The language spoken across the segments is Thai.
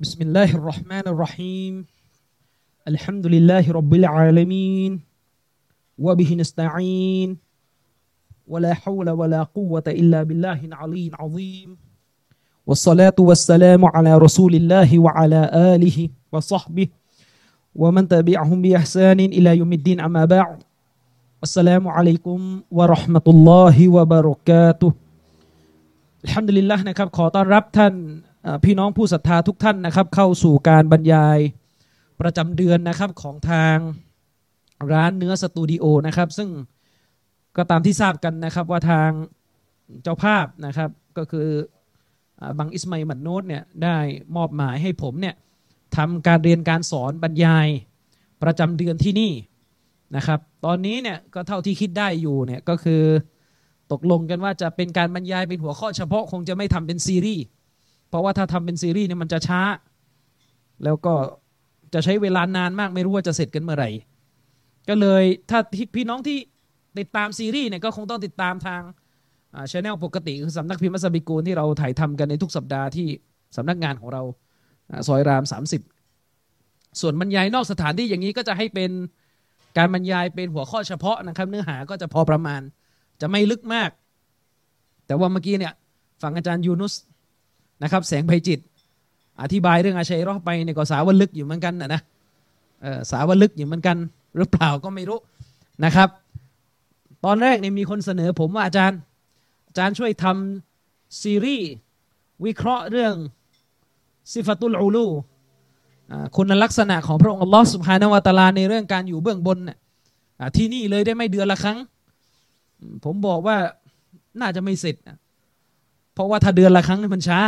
بسم الله الرحمن الرحيم الحمد لله رب العالمين وبه نستعين ولا حول ولا قوة إلا بالله العلي العظيم والصلاة والسلام على رسول الله وعلى آله وصحبه ومن تبعهم بإحسان إلى يوم الدين أما بعد السلام عليكم ورحمة الله وبركاته الحمد لله นะครับขอต้อนรับท่านพี่น้องผู้ศรัทธาทุกท่านนะครับเข้าสู่การบรรยายประจำเดือนนะครับของทางร้านเนื้อสตูดิโอนะครับซึ่งก็ตามที่ทราบกันนะครับว่าทางเจ้าภาพนะครับก็คือบังอิสมัยมัดโนดเนี่ยได้มอบหมายให้ผมเนี่ยทำการเรียนการสอนบรรยายประจำเดือนที่นี่นะครับตอนนี้เนี่ยก็เท่าที่คิดได้อยู่เนี่ยก็คือตกลงกันว่าจะเป็นการบรรยายเป็นหัวข้อเฉพาะคงจะไม่ทำเป็นซีรีส์เพราะว่าถ้าทำเป็นซีรีส์เนี่ยมันจะช้าแล้วก็จะใช้เวลานานมากไม่รู้ว่าจะเสร็จกันเมื่อไหร่ก็เลยถ้าพี่น้องที่ติดตามซีรีส์เนี่ยก็คงต้องติดตามทางchannel ปกติคือสำนักพิมพ์มัสบิกูลที่เราถ่ายทำกันในทุกสัปดาห์ที่สำนักงานของเราซอยราม30ส่วนบรรยายนอกสถานที่อย่างนี้ก็จะให้เป็นการบรรยายเป็นหัวข้อเฉพาะนะครับเนื้อหาก็จะพอประมาณจะไม่ลึกมากแต่ว่าเมื่อกี้เนี่ยฝั่งอาจารย์ยูนุสนะครับแสงไพจิตอธิบายเรื่องอาชัยรอไปเนี่ยก็สาวลึกอยู่เหมือนกันนะสาวลึกอยู่เหมือนกันหรือเปล่าก็ไม่รู้นะครับตอนแรกเนี่ยมีคนเสนอผมว่าอาจารย์ช่วยทำซีรีส์วิเคราะห์เรื่องซิฟาตุลอูลูคุณลักษณะของพระองค์อัลลอฮฺซุบฮานะฮูวะตะอาลาในเรื่องการอยู่เบื้องบนเนี่ยที่นี่เลยได้ไม่เดือนละครั้งผมบอกว่าน่าจะไม่เสร็จเพราะว่าถ้าเดือนละครั้งมันช้า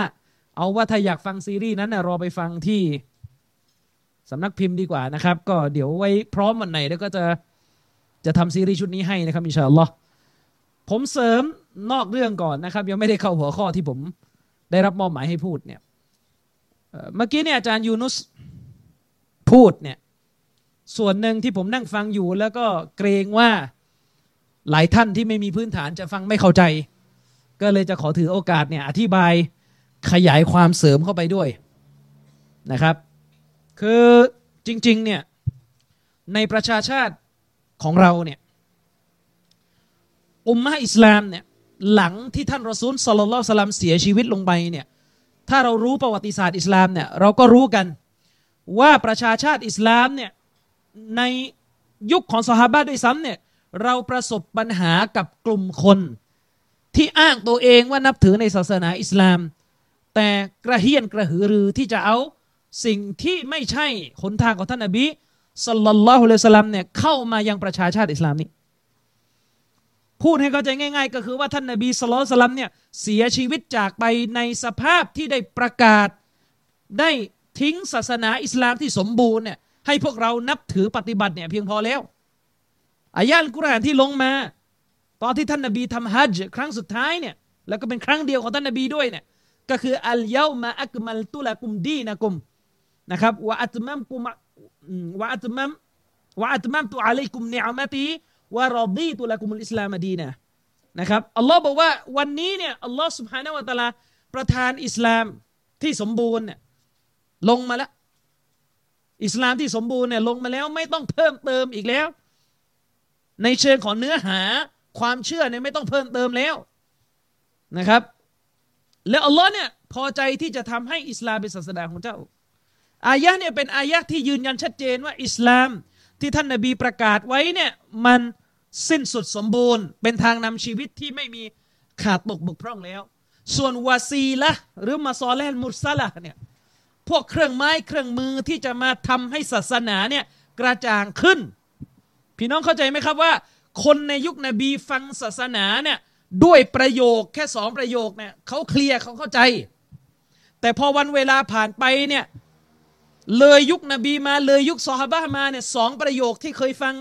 เอาว่าถ้าอยากฟังซีรีส์นั้นนะรอไปฟังที่สำนักพิมพ์ดีกว่านะครับก็เดี๋ยวไว้พร้อมวันไหนแล้วก็จะทำซีรีส์ชุดนี้ให้นะครับอินชาอัลลอฮ์ผมเสริมนอกเรื่องก่อนนะครับยังไม่ได้เข้าหัวข้อที่ผมได้รับมอบหมายให้พูดเนี่ยเมื่อกี้เนี่ยอาจารย์ยูนุสพูดเนี่ยส่วนหนึ่งที่ผมนั่งฟังอยู่แล้วก็เกรงว่าหลายท่านที่ไม่มีพื้นฐานจะฟังไม่เข้าใจก็เลยจะขอถือโอกาสเนี่ยอธิบายขยายความเสริมเข้าไปด้วยนะครับคือจริงๆเนี่ยในประชาชาติของเราเนี่ยอุมมะฮ์อิสลามเนี่ยหลังที่ท่านรอซูลศ็อลลัลลอฮุอะลัยฮิวะซัลลัมเสียชีวิตลงไปเนี่ยถ้าเรารู้ประวัติศาสตร์อิสลามเนี่ยเราก็รู้กันว่าประชาชาติอิสลามเนี่ยในยุคของซอฮาบะห์ด้วยซ้ำเนี่ยเราประสบปัญหากับกลุ่มคนที่อ้างตัวเองว่านับถือในศาสนาอิสลามแต่กระเฮี้ยนกระหือรือที่จะเอาสิ่งที่ไม่ใช่หนทางของท่านนบีศ็อลลัลลอฮุอะลัยฮิวะซัลลัมเนี่ยเข้ามายังประชาชาติอิสลามนี้พูดให้เข้าใจง่ายๆก็คือว่าท่านนบีศ็อลลัลลอฮุอะลัยฮิวะซัลลัมเนี่ยเสียชีวิตจากไปในสภาพที่ได้ประกาศได้ทิ้งศาสนาอิสลามที่สมบูรณ์เนี่ยให้พวกเรานับถือปฏิบัติเนี่ยเพียงพอแล้วอายะห์อัลกุรอานที่ลงมาตอนที่ท่านนบีทำฮัจญ์ครั้งสุดท้ายเนี่ยแล้วก็เป็นครั้งเดียวของท่านนบีด้วยเนี่ยก็คืออัลยอมะอักมัลตุลากุมดีนะกุมนะครับวะอัตมัมตุอะลัยกุมนิอะมะตีวะรอดีตุลากุมุลอิสลามดีนะนะครับอัลลอฮ์บอกว่าวันนี้เนี่ยอัลลอฮ์ซุบฮานะฮูวะตะอาลาประทานอิสลามที่สมบูรณ์เนี่ยลงมาแล้วอิสลามที่สมบูรณ์เนี่ยลงมาแล้วไม่ต้องเพิ่มเติมอีกแล้วในเชิงของเนื้อหาความเชื่อเนี่ยไม่ต้องเพิ่มเติมแล้วนะครับแล้วอัลลอฮ์เนี่ยพอใจที่จะทำให้อิสลามเป็นศาสนาของเจ้าอายะเนี่ยเป็นอายะที่ยืนยันชัดเจนว่าอิสลามที่ท่านนบีประกาศไว้เนี่ยมันสิ้นสุดสมบูรณ์เป็นทางนำชีวิตที่ไม่มีขาดตกบกพร่องแล้วส่วนวาซีละหรือมาซอเลห์มุรซะละเนี่ยพวกเครื่องไม้เครื่องมือที่จะมาทำให้ศาสนาเนี่ยกระจ่างขึ้นพี่น้องเข้าใจไหมครับว่าคนในยุคนบีฟังศาสนาเนี่ยด้วยประโยคแค่2ประโยคเนี่ยเขาเคลียร์เขาเข้าใจแต่พอวันเวลาผ่านไปเนี่ยเลยยุคนบีมาเลยยุคซอฮาบะห์มาเนี่ย2ประโยคที่เคยฟัง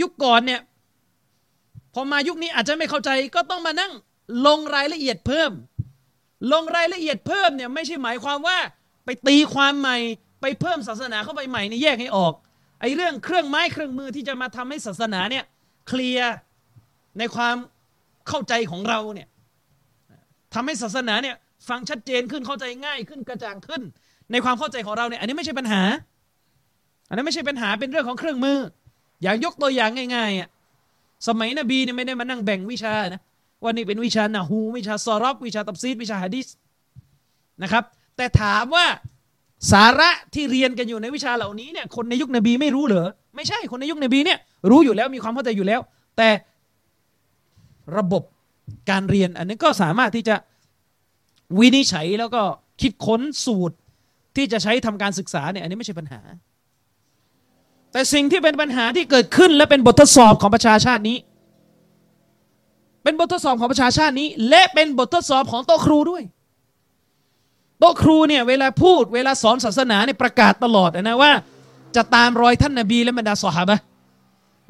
ยุคก่อนเนี่ยพอมายุคนี้อาจจะไม่เข้าใจก็ต้องมานั่งลงรายละเอียดเพิ่มเนี่ยไม่ใช่หมายความว่าไปตีความใหม่ไปเพิ่มศาสนาเข้าไปใหม่เนี่ยแยกให้ออกไอ้เรื่องเครื่องไม้เครื่องมือที่จะมาทำให้ศาสนาเนี่ยเคลียร์ในความเข้าใจของเราเนี่ยทำให้ศาสนาเนี่ยฟังชัดเจนขึ้นเข้าใจง่ายขึ้นกระจ่างขึ้น ในความเข้าใจของเราเนี่ยอันนี้ไม่ใช่ปัญหาอันนั้นไม่ใช่ปัญหาเป็นเรื่องของเครื่องมืออย่างยกตัวอย่างง่ายๆอ่ะสมัยนบีเนี่ยไม่ได้มานั่งแบ่งวิชานะว่านี่เป็นวิชานะฮูวิชาซอรับวิชาตับซีดวิชาหะดีษนะครับแต่ถามว่าสาระที่เรียนกันอยู่ในวิชาเหล่านี้เนี่ยคนในยุคนบีไม่รู้เหรอไม่ใช่คนในยุคนบีเนี่ยรู้อยู่แล้วมีความเข้าใจอยู่แล้วแต่ระบบการเรียนอันนี้ก็สามารถที่จะวินิจฉัยแล้วก็คิดค้นสูตรที่จะใช้ทำการศึกษาเนี่ยอันนี้ไม่ใช่ปัญหาแต่สิ่งที่เป็นปัญหาที่เกิดขึ้นและเป็นบททดสอบของประชาชาตินี้เป็นบททดสอบของประชาชาตินี้และเป็นบททดสอบของโต๊ะครูด้วยโต๊ะครูเนี่ยเวลาพูดเวลาสอนศาสนาเนี่ยประกาศตลอดนะว่าจะตามรอยท่านนบีและบรรดาซอฮาบะห์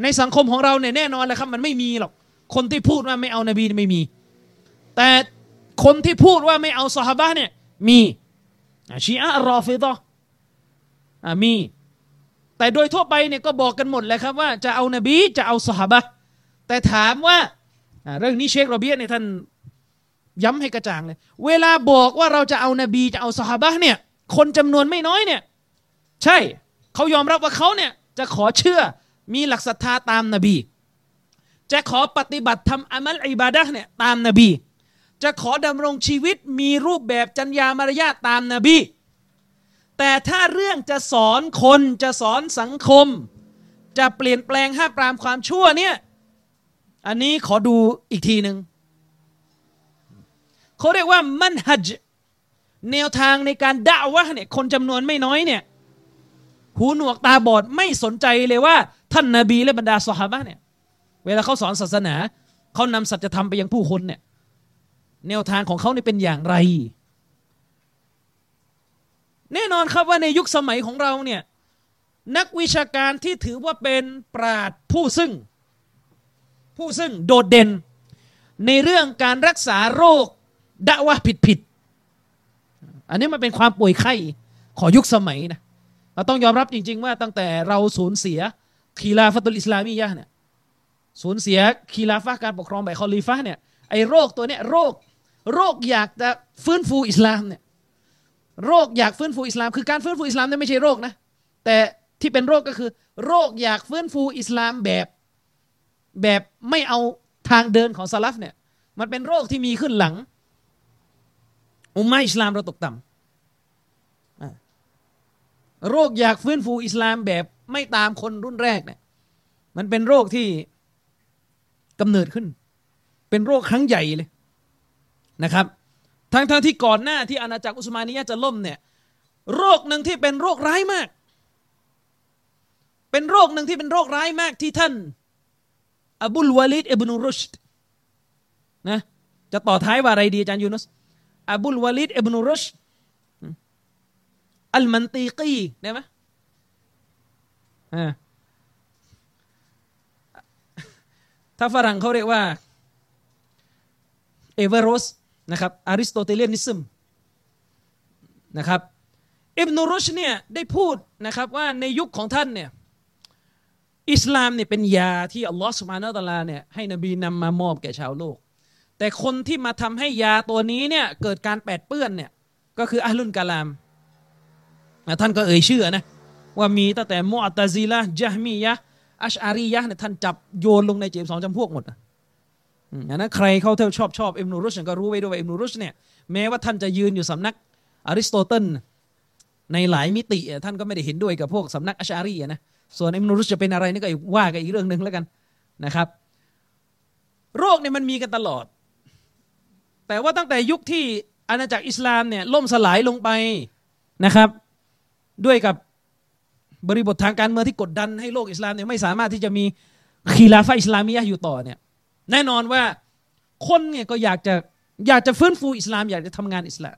ในสังคมของเราเนี่ยแน่นอนแหละครับมันไม่มีหรอกคนที่พูดว่าไม่เอานบีไม่มีแต่คนที่พูดว่าไม่เอาซอฮาบะห์เนี่ยมีชีอะห์รอฟิฎะห์มีแต่โดยทั่วไปเนี่ยก็บอกกันหมดแหละครับว่าจะเอานบีจะเอาซอฮาบะห์แต่ถามว่าเรื่องนี้เชครอเบียเนี่ยท่านย้ำให้กระจ่างเลยเวลาบอกว่าเราจะเอานบีจะเอาซอฮาบะห์เนี่ยคนจำนวนไม่น้อยเนี่ยใช่เขายอมรับว่าเขาเนี่ยจะขอเชื่อมีหลักศรัทธาตามนบีจะขอปฏิบัติทำอามัลอิบาดะห์เนี่ยตามนบีจะขอดำรงชีวิตมีรูปแบบจรรยามารยาทตามนบีแต่ถ้าเรื่องจะสอนคนจะสอนสังคมจะเปลี่ยนแปลงห้ามปรามความชั่วเนี่ยอันนี้ขอดูอีกทีนึงเขาเรียกว่ามันฮัจแนวทางในการดะวะห์เนี่ยคนจำนวนไม่น้อยเนี่ยหูหนวกตาบอดไม่สนใจเลยว่าท่านนบีและบรรดาซอฮาบะห์เนี่ยเวลาเขาสอนศาสนาเขานำสัจธรรมไปยังผู้คนเนี่ยแนวทางของเขาเนี่ยเป็นอย่างไรแน่นอนครับว่าในยุคสมัยของเราเนี่ยนักวิชาการที่ถือว่าเป็นปราชญ์ผู้ซึ่งโดดเด่นในเรื่องการรักษาโรคดะวะห์ผิดอันนี้มันเป็นความป่วยไข้ขอยุคสมัยนะเราต้องยอมรับจริงๆว่าตั้งแต่เราสูญเสียคีลาฟะตุลอิสลามียะห์เนี่ยสูญเสียคีลาฟะห์การปกครองแบบคอลิฟะห์เนี่ยไอ้โรคตัวเนี้ยโรคอยากจะฟื้นฟูอิสลามเนี่ยโรคอยากฟื้นฟูอิสลามคือการฟื้นฟูอิสลามเนี่ยไม่ใช่โรคนะแต่ที่เป็นโรคก็คือโรคอยากฟื้นฟูอิสลามแบบไม่เอาทางเดินของซะลัฟเนี่ยมันเป็นโรคที่มีขึ้นหลังอุมมะห์อิสลามเราตกต่ำโรคอยากฟื้นฟูอิสลามแบบไม่ตามคนรุ่นแรกเนี่ยมันเป็นโรคที่กำเนิดขึ้นเป็นโรคครั้งใหญ่เลยนะครับทั้งที่ก่อนหน้าที่อาณาจักรอุสมานียะห์จะล่มเนี่ยโรคหนึ่งที่เป็นโรคร้ายมากเป็นโรคหนึ่งที่เป็นโรคร้ายมากที่ท่านอบุลวาลิดอิบนุรุชดนะจะต่อท้ายว่าอะไรดีอาจารย์ยูนุสอบุลวาลิดอิบนุรุชดอัลมันตีกีได้ไหมถ้าฝรั่งเขาเรียกว่าเอเวอรสนะครับอริสโตเตเลียนิซึมนะครับอิบนุรุชดเนี่ยได้พูดนะครับว่าในยุคของท่านเนี่ยอิสลามเนี่ยเป็นยาที่อัลลอฮฺซุบฮานะฮูวะตะอาลาเนี่ยให้นบีนำมามอบแก่ชาวโลกแต่คนที่มาทำให้ยาตัวนี้เนี่ยเกิดการแปดเปื้อนเนี่ยก็คืออะห์ลุลกะลามท่านก็เอ่ยชื่อนะว่ามีตั้งแต่มุอ์ตะซิละห์ญะห์มียะห์อัชอะรียะห์เนี่ยท่านจับโยนลงใน72จำพวกหมดนะนั้นใครเขาเที่ยวชอบอิบนุรุชดก็รู้ไว้ด้วยว่าอิบนุรุชดเนี่ยแม้ว่าท่านจะยืนอยู่สำนักอริสโตเติลในหลายมิติท่านก็ไม่ได้เห็นด้วยกับพวกสำนักอัชอะรียะห์นะส่วนอิบนุรุชดจะเป็นอะไรนี่ก็ว่ากันอีกเรื่องนึงแล้วกันนะครับโรคเนี่ยมันมีกันตลอดแต่ว่าตั้งแต่ยุคที่อาณาจักรอิสลามเนี่ยล่มสลายลงไปนะครับด้วยกับบริบททางการเมืองที่กดดันให้โลกอิสลามเนี่ยไม่สามารถที่จะมีคีลาฟะห์อิสลามียะห์อยู่ต่อเนี่ยแน่นอนว่าคนเนี่ยก็อยากจะฟื้นฟูอิสลามอยากจะทำงานอิสลาม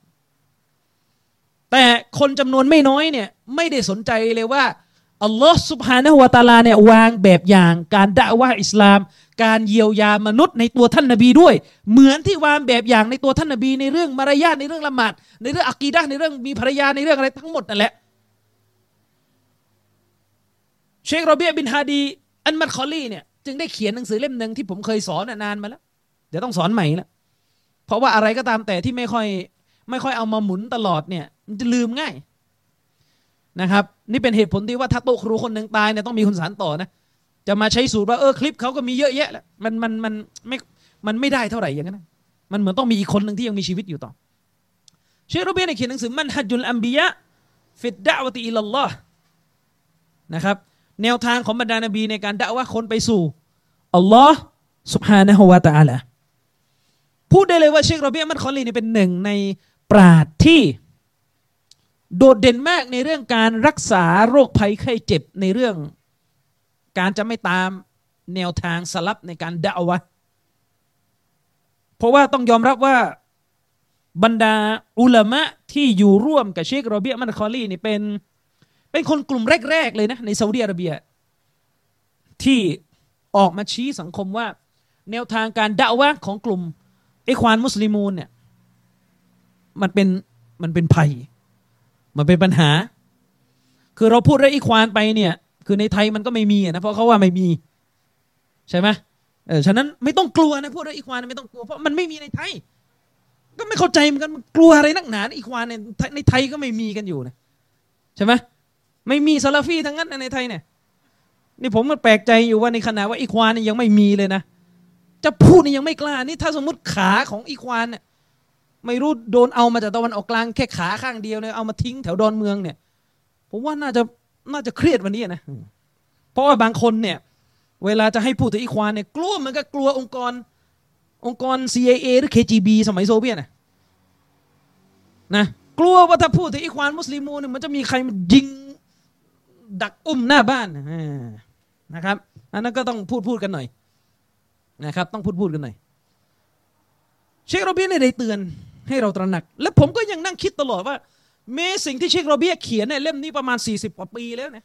แต่คนจำนวนไม่น้อยเนี่ยไม่ได้สนใจเลยว่าอัลลอฮฺซุบฮานะฮูวะตะอาลาเนี่ยวางแบบอย่างการดะวะห์อิสลามการเยียวยามนุษย์ในตัวท่านนบีด้วยเหมือนที่วางแบบอย่างในตัวท่านนบีในเรื่องมารยาทในเรื่องละหมาดในเรื่องอะกีดะห์ในเรื่องมีภรรยาในเรื่องอะไรทั้งหมดนั่นแหละเชครอบีอะห์บินฮาดีอันมัดคอลีเนี่ยจึงได้เขียนหนังสือเล่มนึงที่ผมเคยสอนนานมาแล้วเดี๋ยวต้องสอนใหม่ละเพราะว่าอะไรก็ตามแต่ที่ไม่ค่อยเอามาหมุนตลอดเนี่ยมันจะลืมง่าย นะครับนี่เป็นเหตุผลที่ว่าถ้าโต๊ะครูคนหนึ่งตายเนี่ยต้องมีคนสารต่อนะจะมาใช้สูตรว่าคลิปเขาก็มีเยอะแยะแล้วมันไม่ได้เท่าไหร่อย่างนั้นมันเหมือนต้องมีอีกคนหนึ่งที่ยังมีชีวิตอยู่ต่อเชคโรเบียเนี่ยเขียนหนังสือมันฮัจญุลอัมบิยะฟิดดะวะติอิลลอฮ์นะครับแนวทางของบรรดานบีในการดะวะคนไปสู่อัลลอฮ์ซุบฮานะฮูวะตะอาลาพูดได้เลยว่าเชคโรเบียมัดคอลีนี่เป็นหนึ่งในปราชญ์ที่โดดเด่นมากในเรื่องการรักษาโรคภัยไข้เจ็บในเรื่องการจะไม่ตามแนวทางสลับในการดะวะเพราะว่าต้องยอมรับว่าบรรดาอุลามะที่อยู่ร่วมกับเชคโรเบียมัดคอลีนี่เป็นคนกลุ่มแรกๆเลยนะในซาอุดิอาระเบียที่ออกมาชี้สังคมว่าแนวทางการดะวะของกลุ่มอิควานมุสลิมูนเนี่ยมันเป็นภัยมันเป็นปัญหาคือเราพูดเรื่องอิควานไปเนี่ยคือในไทยมันก็ไม่มีนะเพราะเขาว่าไม่มีใช่ไหมฉะนั้นไม่ต้องกลัวนะพูดเรื่องอิควานไม่ต้องกลัวเพราะมันไม่มีในไทยก็ไม่เข้าใจเหมือนกันกลัวอะไรนักหนาอิควานในไทยก็ไม่มีกันอยู่นะใช่ไหมไม่มีซาลาฟีทั้งนั้นในไทยเนี่ยนี่ผมมันแปลกใจอยู่ว่าในขณะว่าอิควานยังไม่มีเลยนะจะพูดนี่ยังไม่กล้านี่ถ้าสมมติขาของอิควานเนี่ยไม่รู้โดนเอามาจากตะวันออกกลางแค่ขาข้างเดียวเนี่ยเอามาทิ้งแถวดอนเมืองเนี่ยผมว่าน่าจะเครียดวันนี้นะเพราะว่าบางคนเนี่ยเวลาจะให้พูดถึงอิควานเนี่ยกลัวมันก็กลัวองค์กร CIA หรือ KGB สมัยโซเวียตนะกลัวว่าถ้าพูดถึงอิควานมุสลิมูเนี่ยมันจะมีใครมันยิงดักอุ้มหน้าบ้านนะครับอันนั้นก็ต้องพูดกันหน่อยนะครับต้องพูดกันหน่อยเชคโรเบียได้เตือนให้เราตระหนักและผมก็ยังนั่งคิดตลอดว่าแม้สิ่งที่เชคโรเบียเขียนในเล่มนี้ประมาณ40กว่าปีแล้วนะ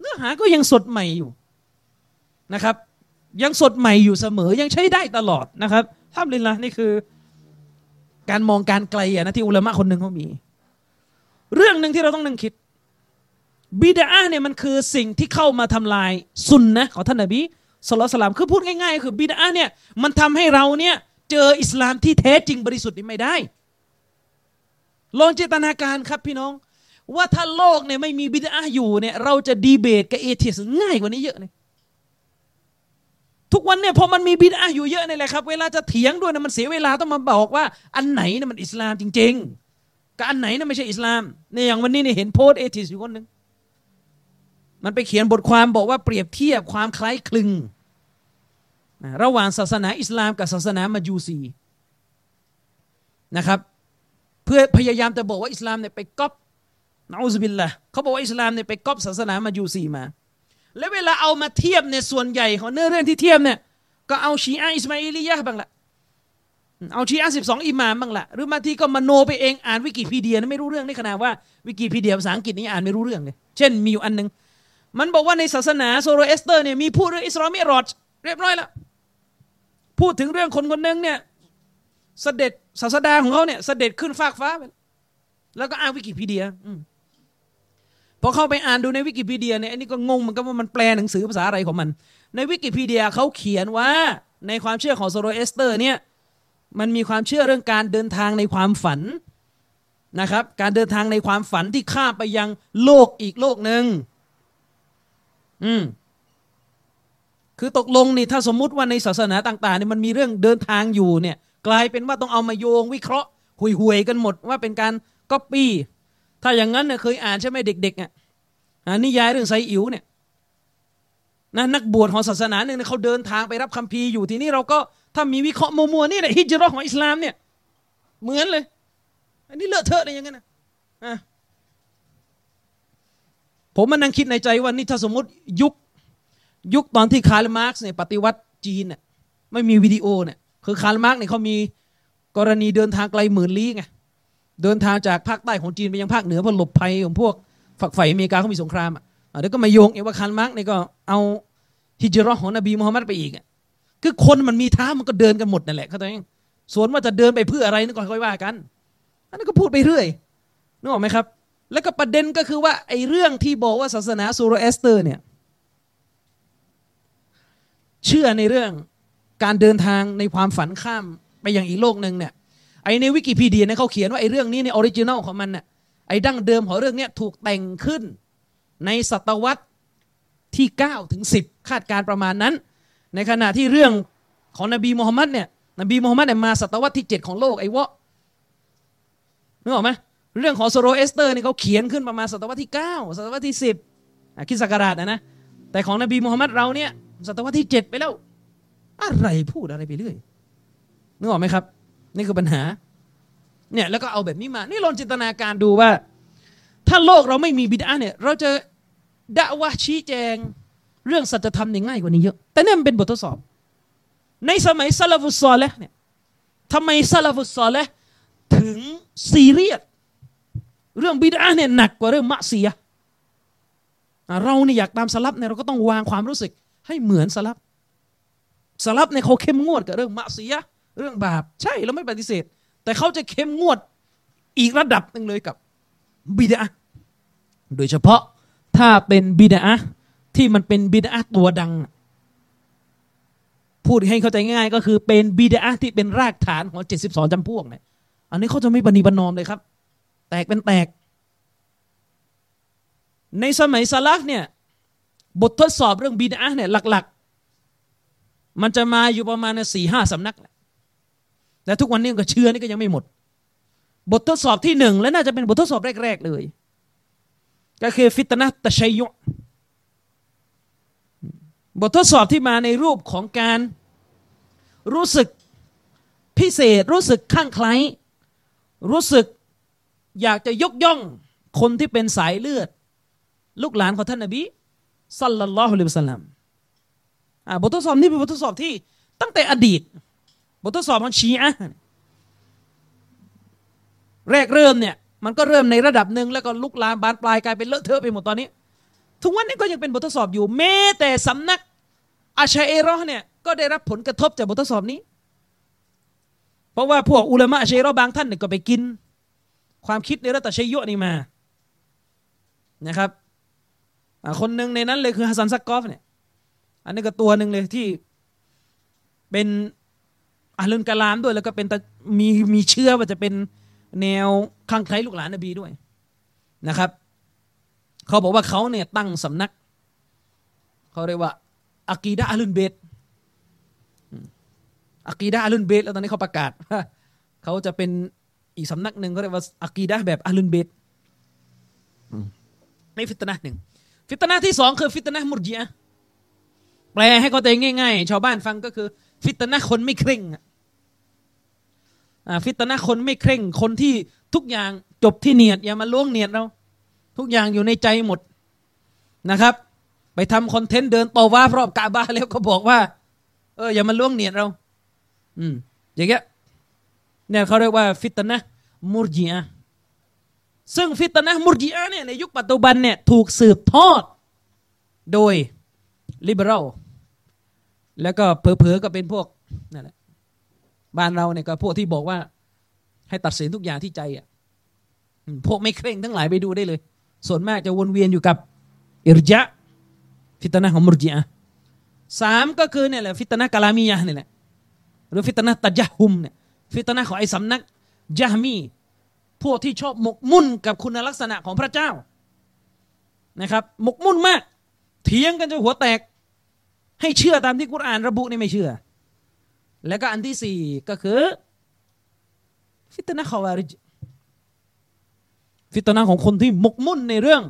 เนื้อหาก็ยังสดใหม่อยู่นะครับยังสดใหม่อยู่เสมอยังใช้ได้ตลอดนะครับอัลฮัมดุลิลละห์นี่คือการมองการไกลนะที่อุลามะคนหนึ่งเขามีเรื่องนึงที่เราต้องนั่งคิดบิดอะห์เนี่ยมันคือสิ่งที่เข้ามาทำลายซุนนะห์ของท่านนบีศ็อลลัลลอฮุอะลัยฮิวะซัลลัมคือพูดง่ายๆคือบิดอะห์เนี่ยมันทำให้เราเนี่ยเจออิสลามที่แท้จริงบริสุทธิ์นี่ไม่ได้ลองจินตนาการครับพี่น้องว่าถ้าโลกเนี่ยไม่มีบิดอะห์อยู่เนี่ยเราจะดีเบตกับเอธิสง่ายกว่านี้เยอะเลยทุกวันเนี่ยพอมันมีบิดอะห์อยู่เยอะนี่แหละครับเวลาจะเถียงด้วยเนี่ยมันเสียเวลาต้องมาบอกว่าอันไหนเนี่ยมันอิสลามจริงๆกับอันไหนเนี่ยไม่ใช่อิสลามเนี่ยอย่างวันนี้เนี่ยเห็นโพสต์เอธิสอยู่คนนึงมันไปเขียนบทความบอกว่าเปรียบเทียบความคล้ายคลึงระหว่างศาสนาอิสลามกับศาสนามาจูซีนะครับเพื่อพยายามจะบอกว่าอิสลามเนี่ยไปก๊อปนะอูซบิลละเขาบอกว่าอิสลามเนี่ยไปก๊อปศาสนามาจูซีมาและเวลาเอามาเทียบเนี่ยส่วนใหญ่ของเนื้อเรื่องที่เทียบเนี่ยก็เอาชีอะห์อิสมาอีลียะห์บ้างละเอาชีอะห์12อิหม่ามบ้างละหรือบางทีก็มโนไปเองอ่านวิกิพีเดียไม่รู้เรื่องในขณะว่าวิกิพีเดียภาษาอังกฤษนี่อ่านไม่รู้เรื่องเลยเช่นมีอยู่อันนึงมันบอกว่าในศาสนาโซโรเอสเตอร์เนี่ยมีพูดเรื่องอิสรามิรอจเรียบร้อยแล้วพูดถึงเรื่องคนคนนึงเนี่ยเสด็จศาสดาของเขาเนี่ยเสด็จขึ้นฟากฟ้าแล้วก็อ้างวิกิพีเดียพอเข้าไปอ่านดูในวิกิพีเดียเนี่ยอันนี้ก็งงเหมือนกันว่ามันแปลหนังสือภาษาอะไรของมันในวิกิพีเดียเขาเขียนว่าในความเชื่อของโซโรเอสเตอร์เนี่ยมันมีความเชื่อเรื่องการเดินทางในความฝันนะครับการเดินทางในความฝันที่ข้ามไปยังโลกอีกโลกนึงคือตกลงนี่ถ้าสมมุติว่าในศาสนาต่างๆเนี่ยมันมีเรื่องเดินทางอยู่เนี่ยกลายเป็นว่าต้องเอามาโยงวิเคราะห์ห่วยๆกันหมดว่าเป็นการก๊อปปี้ถ้าอย่างนั้นเนี่ยเคยอ่านใช่ไหมเด็กๆเนี่ยนิยายเรื่องไซอิ๋วเนี่ยนักบวชของศาสนาหนึ่งเขาเดินทางไปรับคัมภีร์อยู่ทีนี้เราก็ถ้ามีวิเคราะห์มัวๆนี่แหละฮิจเราะห์ของอิสลามเนี่ยเหมือนเลยอันนี้เลอะเทอะเลยอย่างนั้นนะผมมันนั่งคิดในใจว่านี่ถ้าสมมติยุคตอนที่คาร์ลมาร์กซ์เนี่ยปฏิวัติจีนเนี่ยไม่มีวิดีโอเนี่ยคือคาร์ลมาร์กซ์เนี่ยเขามีกรณีเดินทางไกลหมื่นลี้ไงเดินทางจากภาคใต้ของจีนไปยังภาคเหนือเพื่อหลบภัยของพวกฝักใฝ่อเมริกาเขามีสงครามอ่ะเดี๋ยวก็มาโยงเองว่าคาร์ลมาร์กซ์เนี่ยก็เอาฮิจเราะห์ของนบีมูฮัมมัดไปอีกอ่ะคือคนมันมีท้ามันก็เดินกันหมดนั่นแหละเขาตัวเองส่วนว่าจะเดินไปเพื่ออะไรนั่นก็ค่อยว่ากันอันนั้นก็พูดไปเรื่อยนึกออกไหมครับแล้วก็ประเด็นก็คือว่าไอ้เรื่องที่บอกว่าศาสนาซูโรเอสเตอร์เนี่ยเชื่อในเรื่องการเดินทางในความฝันข้ามไปยังอีกโลกนึงเนี่ยไอ้ในวิกิพีเดียเนี่ยเขาเขียนว่าไอ้เรื่องนี้ในออริจินัลของมันน่ะไอ้ดั้งเดิมของเรื่องเนี้ยถูกแต่งขึ้น ในศตวรรษที่9ถึง10คาดการประมาณนั้นในขณะที่เรื่องของนบีมูฮัมมัดเนี่ยมาศตวรรษที่7ของโลกไอ้วะนึกออกไหมเรื่องของโซโรเอสเตอร์นี่เขาเขียนขึ้นประมาณศตวรรษที่9ศตวรรษที่10คิดศักราชนะแต่ของนบีมูฮัมมัดเราเนี่ยศตวรรษที่7ไปแล้วอะไรพูดอะไรไปเรื่อยนึกออกไหมครับนี่คือปัญหาเนี่ยแล้วก็เอาแบบนี้มานี่ลองจินตนาการดูว่าถ้าโลกเราไม่มีบิดอะห์เนี่ยเราจะดะวะห์ชี้แจงเรื่องสัจธรรมนี่ง่ายกว่านี้เยอะแต่เนี่ยมันเป็นบททดสอบในสมัยซะลาฟุสซอลิห์เนี่ยทำไมซะลาฟุสซอลิห์ถึงซีเรียสเรื่องบิดอะห์เนี่ยหนักกว่าเรื่องมะซียะห์เราเนี่ยอยากตามสลัฟเนี่ยเราก็ต้องวางความรู้สึกให้เหมือนสลัฟเนี่ยเขาเข้มงวดกับเรื่องมะซียะห์เรื่องบาปใช่เราไม่ปฏิเสธแต่เขาจะเข้มงวดอีกระดับนึงเลยกับบิดอะห์โดยเฉพาะถ้าเป็นบิดอะห์ที่มันเป็นบิดอะห์ตัวดังพูดให้เข้าใจง่ายก็คือเป็นบิดอะห์ที่เป็นรากฐานของ72จำพวกเนี่ยอันนี้เขาจะไม่ปณีประนอมเลยครับแตกเป็นแตกในสมัยซะลัฟเนี่ยบททดสอบเรื่องบิดอะห์เนี่ยหลักๆมันจะมาอยู่ประมาณ 4-5 สำนักแหละแต่ทุกวันนี้ก็เชื่อนี่ก็ยังไม่หมดบททดสอบที่1และน่าจะเป็นบททดสอบแรกๆเลยก็คือฟิตนะห์ตะชัยยุอ์บททดสอบที่มาในรูปของการรู้สึกพิเศษรู้สึกข้างไคล้รู้สึกอยากจะยกย่องคนที่เป็นสายเลือดลูกหลานของท่านนบีศ็อลลัลลอฮุอะลัยฮิวะซัลลัมบททดสอบนี้เป็นบททดสอบที่ตั้งแต่อดีตบททดสอบของชีอะห์แรกเริ่มเนี่ยมันก็เริ่มในระดับหนึ่งแล้วก็ลุกลามบานปลายกลายเป็นเลอะเทอะไปหมดตอนนี้ทุกวันนี้ก็ยังเป็นบททดสอบอยู่แม้แต่สำนักอัชอะรีเนี่ยก็ได้รับผลกระทบจากบททดสอบนี้เพราะว่าพวกอุลามะอัชอะรีบางท่านเนี่ยก็ไปกินความคิดในรัตชัยยุนี่มานะครับคนหนึ่งในนั้นเลยคือฮัสซันซักกอฟเนี่ยอันนี้ก็ตัวหนึ่งเลยที่เป็นอาลุนกะลามด้วยแล้วก็เป็นมีเชื่อว่าจะเป็นแนวข้างไคล้ลูกหลานนบีด้วยนะครับเขาบอกว่าเขาเนี่ยตั้งสำนักเขาเรียกว่าอะกีดะห์อะลุนเบตอะกีดะห์อะลุนเบตแล้วตอนนี้เขาประกาศเขาจะเป็นอีกสำนักหนึ่งเขาเรียกว่าอะกีดะห์แบบอะลุนเบตนี่ฟิตนะห์หนึ่งฟิตนะห์ที่2คือฟิตนะห์มุรญิอะห์แปลให้เขาใจง่ายๆชาวบ้านฟังก็คือฟิตนะห์คนไม่เคร่งฟิตนะห์คนไม่เคร่งคนที่ทุกอย่างจบที่เนียดอย่ามาล้วงเนียดเราทุกอย่างอยู่ในใจหมดนะครับไปทำคอนเทนต์เดินตอว่ารอบกะบะห์แล้วก็บอกว่าอย่ามาล้วงเนียดเราอย่างเงี้ยเนี่ยเขาเรียกว่าฟิตนะห์มุรญิอะห์ซึ่งฟิตนะห์มุรญิอะห์เนี่ยในยุคปัจจุบันเนี่ยถูกสืบทอดโดยลิเบอรัลแล้วก็เผลอๆก็เป็นพวกนั่นแหละบ้านเราเนี่ยก็พวกที่บอกว่าให้ตัดสินทุกอย่างที่ใจอ่ะพวกไม่เคร่งทั้งหลายไปดูได้เลยส่วนมากจะวนเวียนอยู่กับอิรญะฟิตนะห์ของมุรญิอะห์3ก็คือเนี่ยแหละฟิตนะห์กะลามียะห์นี่แหละหรือฟิตนะห์ตะญะฮุมเนี่ยฟิตนะห์ของไอ้สำนักญะฮ์มีพวกที่ชอบหมกมุ่นกับคุณลักษณะของพระเจ้านะครับหมกมุ่นมากเถียงกันจนหัวแตกให้เชื่อตามที่กุรอานระบุนี่ไม่เชื่อแล้วก็อันที่4ก็คือฟิตนะห์คอวาริจฟิตนะห์ของคนที่หมกมุ่นในเรื่อง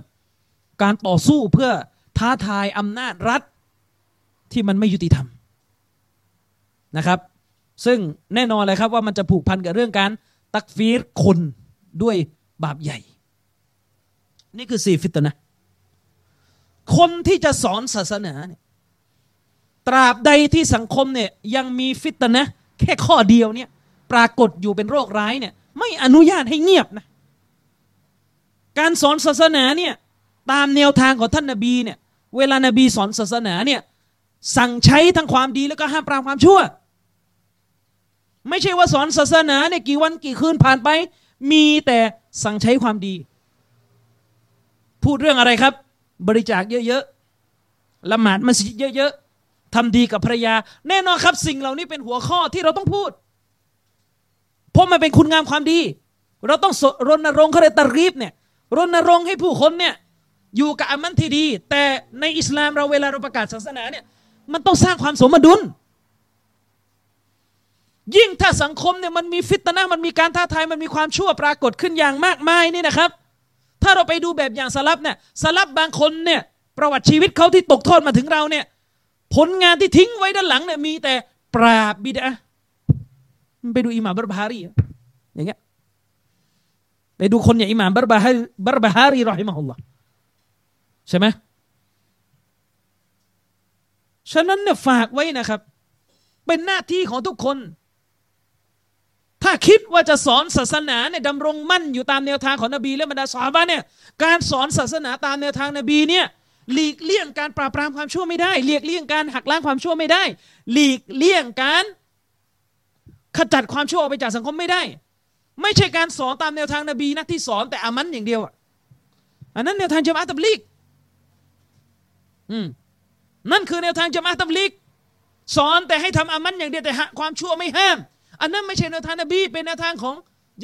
การต่อสู้เพื่อท้าทายอำนาจรัฐที่มันไม่ยุติธรรมนะครับซึ่งแน่นอนเลยครับว่ามันจะผูกพันกับเรื่องการตักฟีรคนด้วยบาปใหญ่นี่คือ4ฟิตนะห์คนที่จะสอนศาสนาเนี่ยตราบใดที่สังคมเนี่ยยังมีฟิตนะห์แค่ข้อเดียวเนี่ยปรากฏอยู่เป็นโรคร้ายเนี่ยไม่อนุญาตให้เงียบนะการสอนศาสนาเนี่ยตามแนวทางของท่านนบีเนี่ยเวลานบีสอนศาสนาเนี่ยสั่งใช้ทั้งความดีแล้วก็ห้ามปรามความชั่วไม่ใช่ว่าสอนศาสนาเนี่ยกี่วันกี่คืนผ่านไปมีแต่สั่งใช้ความดีพูดเรื่องอะไรครับบริจาคเยอะๆละหมาดมัสยิดเยอะๆทำดีกับภรรยาแน่นอนครับสิ่งเหล่านี้เป็นหัวข้อที่เราต้องพูดเพราะมันเป็นคุณงามความดีเราต้องรณรงค์เขาเลยตะรีบเนี่ยรณรงค์ให้ผู้คนเนี่ย อยู่กับอามันที่ดีแต่ในอิสลามเราเวลาเราประกาศศาสนาเนี่ยมันต้องสร้างความสมดุลยิ่งถ้าสังคมเนี่ยมันมีฟิตนะมันมีการท้าทายมันมีความชั่วปรากฏขึ้นอย่างมากมายนี่นะครับถ้าเราไปดูแบบอย่างสลับเนี่ยสลับบางคนเนี่ยประวัติชีวิตเขาที่ตกทอดมาถึงเราเนี่ยผลงานที่ทิ้งไว้ด้านหลังเนี่ยมีแต่ปราบบิดอะห์ไปดูอิหม่ามบัรบะฮารีอย่างเงี้ยไปดูคนอย่างอิหม่ามบัรบะฮารีรอฮิมะฮุลลอฮ์ใช่ไหมฉะนั้นเนี่ยฝากไว้นะครับเป็นหน้าที่ของทุกคนถ้าคิดว่าจะสอนศาสนาเนี่ยดำรงมั่นอยู่ตามแนวทางของนบีและบรรดาซอฮาบะห์เนี่ยการสอนศาสนาตามแนวทางนบีเนี่ยหลีกเลี่ยงการปราบปรามความชั่วไม่ได้หลีกเลี่ยงการหักล้างความชั่วไม่ได้หลีกเลี่ยงการขจัดความชั่วออกไปจากสังคมไม่ได้ไม่ใช่การสอนตามแนวทางนบีนะที่สอนแต่อามันอย่างเดียวอันนั้นแนวทางญะมาอะห์ตับลีกนั่นคือแนวทางญะมาอะห์ตับลีกสอนแต่ให้ทำอามันอย่างเดียวแต่ความชั่วไม่ห้ามอันนั้นไม่ใช่แนวทางนบีเป็นแนวทางของ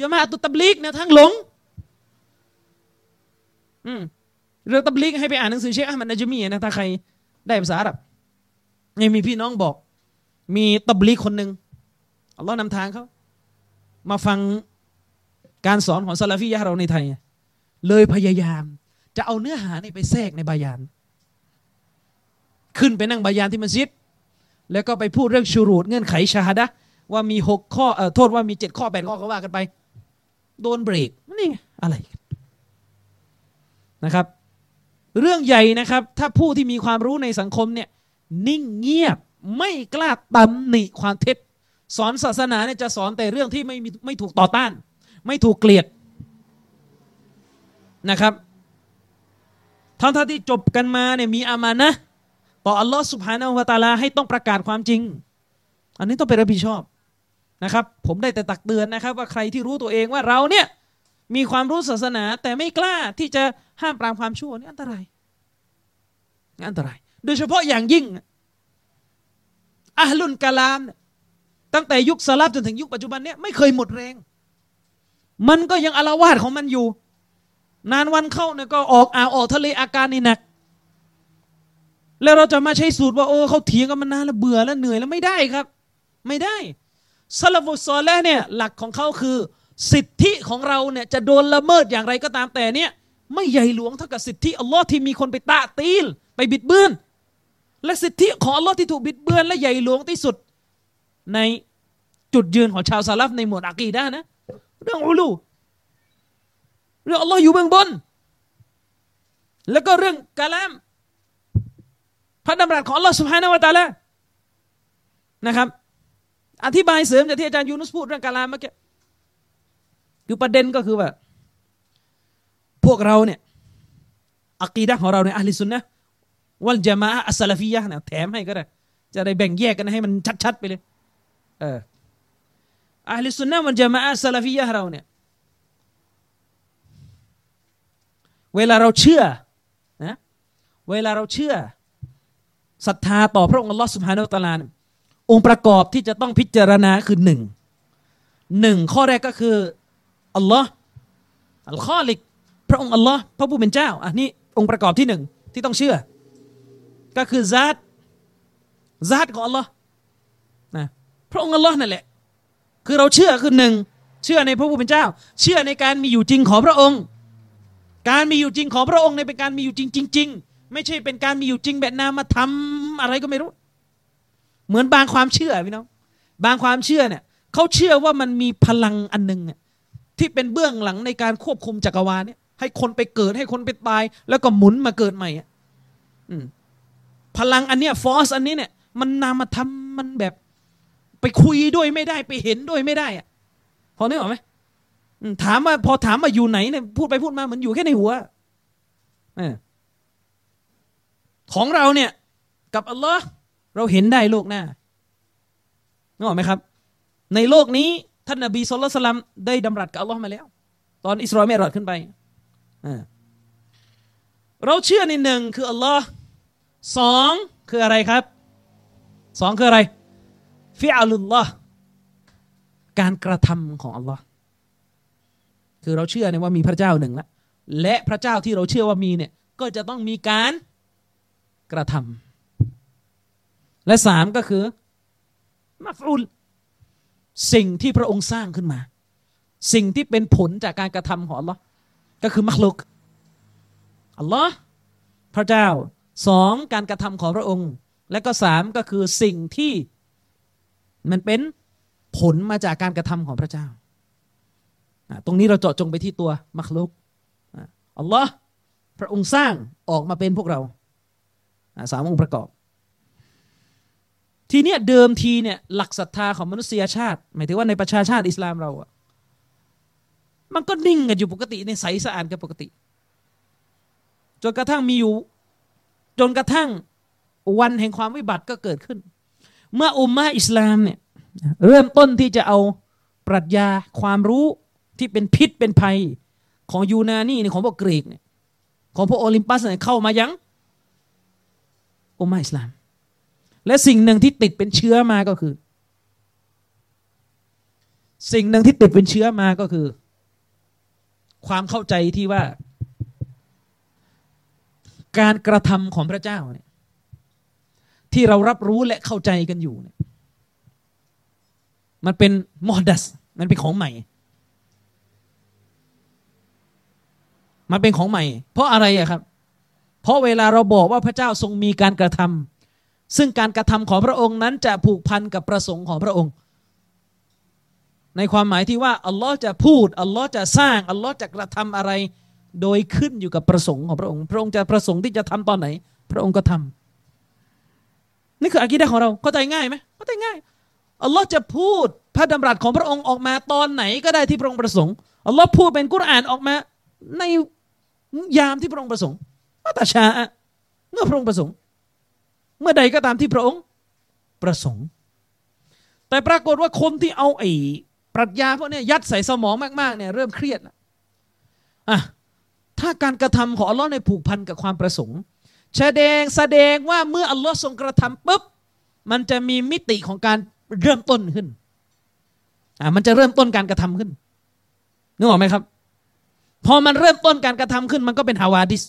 ญะมาอะห์ตับลีกแนวทางหลงเรื่องตับลีกให้ไปอ่านหนังสือเชคอะห์มัดนะญะมีนะถ้าใครได้ภาษาอาหรับเนี่ยมีพี่น้องบอกมีตับลีกคนนึงอัลเลาะห์นำทางเขามาฟังการสอนของซะลาฟียะห์เราในไทยเลยพยายามจะเอาเนื้อหานี่ไปแทรกในบายานขึ้นไปนั่งบายานที่มัสยิดแล้วก็ไปพูดเรื่องชูรูตเงื่อนไขชะฮาดะห์ว่ามี6ข้อโทษว่ามี7ข้อ8ข้อก็ว่ากันไปโดนเบรกนี่อะไรนะครับเรื่องใหญ่นะครับถ้าผู้ที่มีความรู้ในสังคมเนี่ยนิ่งเงียบไม่กล้าตำหนิความเท็จสอนศาสนาเนี่ยจะสอนแต่เรื่องที่ไม่ถูกต่อต้านไม่ถูกเกลียดนะครับทั้งที่จบกันมาเนี่ยมีอามานะห์ต่ออัลเลาะห์ซุบฮานะฮูวะตะอาลาให้ต้องประกาศความจริงอันนี้ต้องไปรับผิดชอบนะครับผมได้แต่ตักเตือนนะครับว่าใครที่รู้ตัวเองว่าเราเนี่ยมีความรู้ศาสนาแต่ไม่กล้าที่จะห้ามปรามความชั่วนี่อันตรายโดยเฉพาะอย่างยิ่งอะห์ลุลกะลามตั้งแต่ยุคซะลัฟจนถึงยุคปัจจุบันเนี่ยไม่เคยหมดแรงมันก็ยังอาละวาดของมันอยู่นานวันเข้าเนี่ยก็ออกอ่าวออกทะเลอาการนี่หนักแล้วเราจะมาใช้สูตรว่าโอ้เขาเถียงกันมานานแล้วเบื่อแล้วเหนื่อยแล้วไม่ได้ครับไม่ได้ซะลัฟุสซอลิห์เนี่ยหลักของเขาคือสิทธิของเราเนี่ยจะโดนละเมิดอย่างไรก็ตามแต่เนี่ยไม่ใหญ่หลวงเท่ากับสิทธิอัลลอฮ์ที่มีคนไปตะตีลไปบิดเบือนและสิทธิของอัลลอฮ์ที่ถูกบิดเบือนและใหญ่หลวงที่สุดในจุดยืนของชาวซะลัฟในหมวดอะกีดะห์นะเรื่องอูลูเรื่องอัลลอฮ์อยู่เบื้องบนแล้วก็เรื่องกะลามพระดำรัสของอัลลอฮ์ซุบฮานะฮูวะตะอาลานะครับอธิบายเสริมจากที่อาจารย์ยูนุสพูดเรื่องกะลามเมื่อกี้คือประเด็นก็คือว่าพวกเราเนี่ยอะกีดะห์ของเราเนี่ยอะห์ลิสุนนะห์วัลญะมาอะห์อัสซะลาฟียะห์เนี่ยแถมให้ก็ได้จะได้แบ่งแยกกันให้มันชัดๆไปเลยอะห์ลิสุนนะห์วัลญะมาอะห์อัสซะลาฟียะห์เราเนี่ยเวลาเราเชื่อศรัทธาต่อพระองค์อัลเลาะห์ซุบฮานะฮูวะตะอาลาองค์ประกอบที่จะต้องพิจารณาคือ1ข้อแรกก็คืออัลเลาะห์อัลคอลิกพระองค์อัลเลาะห์พระผู้เป็นเจ้าอันนี้องค์ประกอบที่1ที่ต้องเชื่อก็คือซาตของอัลเลาะห์นะพระองค์อัลเลาะห์นั่นแหละคือเราเชื่อคือ1เชื่อในพระผู้เป็นเจ้าเชื่อในการมีอยู่จริงของพระองค์การมีอยู่จริงของพระองค์เนี่ยเป็นการมีอยู่จริงจริงๆไม่ใช่เป็นการมีอยู่จริงแบบนามธรรมอะไรก็ไม่รู้เหมือนบางความเชื่อพี่น้องบางความเชื่อเนี่ยเขาเชื่อว่ามันมีพลังอันนึงเนี่ยที่เป็นเบื้องหลังในการควบคุมจักรวาลเนี่ยให้คนไปเกิดให้คนไปตายแล้วก็หมุนมาเกิดใหม่พลังอันเนี้ยฟอร์สอันนี้เนี่ยมันนามธรรมมันแบบไปคุยด้วยไม่ได้ไปเห็นด้วยไม่ได้อะพอนึกออกไหมถามว่าอยู่ไหนเนี่ยพูดไปพูดมาเหมือนอยู่แค่ในหัวของเราเนี่ยกับอัลลอฮ์เราเห็นได้โลกหน้านึกออกไหมครับในโลกนี้ท่านนบีศ็อลลัลลอฮุอะลัยฮิวะซัลลัมได้ดำรัสกับอัลลอฮ์มาแล้วตอนอิสรอมิอ์รอจขึ้นไปเราเชื่อใน1คืออัลลอฮ์2คืออะไรครับ2คืออะไรฟิอัลุลลอฮ์การกระทำของอัลลอฮ์คือเราเชื่อในว่ามีพระเจ้า1ละและพระเจ้าที่เราเชื่อว่ามีเนี่ย ก็จะต้องมีการกระทำและสามก็คือมัฟอูลสิ่งที่พระองค์สร้างขึ้นมาสิ่งที่เป็นผลจากการกระทำของอัลลอฮ์ก็คือมักลุกอัลลอฮ์พระเจ้าสองการกระทำของพระองค์และก็สามก็คือสิ่งที่มันเป็นผลมาจากการกระทำของพระเจ้าตรงนี้เราเจาะจงไปที่ตัวมักลุกอัลลอฮ์พระองค์สร้างออกมาเป็นพวกเราสามองค์ประกอบทีเนี้ยเดิมทีเนี่ยหลักศรัทธาของมนุษยชาติหมายถึงว่าในประชาชาติอิสลามเราอะมันก็นิ่งกันอยู่ปกติในใสสะอาดกันปกติจนกระทั่งวันแห่งความวิบัติก็เกิดขึ้นเมื่ออุมมะอิสลามเนี่ยเริ่มต้นที่จะเอาปรัชญาความรู้ที่เป็นพิษเป็นภัยของยูนานีของพวกกรีกเนี่ยของพวกโอลิมปัสเนี่ยเข้ามายังอุมมะอิสลามและสิ่งหนึ่งที่ติดเป็นเชื้อมาก็คือความเข้าใจที่ว่าการกระทำของพระเจ้าเนี่ยที่เรารับรู้และเข้าใจกันอยู่เนี่ยมันเป็นมอดัสมันเป็นของใหม่เพราะอะไรอะครับเพราะเวลาเราบอกว่าพระเจ้าทรงมีการกระทำซึ่งการกระทำของพระองค์นั้นจะผูกพันกับประสงค์ของพระองค์ในความหมายที่ว่าอัลลอฮ์จะพูดอัลลอฮ์จะสร้างอัลลอฮ์จะกระทำอะไรโดยขึ้นอยู่กับประสงค์ของพระองค์พระองค์จะประสงค์ที่จะทำตอนไหนพระองค์ก็ทำนี่คืออากีดะห์ของเราเข้าใจง่ายไหมเข้าใจง่ายอัลลอฮ์จะพูดพระดำรัสของพระองค์ออกมาตอนไหนก็ได้ที่พระองค์ประสงค์อัลลอฮ์พูดเป็นกุรอานออกมาในยามที่พระองค์ประสงค์มัตชาเมื่อพระองค์ประสงค์เมื่อใดก็ตามที่พระองค์ประสงค์แต่ปรากฏว่าคนที่เอาไอ้ปรัชญาพวกนี้ยัดใส่สมองมากๆเนี่ยเริ่มเครียดแล้วถ้าการกระทำของอัลลอฮ์ในผูกพันกับความประสงค์แสดงว่าเมื่ออัลลอฮ์ทรงกระทำปุ๊บมันจะมีมิติของการเริ่มต้นขึ้นมันจะเริ่มต้นการกระทำขึ้นนึกออกไหมครับพอมันเริ่มต้นการกระทำขึ้นมันก็เป็นฮาวาดิส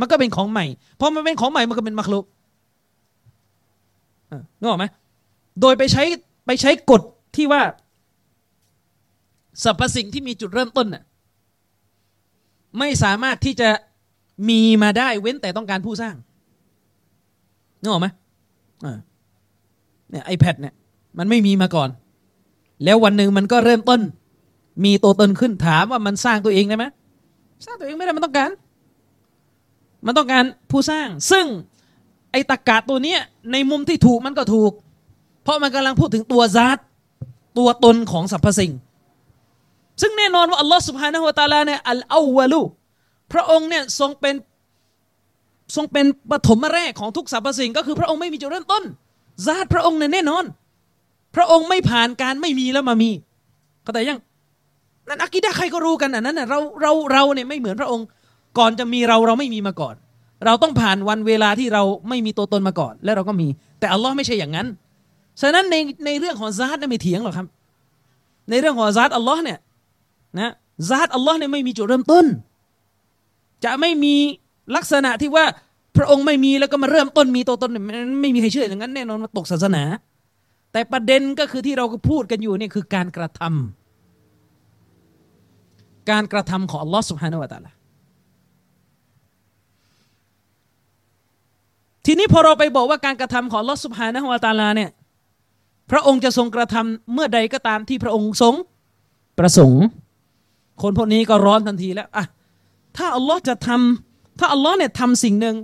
มันก็เป็นของใหม่พอมันเป็นของใหม่มันก็เป็นมักลุกนึกออกไหมโดยไปใช้กฎที่ว่าสรรพสิ่งที่มีจุดเริ่มต้นน่ะไม่สามารถที่จะมีมาได้เว้นแต่ต้องการผู้สร้างนึกออกไหมเนี่ย iPad เนี่ยมันไม่มีมาก่อนแล้ววันหนึ่งมันก็เริ่มต้นมีตัวตนขึ้นถามว่ามันสร้างตัวเองได้ไหมสร้างตัวเองไม่ได้มันต้องการผู้สร้างซึ่งไอ้ตรรกะตัวเนี้ยในมุมที่ถูกมันก็ถูกเพราะมันกำลังพูดถึงตัวซาตตัวตนของสรรพสิ่งซึ่งแน่นอนว่าอัลลอฮ์ซุบฮานะฮูวะตะอาลาเนี่ยอัลอวัลูพระองค์เนี่ยทรงเป็นปฐมแรกของทุกสรรพสิ่งก็คือพระองค์ไม่มีจุดเริ่มต้นซาตพระองค์เนี่ยแน่นอนพระองค์ไม่ผ่านการไม่มีแล้วมามีเข้าใจยังนั่นอะกีดะห์ใครก็รู้กันอันนั้นน่ะเราเนี่ยไม่เหมือนพระองค์ก่อนจะมีเราไม่มีมาก่อนเราต้องผ่านวันเวลาที่เราไม่มีตัวตนมาก่อนแล้วเราก็มีแต่อัลลอฮ์ไม่ใช่อย่างนั้นฉะนั้นในเรื่องของซาตไม่เถียงหรอกครับในเรื่องของซาตอัลลอฮ์เนี่ยนะซาตอัลลอฮ์เนี่ยไม่มีจุดเริ่มต้นจะไม่มีลักษณะที่ว่าพระองค์ไม่มีแล้วก็มาเริ่มต้นมีตัวตนไม่มีใครเชื่ออย่างนั้นแน่นอนมาตกศาสนาแต่ประเด็นก็คือที่เราพูดกันอยู่เนี่ยคือการกระทำของอัลลอฮ์ซุบฮานะฮูวะตะอาลาทีนี้พอเราไปบอกว่าการกระทำของอัลลอฮ์ซุบฮานะฮูวะตะอาลาเนี่ยพระองค์จะทรงกระทำเมื่อใดก็ตามที่พระองค์ทรงประสงค์คนพวกนี้ก็ร้อนทันทีแล้วถ้าอัลลอฮ์จะทำถ้าอัลลอฮ์เนี่ยทำสิ่งหนึ่ง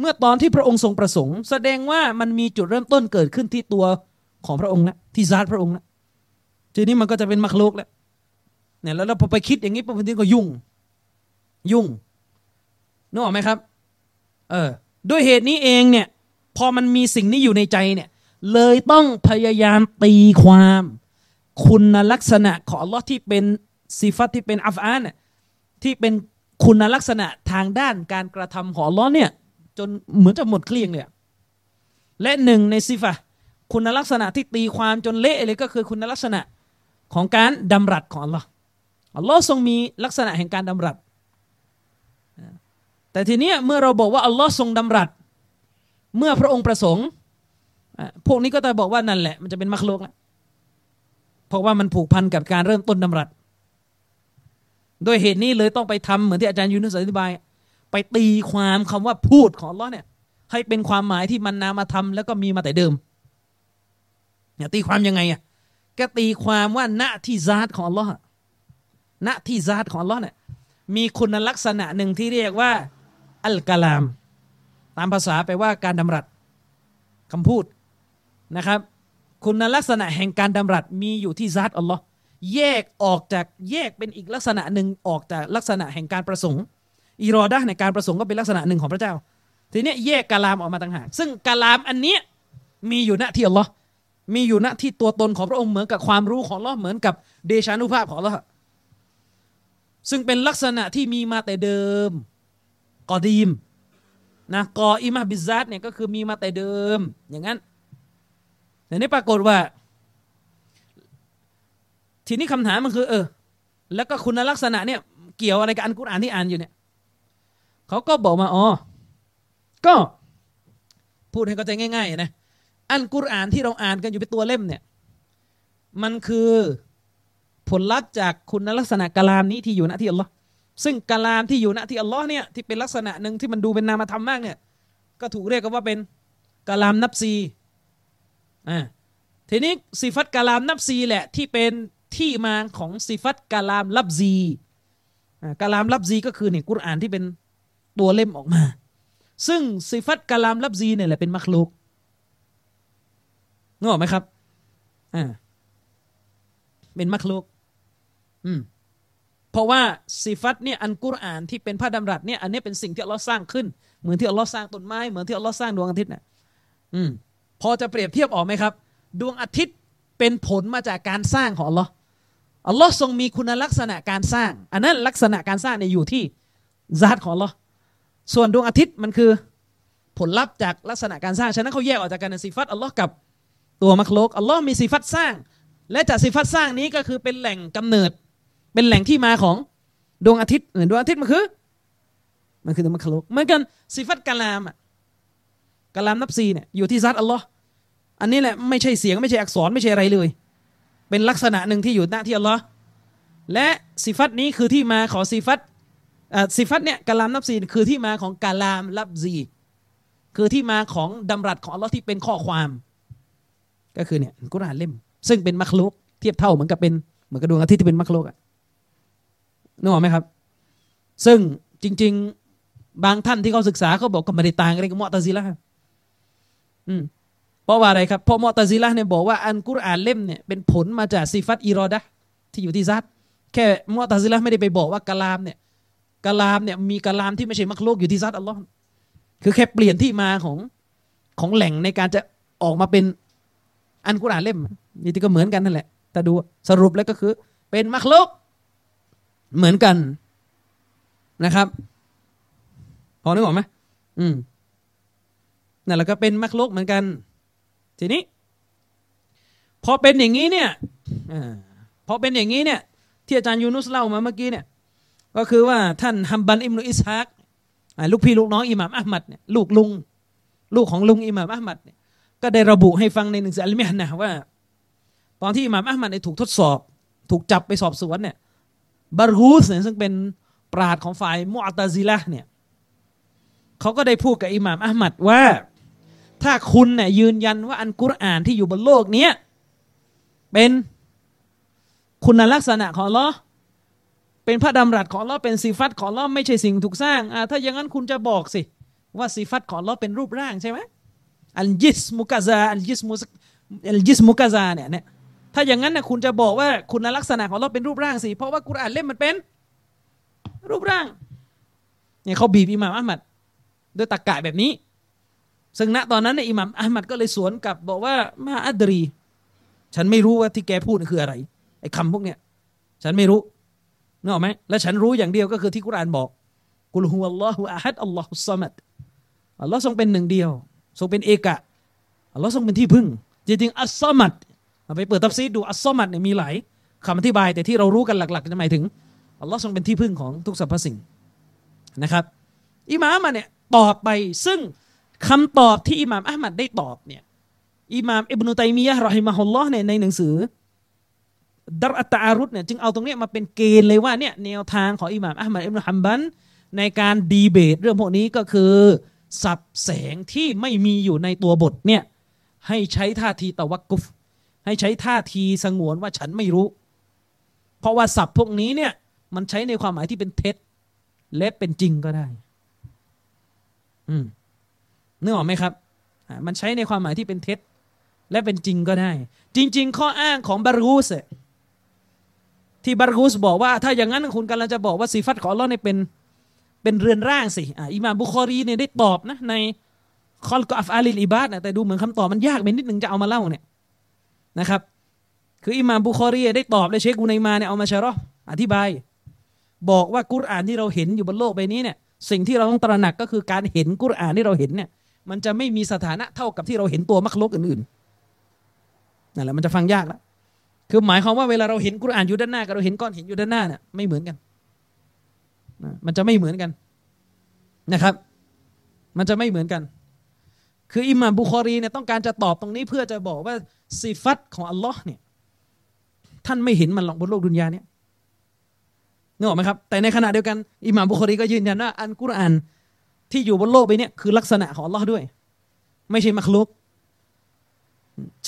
เมื่อตอนที่พระองค์ทรงประสงค์แสดงว่ามันมีจุดเริ่มต้นเกิดขึ้นที่ตัวของพระองค์แล้วที่ซาตพระองค์แล้วทีนี้มันก็จะเป็นมักลุกแล้วเนี่ยแล้วพอไปคิดอย่างนี้พวกนี้ก็ยุ่งนึกออกไหมครับด้วยเหตุนี้เองเนี่ยพอมันมีสิ่งนี้อยู่ในใจเนี่ยเลยต้องพยายามตีความคุณลักษณะของอัลลอฮ์ที่เป็นซิฟัตที่เป็นอัฟอานที่เป็นคุณลักษณะทางด้านการกระทำของอัลลอฮ์เนี่ยจนเหมือนจะหมดเกลี้ยงเลยและหนึ่งในซิฟะคุณลักษณะที่ตีความจนเละเลยก็คือคุณลักษณะของการดำรัสของอัลลอฮ์ทรงมีลักษณะแห่งการดำรัส แต่ทีเนี้ยเมื่อเราบอกว่าอัลลอฮ์ทรงดำรัสเมื่อพระองค์ประสงค์พวกนี้ก็จะบอกว่านั่นแหละมันจะเป็นมักลุกแล้วเพราะว่ามันผูกพันกับการเริ่มต้นดำรัสโดยเหตุนี้เลยต้องไปทำเหมือนที่อาจารย์ยูนุสอธิบายไปตีความคำว่าพูดของอัลลอฮ์เนี่ยให้เป็นความหมายที่มันนามาทำแล้วก็มีมาแต่เดิมเนี่ยตีความยังไงอ่ะก็ตีความว่าณที่ซาตของอัลลอฮ์ณที่ซาตของอัลลอฮ์เนี่ยมีคุณลักษณะหนึ่งที่เรียกว่าอัลกะลามตามภาษาแปลว่าการดำรัสคำพูดนะครับคุณลักษณะแห่งการดำรัสมีอยู่ที่ซาตอัลลอฮ์แยกออกจากแยกเป็นอีกลักษณะหนึ่งออกจากลักษณะแห่งการประสงค์อิรอดะห์ในการประสงค์ก็เป็นลักษณะหนึ่งของพระเจ้าทีนี้แยกกะลามออกมาต่างหากซึ่งกะลามอันนี้มีอยู่ณที่อัลลอฮ์มีอยู่ณที่ตัวตนของพระองค์เหมือนกับความรู้ของอัลลอฮ์เหมือนกับเดชานุภาพของอัลลอฮ์ซึ่งเป็นลักษณะที่มีมาแต่เดิมกอดีมนะกออิมะบิซาตเนี่ยก็คือมีมาแต่เดิมอย่างนั้นแต่นี่ปรากฏว่าทีนี้คำถามมันคือแล้วก็คุณลักษณะเนี่ยเกี่ยวอะไรกับอัลกุรอานที่อ่านอยู่เนี่ยเขาก็บอกมาอ๋อก็พูดให้เข้าใจง่ายๆนะอัลกุรอานที่เราอ่านกันอยู่เป็นตัวเล่มเนี่ยมันคือผลลัพธ์จากคุณลักษณะกะลามนี้ที่อยู่ณที่อัลลอฮ์ซึ่งกะลามที่อยู่ณที่อัลลอฮ์เนี่ยที่เป็นลักษณะหนึ่งที่มันดูเป็นนามธรรมมากเนี่ยก็ถูกเรียกกันว่าเป็นกะลามนับซีทีนี้สิฟัตกะลามนับซีแหละที่เป็นที่มาของสิฟัตกะลามลับซีกะลามลับซีก็คือเนี่ยกุรอานที่เป็นตัวเล่มออกมาซึ่งสิฟัตกะลามลับซีเนี่ยแหละเป็นมักลุกนึกออกไหมครับเป็นมักลุกเพราะว่าสิฟัตเนี่ยอันกุรอานที่เป็นพระดำรัสเนี่ยอันนี้เป็นสิ่งที่อัลลอฮ์สร้างขึ้นเหมือนที่อัลลอฮ์สร้างต้นไม้เหมือนที่อัลลอฮ์สร้างดวงอาทิตย์น่ะพอจะเปรียบเทียบออกไหมครับดวงอาทิตย์เป็นผลมาจากการสร้างของอัลลอฮ์อัลลอฮ์ทรงมีคุณลักษณะการสร้างอันนั้นลักษณะการสร้างเนี่ยอยู่ที่ซาตของอัลลอฮ์ส่วนดวงอาทิตย์มันคือผลลัพธ์จากลักษณะการสร้างฉะนั้นเขาแยกออกจากกันในสิฟัตอัลลอฮ์กับตัวมักลุกอัลลอฮ์มีสิฟัตสร้างและจากสิฟัตสร้างนี้ก็คือเป็นแหล่งกำเนิดเป็นแหล่งที่มาของดวงอาทิตย์ดวงอาทิตย์มันคือตัวมักลุกเหมือนกันสิฟัตกะลามนับซีเนี่ยอยู่ที่ซาตอัลลอฮ์อันนี้แหละไม่ใช่เสียงไม่ใช่อักษรไม่ใช่อะไรเลยเป็นลักษณะหนึ่งที่อยู่หน้าที่อัลลอฮ์และสิฟัตนี้คือที่มาของสิฟัตเนี่ยกะลามนับซีคือที่มาของกะลามลับซีคือที่มาของดำรัสของอัลลอฮ์ที่เป็นข้อความก็คือเนี่ยกุรอานเล่มซึ่งเป็นมักลุกเทียบเท่าเหมือนกับเป็นเหมือนกับดวงอาทิตย์ที่เป็นมักลุกนึกออกไหมครับซึ่งจริงๆบางท่านที่เขาศึกษาเขาบอกก็ไม่ได้ต่างอะไรกับมุอ์ตะซิละห์เพราะว่าอะไรครับเพราะมุอ์ตะซิละห์เนี่ยบอกว่าอันกุรอานเล่มเนี่ยเป็นผลมาจากซิฟัตอิรอดะห์ที่อยู่ที่ซาตแค่มุอ์ตะซิละห์ไม่ได้ไปบอกว่ากะลามเนี่ยมีกะลามที่ไม่ใช่มักลุกอยู่ที่ซาตอัลลอฮ์คือแค่เปลี่ยนที่มาของแหล่งในการจะออกมาเป็นอันกุรอานเล่มนี่ก็เหมือนกันนั่นแหละแต่ดูสรุปแล้วก็คือเป็นมักลุกเหมือนกันนะครับพอนึกออกไหมนั่นแหละก็เป็นมักลุกเหมือนกันทีนี้พอเป็นอย่างนี้เนี่ยที่อาจารย์ยูนุสเล่ามาเมื่อกี้เนี่ยก็คือว่าท่านฮัมบันอิบนุอิสฮากลูกพี่ลูกน้องอิหม่ามอะห์มัดเนี่ยลูกของลุงอิหม่ามอะห์มัดเนี่ยก็ได้ระบุให้ฟังในหนังสืออัลมิฮนะห์ว่าตอนที่อิหม่ามอะห์มัดเนี่ยถูกทดสอบถูกจับไปสอบสวนเนี่ยบารูซเนี่ยซึ่งเป็นปราชญ์ของฝ่ายมุอ์ตะซิละห์เนี่ยเขาก็ได้พูดกับอิหม่ามอะห์มัดว่าถ้าคุณเนี่ยยืนยันว่าอันกุรอานที่อยู่บนโลกนี้เป็นคุณลักษณะของอัลลอฮ์เป็นพระดำรัสของอัลลอฮ์เป็นสิฟัตของอัลลอฮ์ไม่ใช่สิ่งถูกสร้างถ้าอย่างนั้นคุณจะบอกสิว่าสิฟัตของอัลลอฮ์เป็นรูปร่างใช่ไหมอัลจิสมุกะซาเนี่ยถ้าอย่างนั้นเนี่ยคุณจะบอกว่าคุณลักษณะของอัลลอฮ์เป็นรูปร่างสิเพราะว่ากุรอานเล่มมันเป็นรูปร่างเนี่ยเขาบีบอิหม่ามอะห์มัดด้วยตรรกะแบบนี้ซึ่งณตอนนั้นเนี่ยอิหม่ามอะห์มัดก็เลยสวนกลับบอกว่ามาอัดรีฉันไม่รู้ว่าที่แกพูดคืออะไรไอ้คำพวกเนี้ยฉันไม่รู้นึกออกไหมและฉันรู้อย่างเดียวก็คือที่กุรอานบอกกุลฮุวัลลอฮุอะฮัดอัลลอฮุสซะมัดอัลลอฮ์ทรงเป็นหนึ่งเดียวทรงเป็นเอกะอัลลอฮ์ทรงเป็นที่พึ่งจริงๆอัสซะมัดไปเปิดตัฟซีรดูอัสซะมัดเนี่ยมีหลายคำอธิบายแต่ที่เรารู้กันหลักๆจะหมายถึงอัลลอฮ์ทรงเป็นที่พึ่งของทุกสรรพสิ่งนะครับ อิหม่ามเนี่ยตอบไปซึ่งคำตอบที่อิหม่ามอะห์มัดได้ตอบเนี่ยอิหม่ามอิบนุตัยมียะห์เราะฮิมะฮุลลอฮ์เนี่ยในหนังสือดัรอัตตะอารุดเนี่ยจึงเอาตรงนี้มาเป็นเกณฑ์เลยว่าเนี่ยแนวทางของอิหม่ามอะห์มัดอิบนุฮัมบัลในการดีเบตเรื่องพวกนี้ก็คือสับแสงที่ไม่มีอยู่ในตัวบทเนี่ยให้ใช้ท่าทีตะวักกุฟให้ใช้ท่าทีสงวนว่าฉันไม่รู้เพราะว่าศัพท์พวกนี้เนี่ยมันใช้ในความหมายที่เป็นเท็จและเป็นจริงก็ได้นึกออกไหมครับมันใช้ในความหมายที่เป็นเท็จและเป็นจริงก็ได้จริงๆข้ออ้างของบารูสที่บารูสบอกว่าถ้าอย่างนั้นคุณกำลังจะบอกว่าสีฟัตของอัลเลาะห์เนี่ยเป็นเรือนร่างสิอิหม่ามบุคอรีเนี่ยได้ตอบนะในคอลกออัฟอาลิลอิบาดนะแต่ดูเหมือนคำตอบมันยากไปนิดนึงจะเอามาเล่าเนี่ยนะครับคืออิหม่ามบุคอรีได้ตอบและเชคอุนัยมาเนี่ยเอามาชะเราะห์อธิบายบอกว่ากุรอานที่เราเห็นอยู่บนโลกใบนี้เนี่ยสิ่งที่เราต้องตระหนักก็คือการเห็นกุรอานที่เราเห็นเนี่ยมันจะไม่มีสถานะเท่ากับที่เราเห็นตัวมักลุกอื่นๆนั่นแหละมันจะฟังยากแล้วคือหมายความว่าเวลาเราเห็นกุรอานอยู่ด้านหน้ากับเราเห็นก้อนหินอยู่ด้านหน้าเนี่ยไม่เหมือนกันมันจะไม่เหมือนกันนะครับมันจะไม่เหมือนกันคืออิหม่ามบุคอรีเนี่ยต้องการจะตอบตรงนี้เพื่อจะบอกว่าสิฟัตของอัลลอฮ์เนี่ยท่านไม่เห็นมันหรอกบนโลกดุนยาเนี่ยนึกออกไหมครับแต่ในขณะเดียวกันอิหม่ามบุคอรีก็ยืนยันว่าอัลกุรอานที่อยู่บนโลกไปเนี่ยคือลักษณะของอัลลอฮ์ด้วยไม่ใช่มักลุก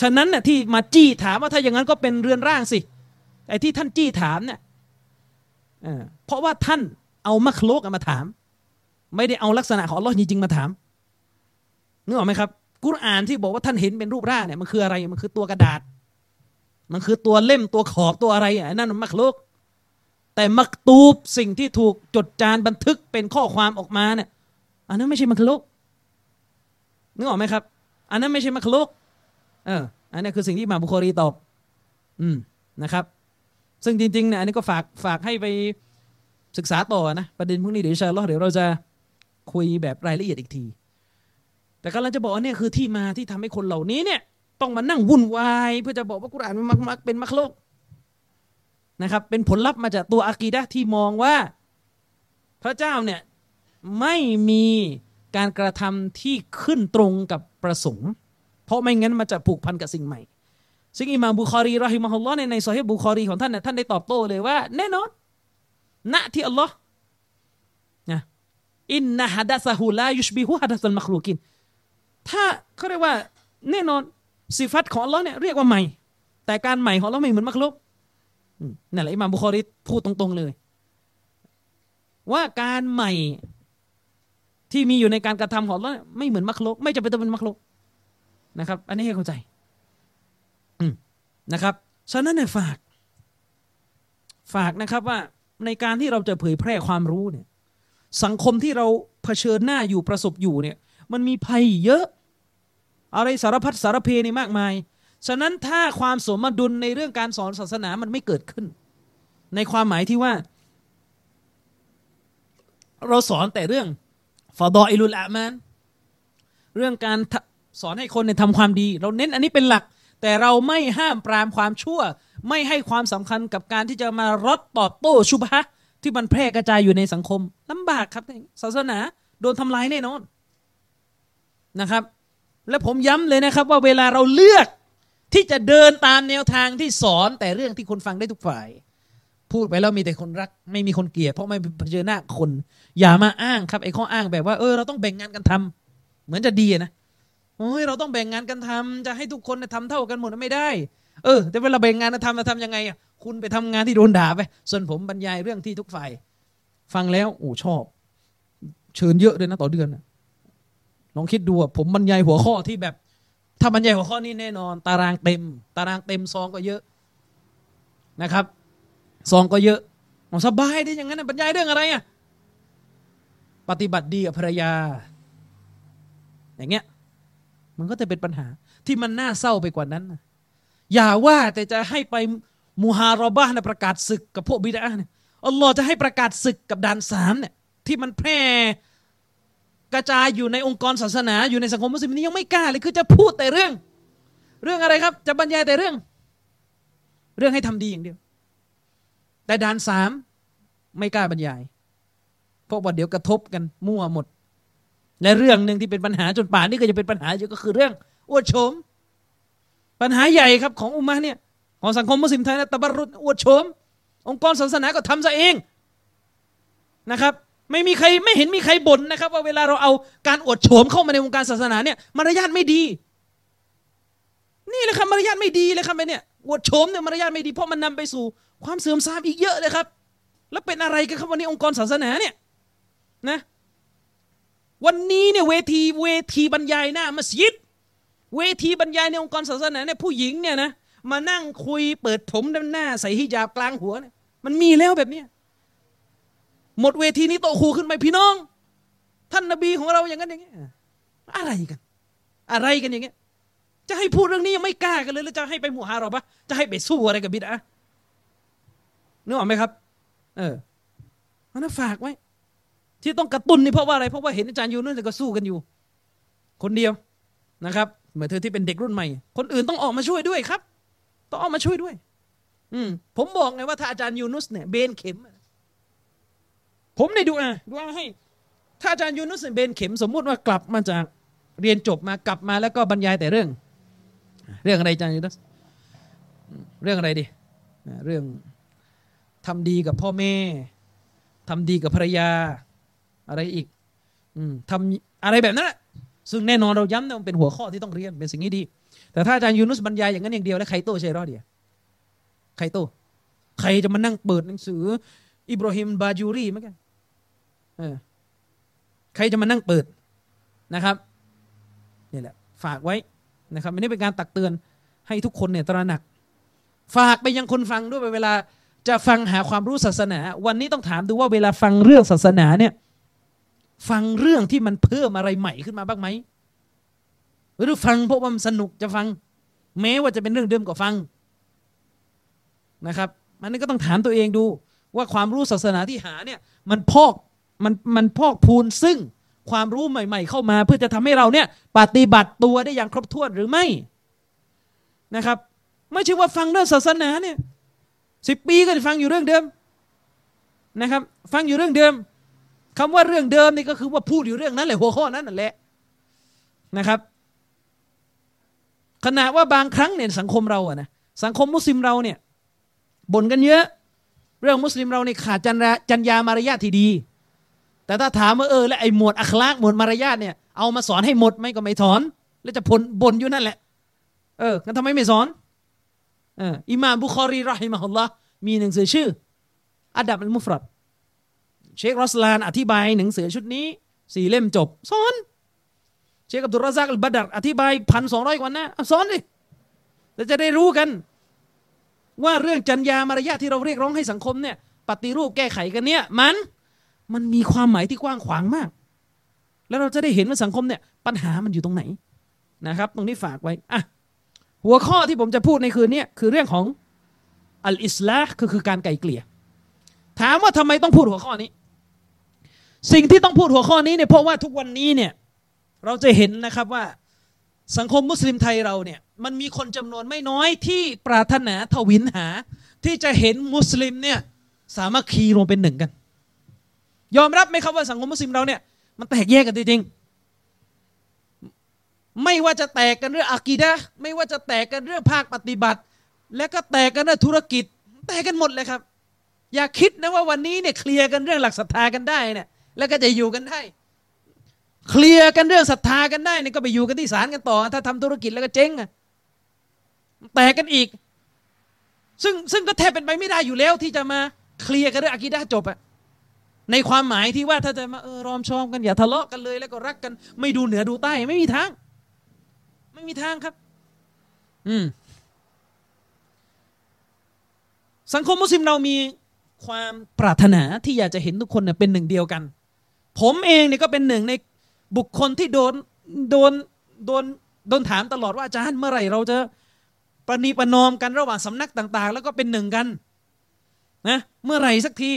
ฉะนั้นน่ะที่มาจี้ถามว่าถ้าอย่างนั้นก็เป็นเรือนร่างสิไอ้ที่ท่านจี้ถามเนี่ยเพราะว่าท่านเอามักลุกมาถามไม่ได้เอาลักษณะของอัลลอฮ์จริงๆมาถามนึกออกไหมครับกุรอานที่บอกว่าท่านเห็นเป็นรูปร่างเนี่ยมันคืออะไรมันคือตัวกระดาษมันคือตัวเล่มตัวขอบตัวอะไรอ่ะนั่นมักลุกแต่มักตูบสิ่งที่ถูกจดจานบันทึกเป็นข้อความออกมาเนี่ยอันนั้นไม่ใช่มักลุกนึกออกไหมครับอันนั้นไม่ใช่มักลุกอันนี้คือสิ่งที่อิหม่ามบุคอรีตอบนะครับซึ่งจริงๆเนี่ยอันนี้ก็ฝากให้ไปศึกษาต่อนะประเด็นพวกนี้เดี๋ยวอินชาอัลเลาะห์เดี๋ยวเราจะคุยแบบรายละเอียดอีกทีแต่กำลังจะบอกว่าเนี่ยคือที่มาที่ทำให้คนเหล่านี้เนี่ยต้องมานั่งวุ่นวายเพื่อจะบอกว่ากุรอานมันมักเป็นมักลุกนะครับเป็นผลลัพธ์มาจากตัวอะกีดะห์ที่มองว่าพระเจ้าเนี่ยไม่มีการกระทำที่ขึ้นตรงกับประสงค์เพราะไม่งั้นมันจะผูกพันกับสิ่งใหม่ซึ่งอิหม่ามบุคอรีเราะฮิมะฮุลลอฮ์ในซอฮีฮ์บุคอรีของท่านน่ะท่านได้ตอบโต้เลยว่าแน่นอนณที่อัลลอฮ์นะอินนะฮะดะซะฮูลายุชบิฮุฮะดะซัลมักลูกินถ้าเขาเรียกว่าแน่นอนสิฟัตของอัลลอฮ์เนี่ยเรียกว่าใหม่แต่การใหม่ของอัลลอฮ์ไม่เหมือนมักลุกนั่นแหละอิหม่ามบุคอรีพูดตรงๆเลยว่าการใหม่ที่มีอยู่ในการกระทำของอัลเลาะห์ไม่เหมือนมักลุกไม่จำเป็นต้องเป็นมักลุกนะครับอันนี้ให้เข้าใจนะครับฉะนั้นเนี่ยฝากนะครับว่าในการที่เราจะเผยแพร่ความรู้เนี่ยสังคมที่เราเผชิญหน้าอยู่ประสบอยู่เนี่ยมันมีภัยเยอะอะไรสารพัดสารเพนี่มากมายฉะนั้นถ้าความสมดุลในเรื่องการสอนศาสนามันไม่เกิดขึ้นในความหมายที่ว่าเราสอนแต่เรื่องฟะฎออิลุลอามันเรื่องการสอนให้คนเนี่ยทำความดีเราเน้นอันนี้เป็นหลักแต่เราไม่ห้ามปรามความชั่วไม่ให้ความสำคัญกับการที่จะมารดตอบโต้ชุบฮะที่มันแพร่กระจายอยู่ในสังคมลำบากครับศาสนาโดนทำลายแน่นอนนะครับและผมย้ำเลยนะครับว่าเวลาเราเลือกที่จะเดินตามแนวทางที่สอนแต่เรื่องที่คนฟังได้ทุกฝ่ายพูดไปแล้วมีแต่คนรักไม่มีคนเกลียดเพราะไม่เผชิญหน้าคนอย่ามาอ้างครับไอ้ข้ออ้างแบบว่าเราต้องแบ่งงานกันทำเหมือนจะดีนะโอ้ยเราต้องแบ่งงานกันทำจะให้ทุกคนทำเท่ากันหมดไม่ได้แต่เวลาแบ่งงานกันทำจะทำยังไงอ่ะคุณไปทำงานที่โดนด่าไปส่วนผมบรรยายเรื่องที่ทุกฝ่ายฟังแล้วโอ้ชอบเชิญเยอะด้วยนะต่อเดือนลองคิดดูผมบรรยายหัวข้อที่แบบถ้าบรรยายหัวข้อนี้แน่นอนตารางเต็มซองก็เยอะนะครับซองก็เยอะสบายได้อย่างนั้นบรรยายเรื่องอะไรอ่ะปฏิบัติดีกับภรรยาอย่างเงี้ยมันก็จะเป็นปัญหาที่มันน่าเศร้าไปกว่านั้นอย่าว่าแต่จะให้ไปมุฮารอบะห์นะประกาศศึกกับพวกบิดอะห์เนี่ยอัลเลาะห์จะให้ประกาศศึกกับด่าน3เนี่ยที่มันแพร่กระจายอยู่ในองค์กรศาสนาอยู่ในสังคมมุสลิมนี่ยังไม่กล้าเลยคือจะพูดแต่เรื่องอะไรครับจะบรรยายแต่เรื่องให้ทำดีอย่างเดียวแต่ด่าน3ไม่กล้าบรรยาย ราะว่าเดี๋ยวกระทบกันมั่วหมดและเรื่องนึงที่เป็นปัญหาจนป่านนี้ก็จะเป็นปัญหาอยู่ก็คือเรื่องอวดโฉมปัญหาใหญ่ครับของอุมมะเนี่ยของสังคมมุสลิมไทยนะตะบะรุจอวดโฉมองค์กรศาสนาก็ทำซะเองนะครับไม่มีใครไม่เห็นมีใครบ่นนะครับว่าเวลาเราเอาการอวดโฉมเข้ามาในวงการศาสนาเนี่ยมารยาทไม่ดีนี่แหละครับมารยาทไม่ดีเลยครับเนี่ยอวดโฉมเนี่ยมารยาทไม่ดีเพราะมันนำไปสู่ความเสื่อมทรามอีกเยอะเลยครับแล้วเป็นอะไรกันครับวันนี้องค์กรศาสนาเนี่ยนะวันนี้เนี่ยเวทีบรรยายหน้ามัสยิดเวทีบรรยายในองค์กรศาสนาเนี่ยผู้หญิงเนี่ยนะมานั่งคุยเปิดผมด้านหน้าใส่ฮิญาบกลางหัวเนี่ยมันมีแล้วแบบนี้หมดเวทีนี้โตคูขึ้นไปพี่น้องท่านนบีของเราอย่างนั้นอย่างนี้อะไรกันอย่างเงี้ยจะให้พูดเรื่องนี้ยังไม่กล้ากันเลยแล้วจะให้ไปมุฮารอมปะจะให้ไปสู้อะไรกับบิดอะห์นึกออกไหมครับมันฝากไว้ที่ต้องกระตุ้นนี่เพราะว่าอะไรเพราะว่าเห็นอาจารย์ยูนั่นแต่ก็สู้กันอยู่คนเดียวนะครับเหมือนเธอที่เป็นเด็กรุ่นใหม่คนอื่นต้องออกมาช่วยด้วยครับต้องออกมาช่วยด้วยผมบอกไงว่าถ้าอาจารย์ยูนุสเนี่ยเบนเข็มผมในดูอาให้ถ้าอาจารย์ยูนุสเนี่ยเบนเข็มสมมุติว่ากลับมาจากเรียนจบมากลับมาแล้วก็บรรยายแต่เรื่องอะไรอาจารย์ยูนุสเรื่องอะไรดีเรื่องทำดีกับพ่อแม่ทำดีกับภรรยาอะไรอีกทำอะไรแบบนั้นแหละซึ่งแน่นอนเราย้ำนะมันเป็นหัวข้อที่ต้องเรียนเป็นสิ่งที่ดีแต่ถ้าอาจารย์ยูนุสบรรยายอย่างนั้นอย่างเดียวแล้วใครโตใช่รอดเดียวใครโตใครจะมานั่งเปิดหนังสืออิบราฮิมบาจูรีมั้งแกใครจะมานั่งเปิดนะครับนี่แหละฝากไว้นะครับอันนี้เป็นการตักเตือนให้ทุกคนเนี่ยตระหนักฝากไปยังคนฟังด้วยเวลาจะฟังหาความรู้ศาสนาวันนี้ต้องถามดูว่าเวลาฟังเรื่องศาสนาเนี่ยฟังเรื่องที่มันเพิ่มอะไรใหม่ขึ้นมาบ้างไหมหรือฟังเพราะว่ามันสนุกจะฟังแม้ว่าจะเป็นเรื่องเดิมก็ฟังนะครับอันนี้ก็ต้องถามตัวเองดูว่าความรู้ศาสนาที่หาเนี่ยมันพอกพูนซึ่งความรู้ใหม่ๆเข้ามาเพื่อจะทำให้เราเนี่ยปฏิบัติตัวได้อย่างครบถ้วนหรือไม่นะครับไม่ใช่ว่าฟังเรื่องศาสนาเนี่ย10ปีก็ฟังอยู่เรื่องเดิมนะครับฟังอยู่เรื่องเดิมคำว่าเรื่องเดิมนี่ก็คือว่าพูดอยู่เรื่องนั้นแหละหัวข้อนั้นนั่นแหละนะครับขณะว่าบางครั้งเนี่ยสังคมเราอะนะสังคมมุสลิมเราเนี่ยบ่นกันเยอะเรื่องมุสลิมเราเนี่ยขาดจรรยามารยาทที่ดีแต่ถ้าถามว่าแล้วไอ้หมวดอัคลากหมวดมารยาทเนี่ยเอามาสอนให้หมดไหมก็ไม่สอนแล้วจะบ่นอยู่นั่นแหละงั้นทำไมไม่สอนอิหม่ามบุคอรีเราะฮิมะฮุลลอฮ์มีหนังสือชื่ออัดดับอัลมุฟรัดเชครอสลานอธิบายหนังสือชุดนี้4เล่มจบสอนเชคอับดุลรอซักอัลบะดัรอธิบาย 1,200 กว่าหน้าสอนดิแล้วจะได้รู้กันว่าเรื่องจรรยามารยาทที่เราเรียกร้องให้สังคมเนี่ยปฏิรูปแก้ไขกันเนี่ยมันมีความหมายที่กว้างขวางมากแล้วเราจะได้เห็นว่าสังคมเนี่ยปัญหามันอยู่ตรงไหนนะครับตรงนี้ฝากไว้หัวข้อที่ผมจะพูดในคืนนี้คือเรื่องของอัลอิสลาห์คือการไกล่เกลี่ยถามว่าทำไมต้องพูดหัวข้อนี้สิ่งที่ต้องพูดหัวข้อนี้เนี่ยเพราะว่าทุกวันนี้เนี่ยเราจะเห็นนะครับว่าสังคมมุสลิมไทยเราเนี่ยมันมีคนจำนวนไม่น้อยที่ปรารถนาทวินหาที่จะเห็นมุสลิมเนี่ยสามัคคีรวมเป็นหนึ่งกันยอมรับไหมครับว่าสังคมมุสลิมเราเนี่ยมันแตกแยกกันจริงๆไม่ว่าจะแตกกันเรื่องอากีดะห์ไม่ว่าจะแตกกันเรื่องภาคปฏิบัติและก็แตกกันเรื่องธุรกิจแตกกันหมดเลยครับอย่าคิดนะว่าวันนี้เนี่ยเคลียร์กันเรื่องหลักศรัทธากันได้เนี่ยแล้วก็จะอยู่กันได้เคลียร์กันเรื่องศรัทธากันได้เนี่ยก็ไปอยู่กันที่ศาลกันต่อถ้าทำธุรกิจแล้วก็เจ๊งอ่ะแตกกันอีกซึ่งก็แทบเป็นไปไม่ได้อยู่แล้วที่จะมาเคลียร์กันเรื่องอากีดะห์จบอ่ะในความหมายที่ว่าถ้าจะมารอมชอมกันอย่าทะเลาะกันเลยแล้วก็รักกันไม่ดูเหนือดูใต้ไม่มีทางครับสังคมมุสลิมเรามีความปรารถนาที่อยากจะเห็นทุกคนเป็นหนึ่งเดียวกันผมเองเนี่ยก็เป็นหนึ่งในบุคคลที่โดนถามตลอดว่าอาจารย์เมื่อไหร่เราจะประนีประนอมกันระหว่างสำนักต่างๆแล้วก็เป็นหนึ่งกันนะเมื่อไหร่สักที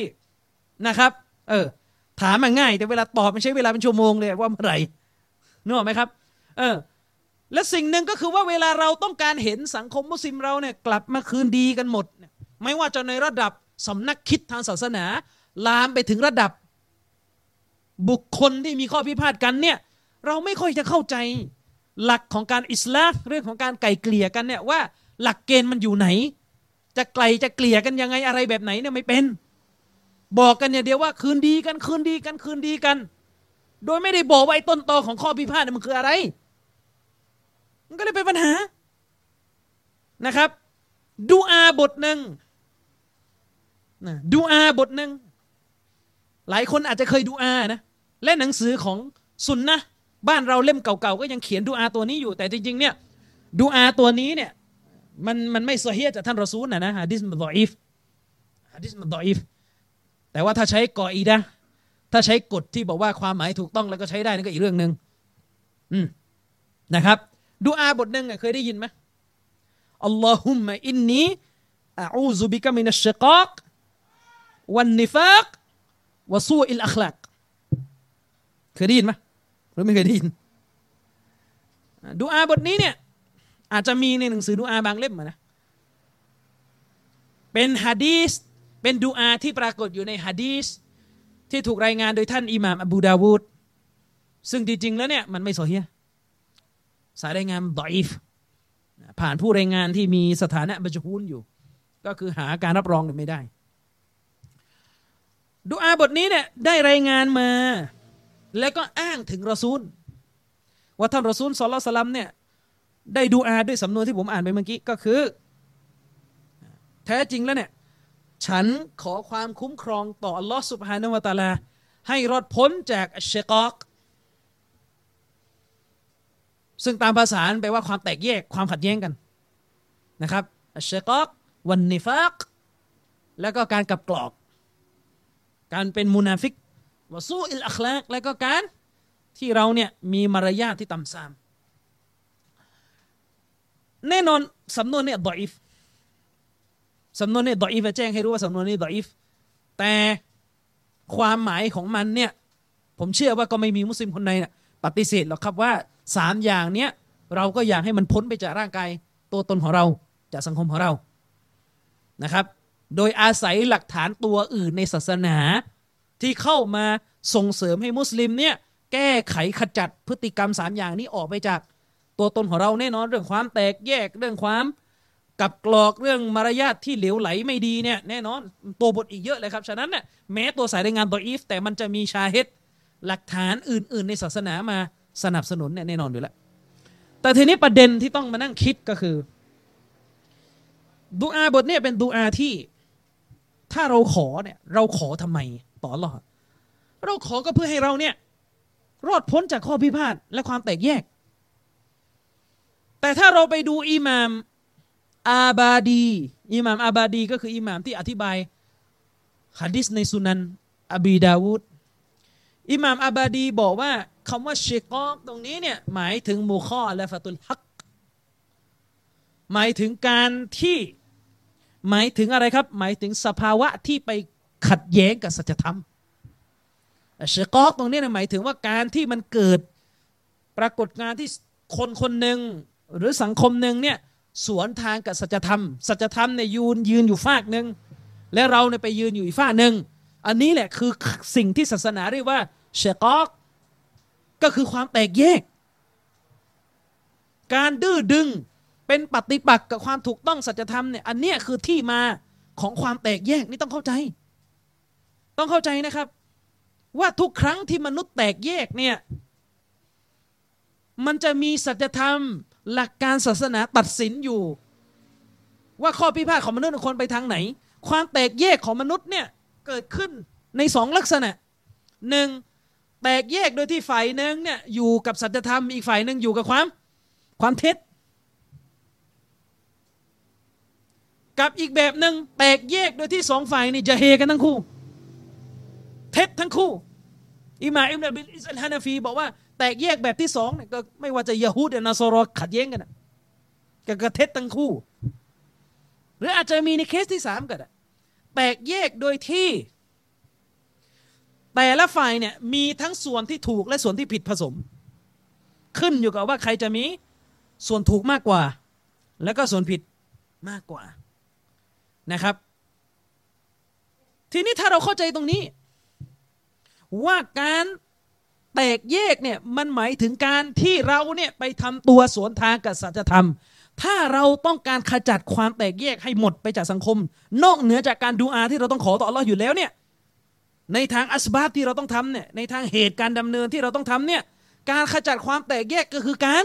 นะครับถามมันง่ายแต่เวลาตอบมันใช้เวลาเป็นชั่วโมงเลยว่าเมื่อไหร่นึกออกไหมครับและสิ่งหนึ่งก็คือว่าเวลาเราต้องการเห็นสังคมมุสลิมเราเนี่ยกลับมาคืนดีกันหมดไม่ว่าจะในระดับสำนักคิดทางศาสนาลามไปถึงระดับ บุคคลที่มีข้อพิพาทกันเนี่ยเราไม่ค่อยจะเข้าใจหลักของการอิสลาห์เรื่องของการไกล่เกลี่ยกันเนี่ยว่าหลักเกณฑ์มันอยู่ไหนจะไกลจะเกลี่ยกันยังไงอะไรแบบไหนเนี่ยไม่เป็นบอกกันเนี่ยเดียวว่าคืนดีกันโดยไม่ได้บอกว่าไอ้ต้นตอของข้อพิพาทมันคืออะไรมันก็เลยเป็นปัญหานะครับดุอาบทหนึ่งนะดุอาบทหนึ่งหลายคนอาจจะเคยดุอานะและหนังสือของสุนนะห์บ้านเราเล่มเก่าๆก็ยังเขียนดุอาตัวนี้อยู่แต่จริงๆเนี่ยดุอาตัวนี้เนี่ยมันไม่ซอฮีฮ์จากท่านรอซูลนะฮะดิษมันดออีฟแต่ว่าถ้าใช้กออีดะห์ถ้าใช้กฎที่บอกว่าความหมายถูกต้องแล้วก็ใช้ได้นั่นก็อีกเรื่องนึงนะครับดุอาบทนึงเคยได้ยินมั้ยอัลลอฮุมมะอินนีอะอูซุบิกะมินัชชิกอกวันนิฟากวะซูอิลอัคลากเคยได้ยินมั้ยหรือไม่เคยได้ยินดุอาบทนี้เนี่ยอาจจะมีในหนังสือดุอาบางเล่มนะเป็นหะดีษเป็นดุอาที่ปรากฏอยู่ในหะดีษที่ถูกรายงานโดยท่านอิหม่ามอบูดาวูดซึ่งจริงๆแล้วเนี่ยมันไม่ซอฮีฮ์สายรายงานดออีฟผ่านผู้รายงานที่มีสถานะมัจฮูลอยู่ก็คือหาการรับรองไม่ได้ดุอาบทนี้เนี่ยได้รายงานมาแล้วก็อ้างถึงรอซูลว่าท่านรอซูลศ็อลลัลลอฮุอะลัยฮิวะซัลลัมเนี่ยได้ดุอาด้วยสำนวนที่ผมอ่านไปเมื่อกี้ก็คือแท้จริงแล้วเนี่ยฉันขอความคุ้มครองต่ออัลเลาะห์ซุบฮานะฮูวะตะอาลาให้รอดพ้นจากอัชชิกอกซึ่งตามภาษาแปลว่าความแตกแยกความขัดแย้งกันนะครับอัชชิกอกวันนิฟากแล้วก็การกลับกรอกการเป็นมุนาฟิกวะซูอิลอัคลากแล้วก็การที่เราเนี่ยมีมารยาทที่ต่ำทรามแน่นอนสำนวนเนี่ยดออีฟแจ้งให้รู้ว่าสำนวนนี้ดออีฟแต่ความหมายของมันเนี่ยผมเชื่อว่าก็ไม่มีมุสลิมคนใดเนี่ยปฏิเสธหรอกครับว่า3อย่างเนี้ยเราก็อยากให้มันพ้นไปจากร่างกายตัวตนของเราจากสังคมของเรานะครับโดยอาศัยหลักฐานตัวอื่นในศาสนาที่เข้ามาส่งเสริมให้มุสลิมเนี่ยแก้ไขขจัดพฤติกรรม3อย่างนี้ออกไปจากตัวตนของเราแน่นอนเรื่องความแตกแยกเรื่องความกับกรอกเรื่องมารยาทที่เหลวไหลไม่ดีเนี่ยแน่นอนตัวบทอีกเยอะเลยครับฉะนั้นเนี่ยแม้ตัวสายรายงานดออีฟแต่มันจะมีชาฮิดหลักฐานอื่นๆในศาสนามาสนับสนุนเนี่ยแน่นอนอยู่แล้วแต่ทีนี้ประเด็นที่ต้องมานั่งคิดก็คือดุอาบทเนี่ยเป็นดุอาที่ถ้าเราขอเนี่ยเราขอทำไมต่ออัลเลาะห์เราขอก็เพื่อให้เราเนี่ยรอดพ้นจากข้อพิพาทและความแตกแยกแต่ถ้าเราไปดูอิหม่ามอาบาดีก็คืออิหม่ามที่อธิบายหะดีษในสุนันอบีดาวูดอิหม่ามอาบาดีบอกว่าคำว่าชิกอกตรงนี้เนี่ยหมายถึงมุคอละฟะตุลฮักหมายถึงการที่หมายถึงอะไรครับหมายถึงสภาวะที่ไปขัดแย้งกับสัจธรรมชิกอกตรงนี้เนี่ยหมายถึงว่าการที่มันเกิดปรากฏการณ์ที่คนคนหนึ่งหรือสังคมหนึ่งเนี่ยสวนทางกับสัจธรรมเนี่ยยืนอยู่ฝากนึงและเราเนี่ยไปยืนอยู่อีกฝากนึงอันนี้แหละคือสิ่งที่ศาสนาเรียกว่าชิกอกก็คือความแตกแยกการดื้อดึงเป็นปฏิปักษ์กับความถูกต้องสัจธรรมเนี่ยอันนี้คือที่มาของความแตกแยกนี่ต้องเข้าใจนะครับว่าทุกครั้งที่มนุษย์แตกแยกเนี่ยมันจะมีสัจธรรมหลักการศาสนาตัดสินอยู่ว่าข้อพิพาทของมนุษย์คนไปทางไหนความแตกแยกของมนุษย์เนี่ยเกิดขึ้นใน2ลักษณะ1แตกแยกโดยที่ฝ่ายนึงเนี่ยอยู่กับสัจธรรมอีกฝ่ายนึงอยู่กับความเท็จกับอีกแบบนึงแตกแยกโดยที่2ฝ่ายนี่จะเฮกันทั้งคู่เท็จทั้งคู่อิหม่ามอิบนุบิลอิสอัลฮานาฟีบอกว่าแตกแยกแบบที่2เนี่ยก็ไม่ว่าจะยะฮูดหรือนศรอขัดแย้งกันกับกระเท็จทั้งคู่หรืออาจจะมีในเคสที่3ก็ได้แตกแยกโดยที่แต่ละฝ่ายเนี่ยมีทั้งส่วนที่ถูกและส่วนที่ผิดผสมขึ้นอยู่กับว่าใครจะมีส่วนถูกมากกว่าแล้วก็ส่วนผิดมากกว่านะครับทีนี้ถ้าเราเข้าใจตรงนี้ว่าการ แตกแยกเนี่ยมันหมายถึงการที่เราเนี่ยไปทำตัวสวนทางกับสัจธรรมถ้าเราต้องการขจัดความแตกแยกให้หมดไปจากสังคมนอกเหนือจากการดูอาที่เราต้องขอต่ออัลเลาะห์อยู่แล้วเนี่ยในทางอัสบาบที่เราต้องทำเนี่ยในทางเหตุการณ์ดำเนินที่เราต้องทำเนี่ยการขจัดความแตกแยกก็คือการ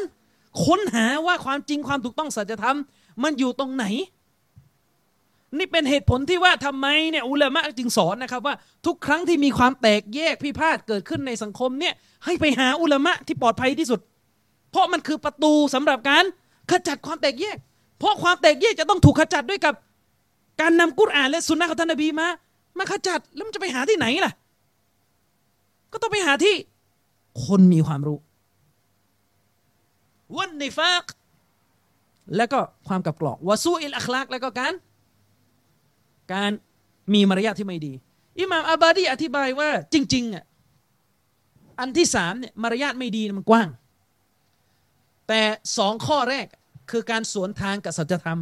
ค้นหาว่าความจริงความถูกต้องสัจธรรมมันอยู่ตรงไหนนี่เป็นเหตุผลที่ว่าทำไมเนี่ยอุลามะห์จึงสอนนะครับว่าทุกครั้งที่มีความแตกแยกพิพาทเกิดขึ้นในสังคมเนี่ยให้ไปหาอุลามะห์ที่ปลอดภัยที่สุดเพราะมันคือประตูสำหรับการขจัดความแตกแยกเพราะความแตกแยกจะต้องถูกขจัดด้วยกับการนำกุรอานและสุนนะของท่านนบีมาขจัดแล้วมันจะไปหาที่ไหนล่ะก็ต้องไปหาที่คนมีความรู้วันนิฟากแล้วก็ความกับกรอกวะซูอิลอัคลากแล้วก็การมีมารยาทที่ไม่ดีอิหม่ามอับบาดีอธิบายว่าจริงๆอ่ะอันที่3เนี่ยมารยาทไม่ดีมันกว้างแต่2ข้อแรกคือการสวนทางกับสัจธรรม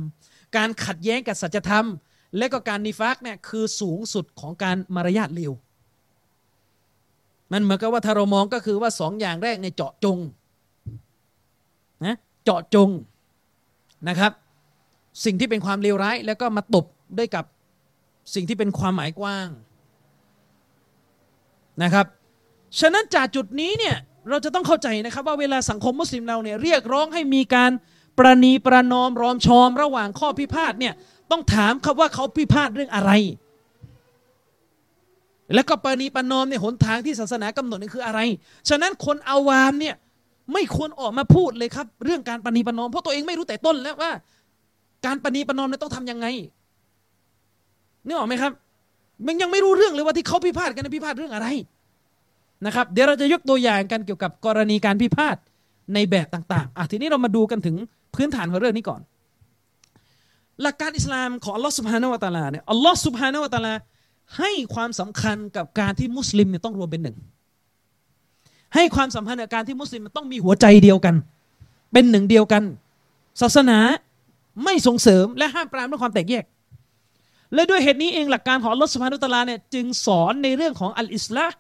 การขัดแย้งกับสัจธรรมและก็การนิฟากเนี่ยคือสูงสุดของการมารยาทเลวมันเหมือนกับว่าถ้าเรามองก็คือว่า2อย่างแรกในเจาะจงนะเจาะจงนะครับสิ่งที่เป็นความเลวร้ายแล้วก็มาตบด้วยกับสิ่งที่เป็นความหมายกว้างนะครับฉะนั้นจากจุดนี้เนี่ยเราจะต้องเข้าใจนะครับว่าเวลาสังคมมุสลิมเราเนี่ยเรียกร้องให้มีการประนีประนอมรอมชอมระหว่างข้อพิพาทเนี่ยต้องถามครับว่าเขาพิพาทเรื่องอะไรแล้วก็ประนีประนอมเนี่ยหนทางที่ศาสนากำหนดนี่คืออะไรฉะนั้นคนอาวามเนี่ยไม่ควรออกมาพูดเลยครับเรื่องการประนีประนอมเพราะตัวเองไม่รู้แต่ต้นแล้วว่าการประนีประนอมเนี่ยต้องทำยังไงนึกออกไหมครับมันยังไม่รู้เรื่องเลยว่าที่เขาพิพาทกันพิพาทเรื่องอะไรนะครับเดี๋ยวเราจะยกตัวอย่างกันเกี่ยวกับกรณีการพิพาทในแบบต่างๆทีนี้เรามาดูกันถึงพื้นฐานของเรื่องนี้ก่อนหลักการอิสลามของอัลลอฮฺซุบฮานะฮูวะตะอาลาเนี่ยอัลลอฮฺซุบฮานะฮูวะตะอาลาให้ความสำคัญกับการที่มุสลิมเนี่ยต้องรวมเป็นหนึ่งให้ความสำคัญกับการที่มุสลิมต้องมีหัวใจเดียวกันเป็นหนึ่งเดียวกันศาสนาไม่ส่งเสริมและห้ามปรามเรื่องความแตกแยกและด้วยเหตุนี้เองหลักการของอัลเลาะห์ซุบฮานะฮูวะตะอาลาเนี่ยจึงสอนในเรื่องของอัลอิสลาห์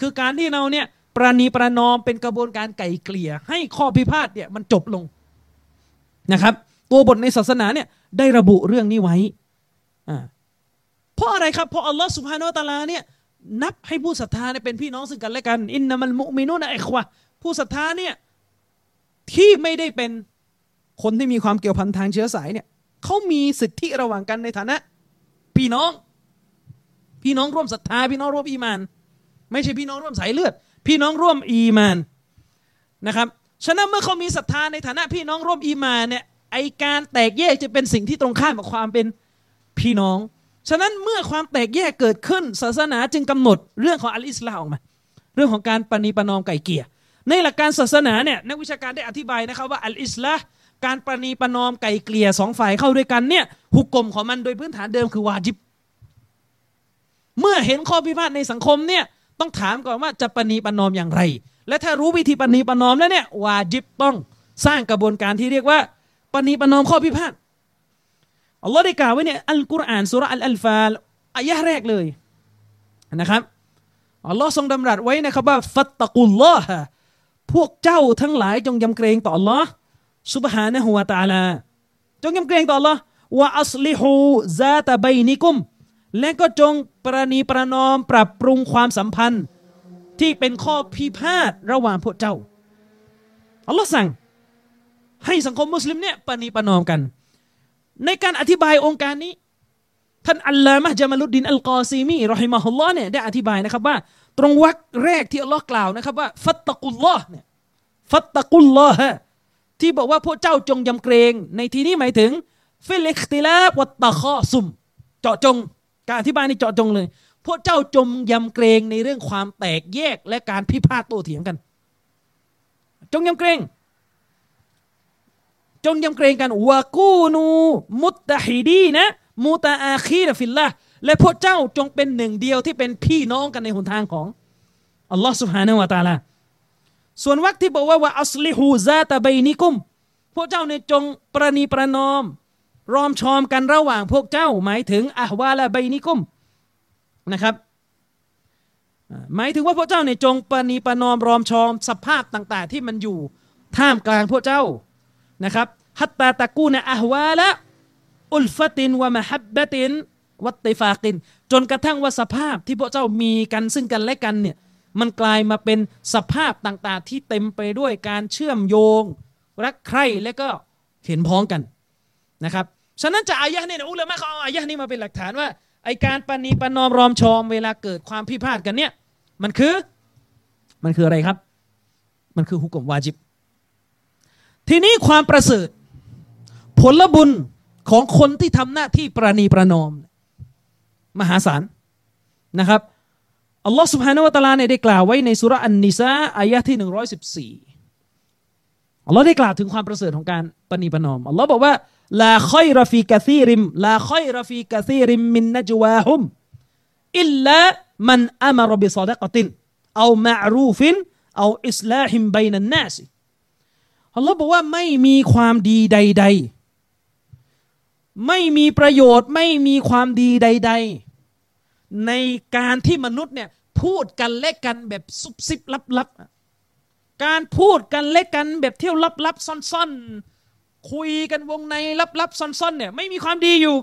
คือการที่เราเนี่ยประนีประนอมเป็นกระบวนการไกล่เกลี่ยให้ข้อพิพาทเนี่ยมันจบลงนะครับตัวบทในศาสนาเนี่ยได้ระบุเรื่องนี้ไว้เพราะอะไรครับเพราะอัลเลาะห์ซุบฮานะฮูวะตะอาลาเนี่ยนับให้ผู้ศรัทธาเนี่ยเป็นพี่น้องซึ่งกันและกันอินนามัลมุอ์มินูนะอิควะผู้ศรัทธาเนี่ยที่ไม่ได้เป็นคนที่มีความเกี่ยวพันทางเชื้อสายเนี่ยเขามีสิทธิระหว่างกันในฐานะพี่น้องร่วมศรัทธาพี่น้องร่วมอีมานไม่ใช่พี่น้องร่วมสายเลือดพี่น้องร่วมอีมานนะครับฉะนั้นเมื่อเขามีศรัทธาในฐานะพี่น้องร่วมอีมานเนี่ยไอการแตกแยกจะเป็นสิ่งที่ตรงข้ามกับความเป็นพี่น้องฉะนั้นเมื่อความแตกแยกเกิดขึ้นศาสนาจึงกำหนดเรื่องของอัลอิสลาห์ออกมาเรื่องของการปณีประนอมไก่เกลี่ยในหลักการศาสนาเนี่ยนักวิชาการได้อธิบายนะครับว่าอัลอิสลาห์การปณีประนอมไก่เกลี่ย2ฝ่ายเข้าด้วยกันเนี่ยหุกกลมของมันโดยพื้นฐานเดิมคือวาญิบเมื่อเห็นข้อพิพาทในสังคมเนี่ยต้องถามก่อนว่าจะปณีประนอมอย่างไรและถ้ารู้วิธีปณีประนอมแล้วเนี่ยวาญิบต้องสร้างกระบวนการที่เรียกว่าปณีประนอมข้อพิพาทอัลลอฮ์ได้กล่าวไว้ในอัลกุรอานซูเราะห์อัลฟาลอายะห์แรกเลยนะครับอัลลอฮ์ทรงดำรัสไว้นะครับว่าฟัตตะกุลลอฮะพวกเจ้าทั้งหลายจงยำเกรงต่ออัลลอฮ์ซุบฮานะฮูวะตะอาลาจงยำเกรงต่ออัลลอฮ์วะอัศลิฮูซาตะบัยนิกุมและก็จงประนีประนอมปรับปรุงความสัมพันธ์ที่เป็นข้อพิพาทระหว่างพวกเจ้าอัลลอฮ์สั่งให้สังคมมุสลิมเนี่ยประนีประนอมกันในการอธิบายองค์การนี้ท่านอัลลามะฮ์ญะมาลุดดีนอัลกอซีมีรอฮิมะฮุลลอฮ์เนี่ยได้อธิบายนะครับว่าตรงวรรคแรกที่อัลลอฮ์กล่าวนะครับว่าฟัตตะกุลลอฮ์เนี่ยฟัตตะกุลลอฮ์ที่บอกว่าพวกเจ้าจงยำเกรงในที่นี้หมายถึงฟิลอิคติลาฟวัตตะคอซุมเจาะจงการอธิบายนี่เจาะจงเลยพวกเจ้าจงยำเกรงในเรื่องความแตกแยกและการพิพาทโต้เถียงกันจงยำเกรงกันวะกูนูมุตตะฮิดีนะมุตะอาคีนะฟิลลาห์และพวกเจ้าจงเป็นหนึ่งเดียวที่เป็นพี่น้องกันในหนทางของอัลลอฮ์ซุบฮานะฮูวะตะอาลาส่วนวรรคที่บอกว่าวะอัศลิฮูซาตะบัยนิกุมพวกเจ้าเนี่ยจงประนีประนอมรอมชอมกันระหว่างพวกเจ้าหมายถึงอะห์วาละบัยนิกุมนะครับ หมายถึงว่าพวกเจ้าเนี่ยจงปณีประนอมรอมชอมสภาพต่างๆที่มันอยู่ท่ามกลางพวกเจ้านะครับฮัตตาตะกูนะอะฮวาละอุลฟะตินวะมะฮับบะตินวัตติฟากินจนกระทั่งว่าสภาพที่พวกเจ้ามีกันซึ่งกันและกันเนี่ยมันกลายมาเป็นสภาพต่างๆที่เต็มไปด้วยการเชื่อมโยงรักใคร่และก็เห็นพ้องกันนะครับฉะนั้นจากอายะห์เนี่ยอุลามะเขาเอาอายะห์นี้มาเป็นหลักฐานว่าไอ้การปณีประนอมรอมชอมเวลาเกิดความพิพาทกันเนี่ยมันคืออะไรครับมันคือฮุกมวาญิบทีนี้ความประเสริฐผลบุญของคนที่ทำหน้าที่ประนีประนอมมหาศาลนะครับอัลลอฮฺซุบฮานะฮูวะตะอาลาเนี่ยได้กล่าวไว้ในซูเราะห์อันนิสาอายะห์ที่114อัลลอฮ์ได้กล่าวถึงความประเสริฐของการประนีประนอมอัลลอฮ์บอกว่าลาค็อยรอฟีกะซีริมลาค็อยรอฟีกะซีริมมินนัจวาฮุมอิลลามันอะมะรอบิศอดะกะตินเอามะอรูฟินเอาอิสลาฮิมบัยนันนาสอัลลอฮ์บอกว่าไม่มีความดีใดๆไม่มีประโยชน์ไม่มีความดีใดๆในการที่มนุษย์เนี่ยพูดกันและกันแบบซุบซิบลับๆการพูดกันและกันแบบเที่ยวลับๆซ่อนๆคุยกันวงในลับๆซ่อนๆเนี่ยไม่มีความดีอยู่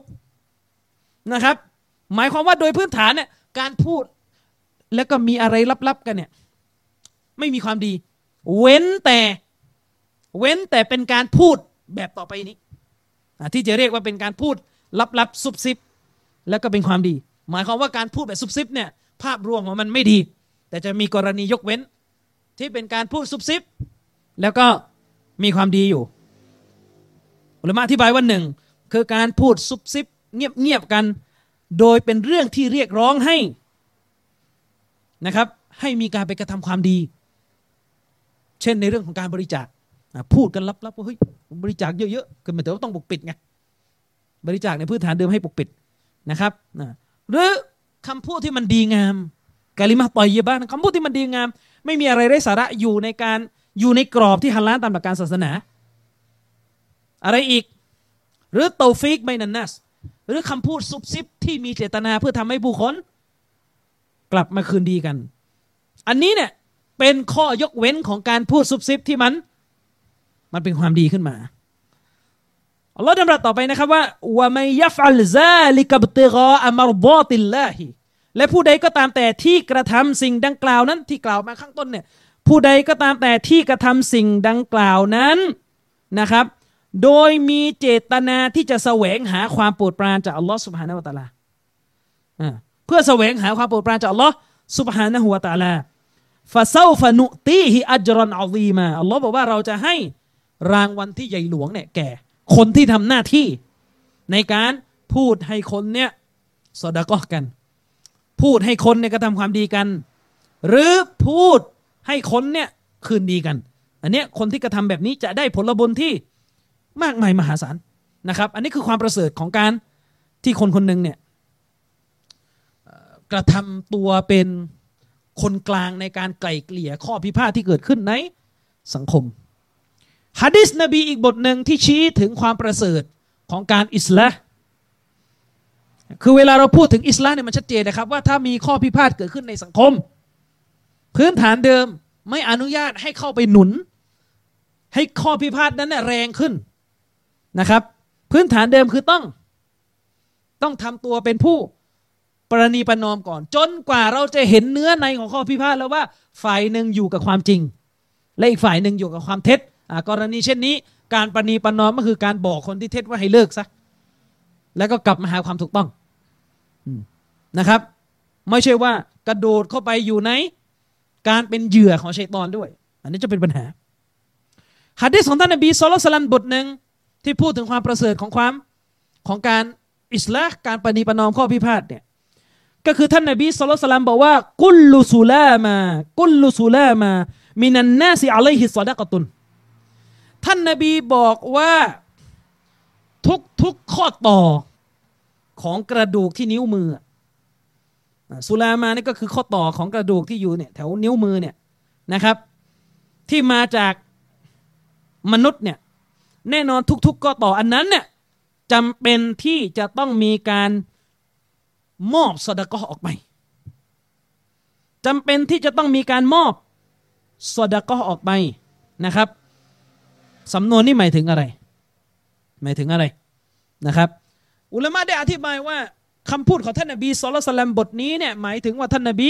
นะครับหมายความว่าโดยพื้นฐานเนี่ยการพูดแล้วก็มีอะไรลับๆกันเนี่ยไม่มีความดีเว้นแต่เป็นการพูดแบบต่อไปนี้ที่จะเรียกว่าเป็นการพูดลับๆซุบซิบแล้วก็เป็นความดีหมายความว่าการพูดแบบซุบซิบเนี่ยภาพรวมของมันไม่ดีแต่จะมีกรณียกเว้นที่เป็นการพูดซุบซิบแล้วก็มีความดีอยู่อุลามะอธิบายว่าหนึ่งคือการพูดซุบซิบเงียบๆกันโดยเป็นเรื่องที่เรียกร้องให้นะครับให้มีการไปกระทำความดีเช่นในเรื่องของการบริจาคพูดกันลับๆว่าเฮ้ยบริจาคเยอะๆคือหมายถึงว่าต้องปกปิดไงบริจาคในพื้นฐานเดิมให้ปกปิดนะครับหรือคำพูดที่มันดีงามกะลิมะฮ์ฏอยยิบะฮ์คำพูดที่มันดีงามไม่มีอะไรไร้สาระอยู่ในกรอบที่ฮะลาลตามหลักการศาสนาอะไรอีกหรือตอฟีกบัยนันนัสหรือคำพูดซุบซิบที่มีเจตนาเพื่อทำให้ผู้คนกลับมาคืนดีกันอันนี้เนี่ยเป็นข้อยกเว้นของการพูดซุบซิบที่มันเป็นความดีขึ้นมาอัลลอฮ์ดำรัสต่อไปนะครับว่าวะมัยยัฟอัลซาลิกะบิติฆออมัรฎอติลลาฮิและผู้ใดก็ตามแต่ที่กระทำสิ่งดังกล่าวนั้นที่กล่าวมาข้างต้นเนี่ยผู้ใดก็ตามแต่ที่กระทำสิ่งดังกล่าวนั้นนะครับโดยมีเจตนาที่จะแสวงหาความโปรดปรานจากอัลลอฮ์ซุบฮานะฮูวะตะอาลาเพื่อแสวงหาความโปรดปรานจากอัลลอฮ์ซุบฮานะฮูวะตะอาลาฟะซอฟะนุตีฮิอัจรันออซีมาอัลลอฮ์บอกว่าเราจะให้รางวัลที่ใหญ่หลวงเนี่ยแก่คนที่ทำหน้าที่ในการพูดให้คนเนี่ยซอดะกอฮ์กันพูดให้คนเนี่ยกระทำความดีกันหรือพูดให้คนเนี่ยคืนดีกันอันเนี้ยคนที่กระทำแบบนี้จะได้ผลบุญที่มากมายมหาศาลนะครับอันนี้คือความประเสริฐของการที่คนคนหนึ่งเนี่ยกระทำตัวเป็นคนกลางในการไกล่เกลี่ยข้อพิพาทที่เกิดขึ้นในสังคมหะดีษนบีอีกบทหนึ่งที่ชี้ถึงความประเสริฐของการอิสลาห์คือเวลาเราพูดถึงอิสลาห์เนี่ยมันชัดเจนนะครับว่าถ้ามีข้อพิพาทเกิดขึ้นในสังคมพื้นฐานเดิมไม่อนุญาตให้เข้าไปหนุนให้ข้อพิพาทนั้นแรงขึ้นนะครับพื้นฐานเดิมคือต้องทำตัวเป็นผู้ประนีประนอมก่อนจนกว่าเราจะเห็นเนื้อในของข้อพิพาทแล้วว่าฝ่ายหนึ่งอยู่กับความจริงและอีกฝ่ายหนึ่งอยู่กับความเท็จกรณีเช่นนี้การประนีประนอมก็คือการบอกคนที่เท็จว่าให้เลิกซะแล้วก็กลับมาหาความถูกต้องนะครับไม่ใช่ว่ากระโดดเข้าไปอยู่ในการเป็นเหยื่อของชัยฏอนด้วยอันนี้จะเป็นปัญหาหะดีษของท่านนบีศ็อลลัลลอฮุอะลัยฮิวะซัลลัมบทหนึ่งที่พูดถึงความประเสริฐของการอิสลาห์การประนีประนอมข้อพิพาทเนี่ยก็คือท่านนบีศ็อลลัลลอฮุอะลัยฮิวะซัลลัมบอกว่ากุลลุซุลามะมินันนาซิอะลัยฮิศอดะกะตุนท่านนบีบอกว่าทุกข้อต่อของกระดูกที่นิ้วมือสุลามานี่ก็คือข้อต่อของกระดูกที่อยู่เนี่ยแถวนิ้วมือเนี่ยนะครับที่มาจากมนุษย์เนี่ยแน่นอนทุกข้อต่ออันนั้นเนี่ยจำเป็นที่จะต้องมีการมอบซอดะกอฮ์ออกไป จำเป็นที่จะต้องมีการมอบซอดะกอฮ์ออกไปนะครับสำนวนนี้หมายถึงอะไรนะครับอุลามะได้อธิบายว่าคำพูดของท่านนบีศ็อลลัลลอฮุอะลัยฮิวะซัลลัมบทนี้เนี่ยหมายถึงว่าท่านนบี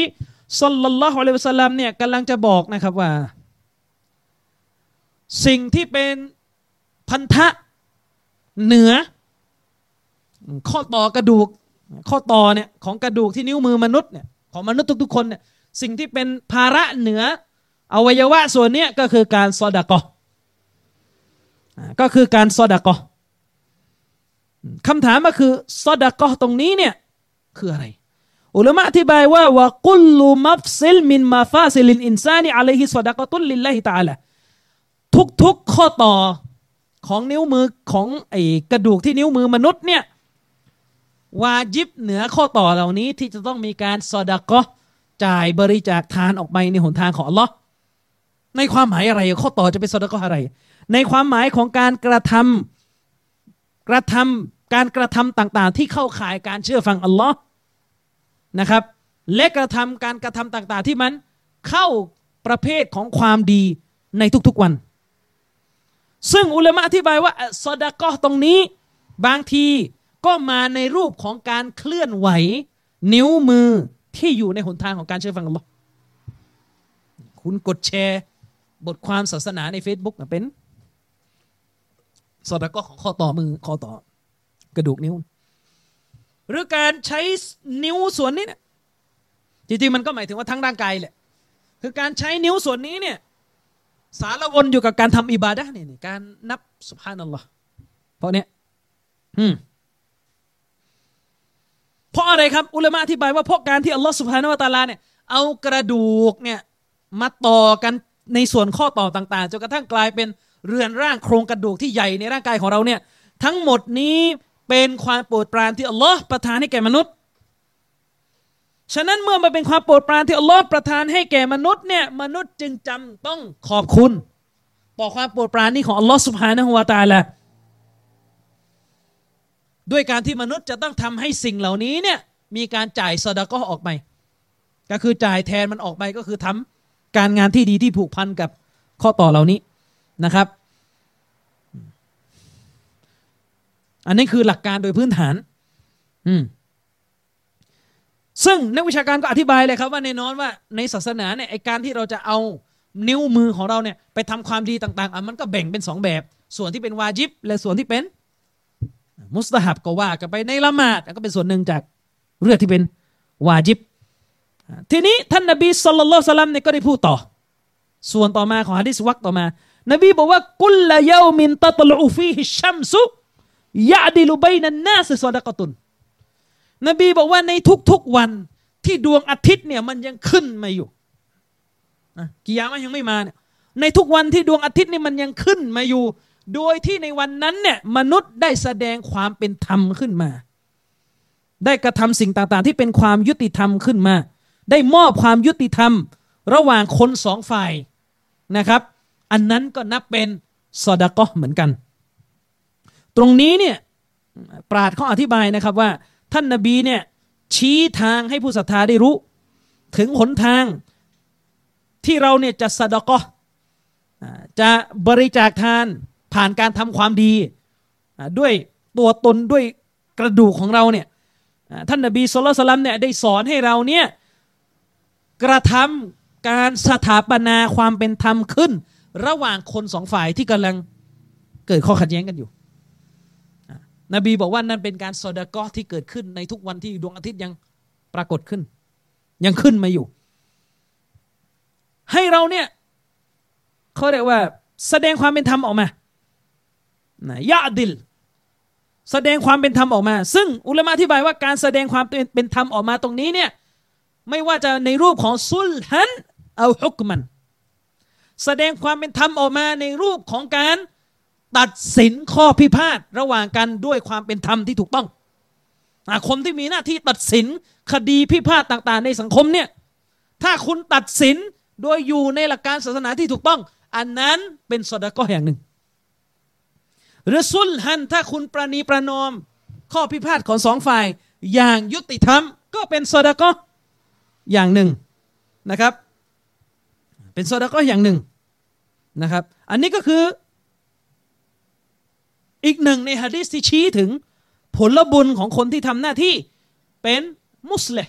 ศ็อลลัลลอฮุอะลัยฮิวะซัลลัมเนี่ยกำลังจะบอกนะครับว่าสิ่งที่เป็นพันธะเหนือข้อต่อกระดูกข้อต่อเนี่ยของกระดูกที่นิ้วมือมนุษย์เนี่ยของมนุษย์ทุกๆคนเนี่ยสิ่งที่เป็นภาระเหนืออวัยวะส่วนนี้ก็คือการซอดะกอฮ์คำถามก็คือซอดะกอฮ์ตรงนี้เนี่ยคืออะไรอุลามะอธิบายว่าวะกุลลุมัฟซิลมินมาฟาซิลินอินซานีอะลัยฮิซอดะกอตุลลิลลาฮิตะอาลาทุกๆข้อต่อของนิ้วมือของไอ้กระดูกที่นิ้วมือมนุษย์เนี่ยวาญิบเหนือข้อต่อเหล่านี้ที่จะต้องมีการซอดะกอฮ์จ่ายบริจาคทานออกไปในหนทางของอัลเลาะห์ในความหมายอะไรข้อต่อจะเป็นซอดะกอฮ์อะไรในความหมายของการกระทำต่างๆที่เข้าข่ายการเชื่อฟังอัลเลาะห์นะครับและการกระทำต่างๆที่มันเข้าประเภทของความดีในทุกๆวันซึ่งอุลามะอธิบายว่าซอดะกอฮ์ตรงนี้บางทีก็มาในรูปของการเคลื่อนไหวนิ้วมือที่อยู่ในหนทางของการเชื่อฟังอัลเลาะห์คุณกดแชร์บทความศาสนาใน Facebook น่ะเป็นซอดะกอฮ์ของข้อต่อมือข้อต่อกระดูกนิ้วหรือการใช้นิ้วส่วนนี้เนี่ยจริงๆมันก็หมายถึงว่าทั้งร่างกายแหละคือการใช้นิ้วส่วนนี้เนี่ยสารวนอยู่กับการทำอิบาดะห์เนี่ยการนับซุบฮานัลลอฮ์เพราะเนี่ยเพราะอะไรครับอุลามะอธิบายว่าเพราะการที่อัลลอฮ์ซุบฮานะฮูวะตะอาลาเนี่ยเอากระดูกเนี่ยมาต่อกันในส่วนข้อต่อต่างๆจนกระทั่งกลายเป็นเรือนร่างโครงกระดูกที่ใหญ่ในร่างกายของเราเนี่ยทั้งหมดนี้เป็นความโปรดปรานที่อัลลอฮ์ประทานให้แก่มนุษย์ฉะนั้นเมื่อมันเป็นความโปรดปรานที่อัลลอฮ์ประทานให้แก่มนุษย์เนี่ยมนุษย์จึงจำต้องขอบคุณต่อความโปรดปรานนี้ของอัลลอฮ์ซุบฮานะฮูวะตะอาลาด้วยการที่มนุษย์จะต้องทำให้สิ่งเหล่านี้เนี่ยมีการจ่ายซอดะกอฮ์ออกไปก็คือจ่ายแทนมันออกไปก็คือทำการงานที่ดีที่ผูกพันกับข้อต่อเหล่านี้นะครับอันนี้คือหลักการโดยพื้นฐานซึ่งนักวิชาการก็อธิบายเลยครับว่าแน่นอนว่าในศาสนาเนี่ยไอ้การที่เราจะเอานิ้วมือของเราเนี่ยไปทำความดีต่างๆมันก็แบ่งเป็นสองแบบส่วนที่เป็นวาญิบและส่วนที่เป็นมุสตะฮับก็ว่ากันไปในละหมาดก็เป็นส่วนหนึ่งจากเรื่องที่เป็นวาญิบทีนี้ท่านนบีศ็อลลัลลอฮุอะลัยฮิวะซัลลัมเนี่ยก็ได้พูดต่อส่วนต่อมาของหะดีษวรรคต่อมานบีบอกว่ากุลลายอมินตัตลุอูฟีฮิชัมซุยะอดิลุบัยนันนาสซอดะกะตุนนบีบอกว่าในทุกๆวันที่ดวงอาทิตย์เนี่ยมันยังขึ้นมาอยู่กิยามะห์ยังไม่มาเนี่ยในทุกวันที่ดวงอาทิตย์นี่มันยังขึ้นมาอยู่โดยที่ในวันนั้นเนี่ยมนุษย์ได้แสดงความเป็นธรรมขึ้นมาได้กระทำสิ่งต่างๆที่เป็นความยุติธรรมขึ้นมาได้มอบความยุติธรรมระหว่างคนสองฝ่ายนะครับอันนั้นก็นับเป็นซอดะกอฮ์เหมือนกันตรงนี้เนี่ยปราชญ์เขาอธิบายนะครับว่าท่านนบีเนี่ยชี้ทางให้ผู้ศรัทธาได้รู้ถึงหนทางที่เราเนี่ยจะซอดะกอฮ์จะบริจาคทานผ่านการทำความดีด้วยตัวตนด้วยกระดูกของเราเนี่ยท่านนบีศ็อลลัลลอฮุอะลัยฮิวะซัลลัมเนี่ยได้สอนให้เราเนี่ยกระทำการสถาปนาความเป็นธรรมขึ้นระหว่างคนสองฝ่ายที่กำลังเกิดข้อขัดแย้งกันอยู่นบีบอกว่านั่นเป็นการซอดะกอฮ์ที่เกิดขึ้นในทุกวันที่ดวงอาทิตย์ยังปรากฏขึ้นยังขึ้นมาอยู่ให้เราเนี่ยเขาเรียกว่าแสดงความเป็นธรรมออกมายะดิลแสดงความเป็นธรรมออกมาซึ่งอุลามะอธิบายว่าการแสดงความเป็นธรรมออกมาตรงนี้เนี่ยไม่ว่าจะในรูปของซุลฮันเอาฮุกมันแสดงความเป็นธรรมออกมาในรูปของการตัดสินข้อพิพาทระหว่างกันด้วยความเป็นธรรมที่ถูกต้องคนที่มีหน้าที่ตัดสินคดีพิพาทต่างๆในสังคมเนี่ยถ้าคุณตัดสินโดยอยู่ในหลักการศาสนาที่ถูกต้องอันนั้นเป็นซอดะกอฮ์อย่างหนึ่งหรือซุลฮันถ้าคุณประนีประนอมข้อพิพาทของสองฝ่ายอย่างยุติธรรมก็เป็นซอดะกอฮ์อย่างหนึ่ง นะครับเป็นซอดะกออย่างหนึ่งนะครับอันนี้ก็คืออีกหนึ่งในหะดีษที่ชี้ถึงผลบุญของคนที่ทำหน้าที่เป็นมุสลิม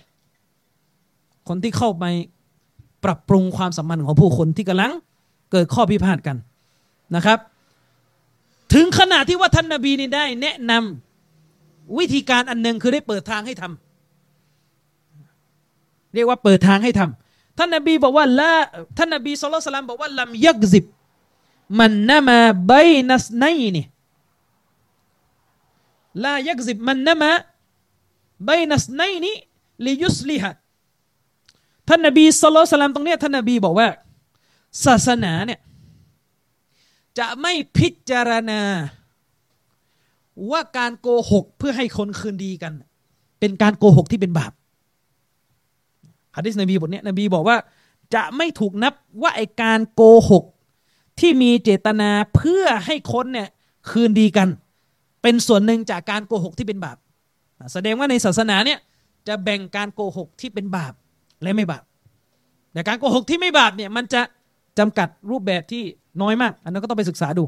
คนที่เข้าไปปรับปรุงความสัมพันธ์ของผู้คนที่กำลังเกิดข้อพิพาทกันนะครับถึงขนาดที่ว่าท่านนบีนี่ได้แนะนำวิธีการอันหนึ่งคือได้เปิดทางให้ทำเรียกว่าเปิดทางให้ทำท่านนบีบอกว่าละท่านนบีศ็อลลัลลอฮุอะลัยฮิวะซัลลัมบอกว่าลัมยักซิบมันนะมาบัยนัสนัยนี่ลายักซิบมันนะมาบัยนัสนัยนี่ลิยุสลิฮะท่านนบีศ็อลลัลลอฮุอะลัยฮิวะซัลลัมตรงเนี้ยท่านนบีบอกว่าศาสนาเนี่ยจะไม่พิจารณาว่าการโกหกเพื่อให้คนคืนดีกันเป็นการโกหกที่เป็นบาปหะดีษนบีบทนี้นบีบอกว่าจะไม่ถูกนับว่าไอ้การโกหกที่มีเจตนาเพื่อให้คนเนี่ยคืนดีกันเป็นส่วนหนึ่งจากการโกหกที่เป็นบาปแสดงว่าในศาสนาเนี่ยจะแบ่งการโกหกที่เป็นบาปและไม่บาปแต่การโกหกที่ไม่บาปเนี่ยมันจะจำกัดรูปแบบที่น้อยมากอันนั้นก็ต้องไปศึกษาดู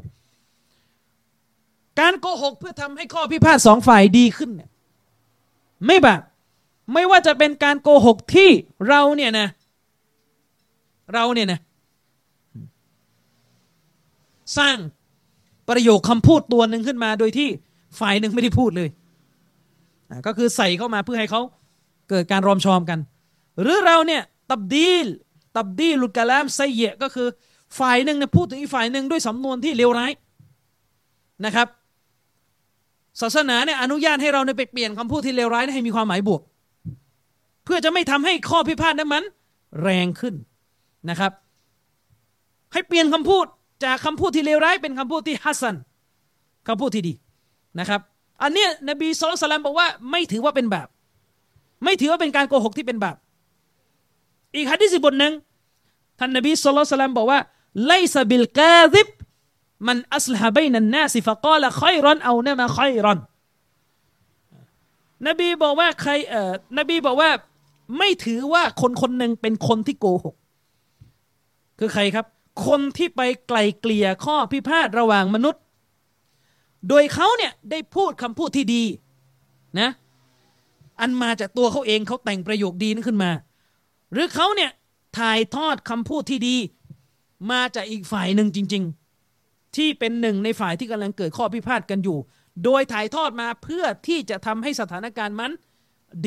การโกหกเพื่อทำให้ข้อพิพาทสองฝ่ายดีขึ้นเนี่ยไม่บาปไม่ว่าจะเป็นการโกหกที่เราเนี่ยนะสร้างประโยคคำพูดตัวหนึ่งขึ้นมาโดยที่ฝ่ายหนึ่งไม่ได้พูดเลยก็คือใส่เข้ามาเพื่อให้เขาเกิดการรอมชอมกันหรือเราเนี่ยตับดีลุกะลามไซเยะก็คือฝ่ายหนึ่งเนี่ยพูดถึงอีกฝ่ายหนึ่งด้วยสำนวนที่เลวร้ายนะครับศาสนาเนี่ยอนุญาตให้เราเนี่ยไปเปลี่ยนคำพูดที่เลวร้ายให้มีความหมายบวกเพื่อจะไม่ทำให้ข้อพิพาทนั้นมันแรงขึ้นนะครับให้เปลี่ยนคำพูดจากคำพูดที่เลวร้ายเป็นคำพูดที่ฮัสซันคำพูดที่ดีนะครับอันเนี้ยนบีศ็อลลัลลอฮุอะลัยฮิวะซัลลัมบอกว่าไม่ถือว่าเป็นบาปไม่ถือว่าเป็นการโกหกที่เป็นบาปอีกหะดีษบทหนึ่งท่านนบีศ็อลลัลลอฮุอะลัยฮิวะซัลลัมบอกว่าไลซะบิลกาซิบมันอัศลฮะบัยนันนาสฟะกาละค็อยรอนเอานะมาค็อยรอนนบีบอกว่าไม่ถือว่าคนๆหนึ่งเป็นคนที่โกหกคือใครครับคนที่ไปไกล่เกลี่ยข้อพิพาทระหว่างมนุษย์โดยเขาเนี่ยได้พูดคำพูดที่ดีนะอันมาจากตัวเขาเองเขาแต่งประโยคดีนั้นขึ้นมาหรือเขาเนี่ยถ่ายทอดคำพูดที่ดีมาจากอีกฝ่ายหนึ่งจริงๆที่เป็นหนึ่งในฝ่ายที่กำลังเกิดข้อพิพาทกันอยู่โดยถ่ายทอดมาเพื่อที่จะทำให้สถานการณ์มัน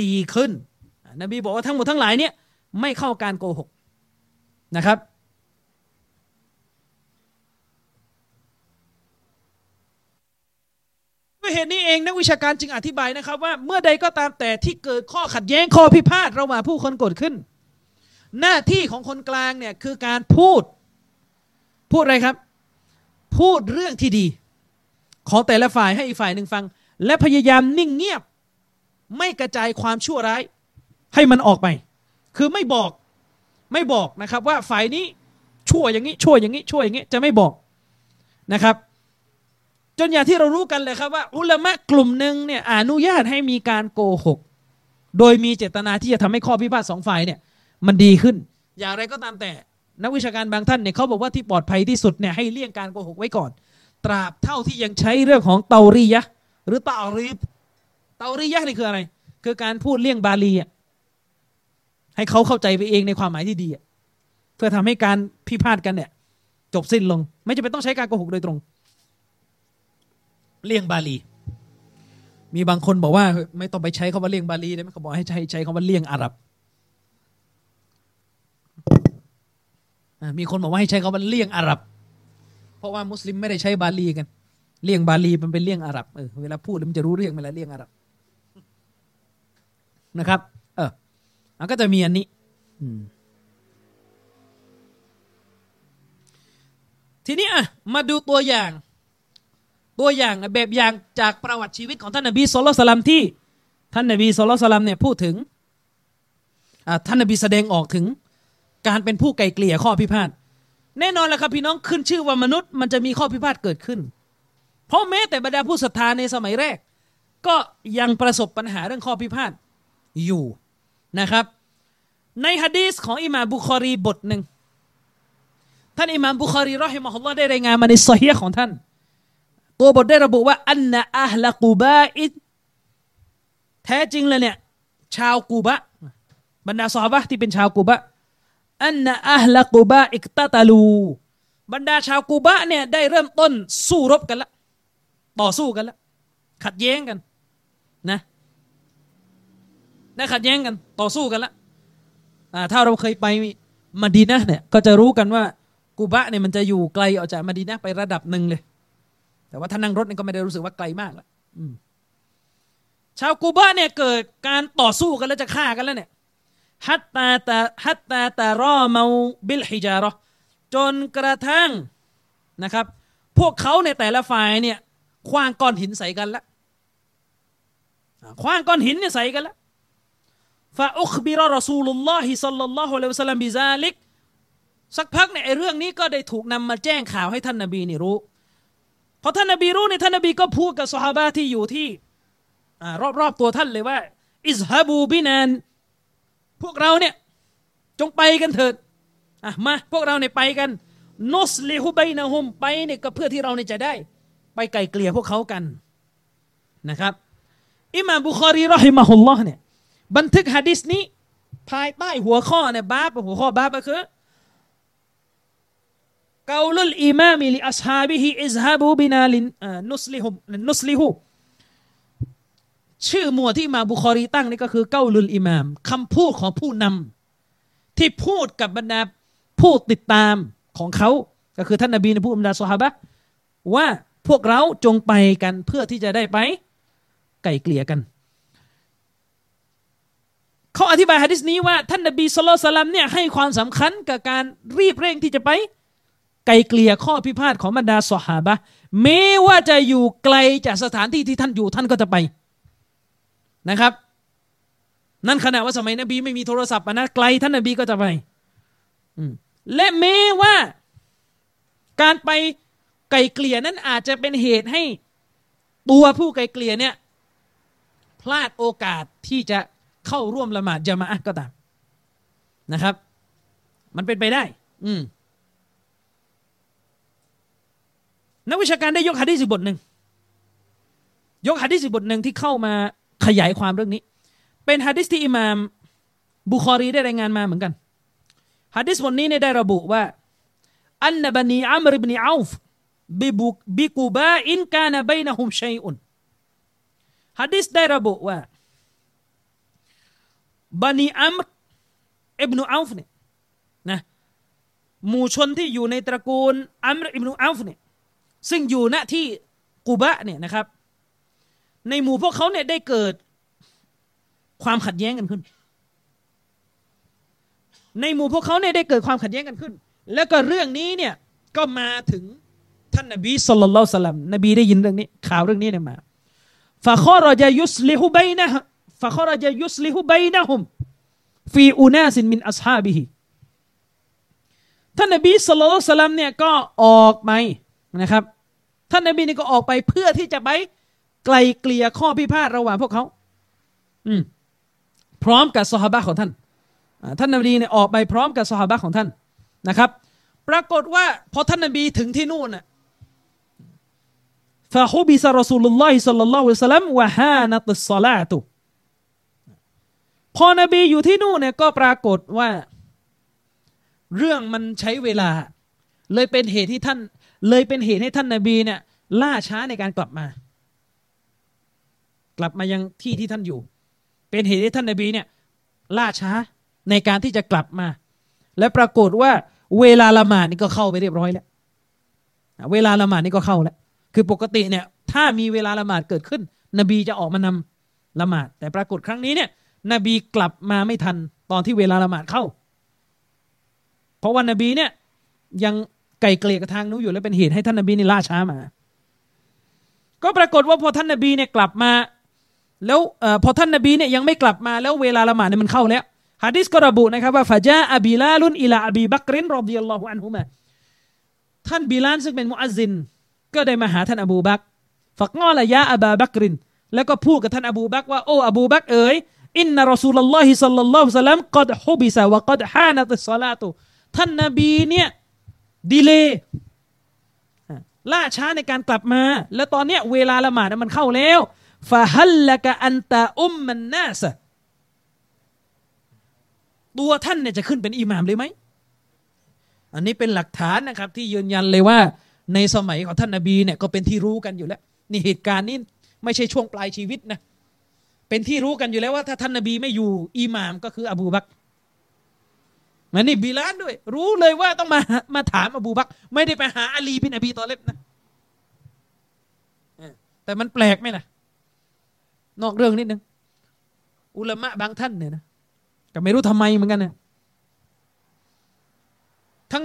ดีขึ้นนบีบอกว่าทั้งหมดทั้งหลายเนี่ยไม่เข้าการโกหกนะครับด้วยเหตุนี้เองนักวิชาการจึงอธิบายนะครับว่าเมื่อใดก็ตามแต่ที่เกิดข้อขัดแย้งข้อพิพาทระหว่างผู้คนเกิดขึ้นหน้าที่ของคนกลางเนี่ยคือการพูดอะไรครับพูดเรื่องที่ดีของแต่ละฝ่ายให้อีกฝ่ายหนึ่งฟังและพยายามนิ่งเงียบไม่กระจายความชั่วร้ายให้มันออกไปคือไม่บอกนะครับว่าฝ่ายนี้ชั่วอย่างนี้จะไม่บอกนะครับจนอย่างที่เรารู้กันเลยครับว่าอุลามะกลุ่มนึงเนี่ยอนุญาตให้มีการโกหกโดยมีเจตนาที่จะทำให้ข้อพิพาทสองฝ่ายเนี่ยมันดีขึ้นอย่างไรก็ตามแต่นักวิชาการบางท่านเนี่ยเขาบอกว่าที่ปลอดภัยที่สุดเนี่ยให้เลี่ยงการโกหกไว้ก่อนตราบเท่าที่ยังใช้เรื่องของเตารียะห์หรือเตารียะห์นี่คืออะไรคือการพูดเลี่ยงบาลีอ่ะให้เขาเข้าใจไปเองในความหมายที่ดีอ่ะเพื่อทำให้การพิพาทกันเนี่ยจบสิ้นลงไม่จำเป็นต้องใช้การโกหกโดยตรงเลี่ยงบาลีมีบางคนบอกว่าไม่ต้องไปใช้คำว่าเลี่ยงบาลีเลยเขาบอกให้ใช้คำว่าเลี่ยงอาหรับมีคนบอกว่าให้ใช้คำว่าเลี่ยงอาหรับเพราะว่ามุสลิมไม่ได้ใช้บาลีกันเลี่ยงบาลีมันเป็นเลี่ยงอาหรับเวลาพูดมันจะรู้เรื่องเวลาเลี่ยงอาหรับนะครับมันก็จะมีอันนี้ทีนี้มาดูตัวอย่างแบบอย่างจากประวัติชีวิตของท่านนบีศ็อลลัลลอฮุอะลัยฮิวะซัลลัมที่ท่านนบีศ็อลลัลลอฮุอะลัยฮิวะซัลลัมเนี่ยพูดถึงท่านนบีแสดงออกถึงการเป็นผู้ไกล่เกลี่ยข้อพิพาทแน่นอนแหละครับพี่น้องขึ้นชื่อว่ามนุษย์มันจะมีข้อพิพาทเกิดขึ้นเพราะแม้แต่บรรดาผู้ศรัทธาในสมัยแรกก็ยังประสบปัญหาเรื่องข้อพิพาทอยู่นะครับ ในหะดีษของอิหม่ามบุคอรีบทหนึ่งท่านอิหม่ามบุคอรีรอฮิมะฮุลลอฮ์ได้รายงานมาในซอฮีฮ์ของท่านตัวบทได้ระบุว่าอันนะอะห์ละกูบะอิแท้จริงเลยเนี่ยชาวกูบะบรรดาซอฮาบะห์ที่เป็นชาวกูบะอันนะอะห์ละกูบะอิกตะตะลูบรรดาชาวกูบะเนี่ยได้เริ่มต้นสู้รบกันละต่อสู้กันละขัดแย้งกันนะได้ขัดแย้งกันต่อสู้กันละถ้าเราเคยไปมะดีนะห์เนี่ยก็จะรู้กันว่ากูบะเนี่ยมันจะอยู่ไกลออกจากมะดีนะห์ไประดับหนึ่งเลยแต่ว่าถ้านั่งรถเนี่ยก็ไม่ได้รู้สึกว่าไกลมากละชาวกูบะเนี่ยเกิดการต่อสู้กันแล้วจะฆ่ากันแล้วเนี่ยฮัตตาร่อเมาบิลฮิจาเราะห์จนกระทั่งนะครับพวกเขาในแต่ละฝ่ายเนี่ยขว้างก้อนหินใส่กันละขว้างก้อนหินเนี่ยใส่กันละฟาอุคบิรอรอซูลุลลอฮิศ็อลลัลลอฮุอะลัยฮิวะซัลลัมบิซาลิกสักพักเนี่ยไอ้เรื่องนี้ก็ได้ถูกนำมาแจ้งข่าวให้ท่านนบีนี่รู้พอท่านนบีรู้เนี่ยท่านนบีก็พูดกับซอฮาบะห์ที่อยู่ที่รอบๆตัวท่านเลยว่าอิซฮะบูบินานพวกเราเนี่ยจงไปกันเถิดมาพวกเราเนี่ยไปกันนุสลิฮุบัยนะฮุมไปเนี่ยก็เพื่อที่เราเนี่ยจะได้ไปไกลเกลี่ยพวกเขากันนะครับอิหม่ามบุคอรีรอฮิมะฮุลลอฮ์เนี่ยบันทึกหะดีษนี้ภายใต้หัวข้อเนี่ยบาบหัวข้อบาบก็คือกาลุลอิมามลิอัศฮาบิฮิอิซฮะบูบินาลินุสลิฮุชื่อหมวดที่มาบุคอรีตั้งนี่ก็คือเก้าลุลอิมามคำพูดของผู้นำที่พูดกับบรรดาผู้ติดตามของเขาก็คือท่านนบีในผู้บรรดาซอฮาบะห์ว่าพวกเราจงไปกันเพื่อที่จะได้ไปไกล่เกลี่ยกันเขาอธิบายหะดีษนี้ว่าท่านนบีศ็อลลัลลอฮุอะลัยฮิวะซัลลัมเนี่ยให้ความสำคัญกับการรีบเร่งที่จะไปไกล่เกลี่ยข้อพิพาทของบรรดาซอฮาบะห์แม้ว่าจะอยู่ไกลจากสถานที่ที่ท่านอยู่ท่านก็จะไปนะครับนั่นขณะว่าสมัยนบีไม่มีโทรศัพท์นะไกลท่านนบีก็จะไปและแม้ว่าการไปไกลเกลี่ยนั้นอาจจะเป็นเหตุให้ตัวผู้ไกลเกลี่ยเนี่ยพลาดโอกาสที่จะเข้าร่วมละหมาดญะมาอะห์ก็ตามนะครับมันเป็นไปได้นักวิชาการได้ยกหะดีษบทหนึ่งที่เข้ามาขยายความเรื่องนี้เป็นหะดีษที่อิหม่ามบุคอรีได้รายงานมาเหมือนกันหะดีษวันนี้เนี่ยได้ระบุว่าอันนะบะนีอัมรอิบนุอูฟบิกูบาอินกานะบัยนะฮุมชัยอุนหะดีษได้ระบุว่าบะนีอัมรอิบนุอูฟเนี่ยนะหมู่ชนที่อยู่ในตระกูลอัมรอิบนุอูฟเนี่ยซึ่งอยู่ณที่กูบะเนี่ยนะครับในหมู่พวกเขาเนี่ยได้เกิดความขัดแย้งกันขึ้นแล้วก็เรื่องนี้เนี่ยก็มาถึงท่านนบีศ็อลลัลลอฮุอะลัยฮิวะซัลลัมนบีได้ยินเรื่องนี้ข่าวเรื่องนี้เนี่ยมาฟะคอรอจะยุสลิฮุบัยนะฮุมฟีอูนาซินมินอัศฮาบิฮิท่านนบีศ็อลลัลลอฮุอะลัยฮิวะซัลลัมเนี่ยก็ออกไปนะครับท่านนบีนี่ก็ออกไปเพื่อที่จะไปไกลเกลี่ยข้อพิพาทระหว่างพวกเขาพร้อมกับซอฮาบะห์ของท่านท่านนบีเนี่ยออกไปพร้อมกับซอฮาบะห์ของท่านนะครับปรากฏว่าพอท่านนบีถึงที่นู่นน่ะฟะฮุบิซะรอซูลุลลอฮิศ็อลลัลลอฮุอะลัยฮิวะซัลลัมวะฮานะติศศอลาตุพอนบีอยู่ที่นู่นเนี่ยก็ปรากฏว่าเรื่องมันใช้เวลาเลยเป็นเหตุให้ท่านนบีเนี่ยล่าช้าในการกลับมายังที่ที่ท่านอยู่เป็นเหตุให้ท่านนบีเนี่ยล่าช้าในการที่จะกลับมาและปรากฏว่าเวลาละหมาดนี่ก็เข้าไปเรียบร้อยแล้วคือปกติเนี่ยถ้ามีเวลาละหมาดเกิดขึ้นนบีจะออกมานำละหมาดแต่ปรากฏครั้งนี้เนี่ยนบีกลับมาไม่ทันตอนที่เวลาละหมาดเข้าเพราะว่านบีเนี่ยยังไกลเกลี่ยกับทางนู้นอยู่และเป็นเหตุให้ท่านนบีนี่ล่าช้ามาก็ปรากฏว่าพอท่านนบีเนี่ยกลับมาแล้วพอท่านนบีเนี่ยยังไม่กลับมาแล้วเวลาละหมาดเนี่ยมันเข้าแล้วหะดีษก็ระบุนะครับว่าฟะจาอะบิลาลุนอิลาอบีบักรินรอฎิยัลลอฮุอันฮุมาท่านบิลาลซึ่งเป็นมุอัซซินก็ได้มาหาท่านอบูบักรฟะกอละยาอะบาบักรินแล้วก็พูดกับท่านอบูบักรว่าโอ้อบูบักรเอ๋ย อินนะรอซูลุลลอฮิศ็อลลัลลอฮุอะลัยฮิวะซัลลัมกอดฮุบิซะวะกอดฮานะติศศอลาตุท่านนบีเนี่ยดีเลย์ล่าช้าในการกลับมาแล้วตอนเนี้ยเวลาละหมาดมันเข้าแล้วฟะฮัลละกะอันตะอุมมันนาสตัวท่านเนี่ยจะขึ้นเป็นอิหม่ามเลยไหมอันนี้เป็นหลักฐานนะครับที่ยืนยันเลยว่าในสมัยของท่านนบีเนี่ยก็เป็นที่รู้กันอยู่แล้วนี่เหตุการณ์นี้ไม่ใช่ช่วงปลายชีวิตนะเป็นที่รู้กันอยู่แล้วว่าถ้าท่านนบีไม่อยู่อิหม่ามก็คืออบูบักรมันนี่บิลาลด้วยรู้เลยว่าต้องมาถามอบูบักรไม่ได้ไปหาอาลีบินอบีตอเลบนะแต่มันแปลกไหมล่ะนอกเรื่องนิดนึงอุลามะบางท่านเนี่ยนะก็ไม่รู้ทำไมเหมือนกันนะ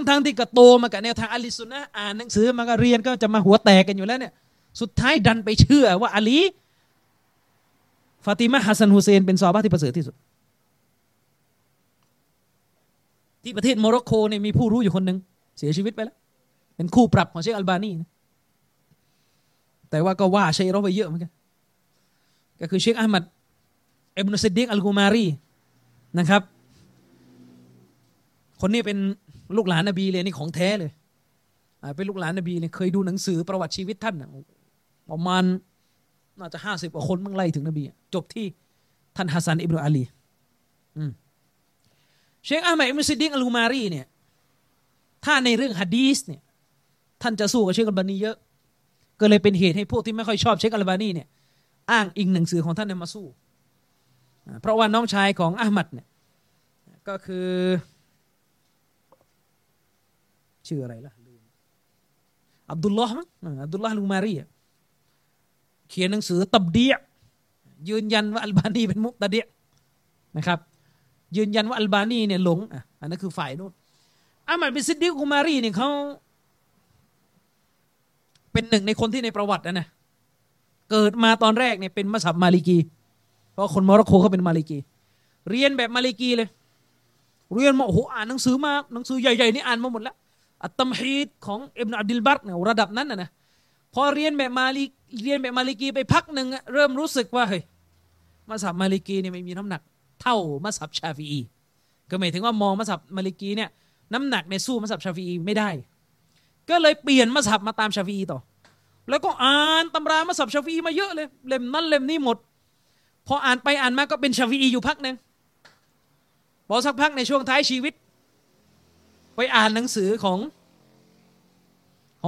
ทั้งที่กระโตมากับแนวทางอาลีสุนนะอ่านหนังสือมาก็เรียนก็จะมาหัวแตกกันอยู่แล้วเนี่ยสุดท้ายดันไปเชื่อว่าอาลีฟาติมะฮ์ฮัสซันฮุเซนเป็นซอฮาบะห์ที่ประเสริฐที่สุดที่ประเทศโมร็อกโกเนี่ยมีผู้รู้อยู่คนหนึ่งเสียชีวิตไปแล้วเป็นคู่ปรับของเชคอัลบานีนะแต่ว่าก็ว่าเชคเราไปเยอะเหมือนกันก็คือเชคอะห์มัดอิบนุซิดดีกอัลกุมารีนะครับคนนี้เป็นลูกหลานนบีเลยนี่ของแท้เลยเป็นลูกหลานนบีเนี่ยเคยดูหนังสือประวัติชีวิตท่านประมาณน่าจะ50กว่าคนเมื่อไล่ถึงนบีจบที่ท่านฮัสซันอิบนุอาลีเชคอะห์มัดอิบนุซิดดีกอัลกุมารีเนี่ยถ้าในเรื่องหะดีษเนี่ยท่านจะสู้กับเชคอัลบานีเยอะก็เลยเป็นเหตุให้พวกที่ไม่ค่อยชอบเชคอัลบานีเนี่ยอ้างอิงหนังสือของท่านมาสู้เพราะว่าน้องชายของอะห์มัดเนี่ยก็คือชื่ออะไรล่ะอับดุลลอฮ์มั้งอับดุลลอฮ์ลูมารีเขียนหนังสือตับดีอะยืนยันว่าอัลบานีเป็นมุตะดีอะนะครับยืนยันว่าอัลบานีเนี่ยหลงอันนั้นคือฝ่ายนู้นอะห์มัดบินซิดดีกอุมารีเนี่ยเขาเป็นหนึ่งในคนที่ในประวัตินะเกิดมาตอนแรกเนี่ยเป็นมัซฮับมาลิกีเพราะคนโมร็อกโกเขาเป็นมาลิกีเรียนแบบมาลิกีเลยเรียนมาโอ้โหอ่านหนังสือมาหนังสือใหญ่ๆนี่อ่านมาหมดแล้วอัตตัมฮีดของอิบนุอับดุลบัรเนี่ยระดับนั้นนะพอเรียนแบบมาลิกีไปพักหนึ่งเริ่มรู้สึกว่าเฮ้ยมัซฮับมาลิกีเนี่ยไม่มีน้ำหนักเท่ามัซฮับชาฟีอีก็หมายถึงว่ามองมัซฮับมาลิกีเนี่ยน้ำหนักในสู้มัซฮับชาฟีอีไม่ได้ก็เลยเปลี่ยนมัซฮับมาตามชาฟีอีต่อแล้วก็อ่านตำรามัซฮับชาฟีอีมาเยอะเลยเล่มนั้นเล่มนี้หมดพออ่านไปอ่านมาก็เป็นชาฟีอีอยู่พักนึงพอสักพักในช่วงท้ายชีวิตไปอ่านหนังสือขอ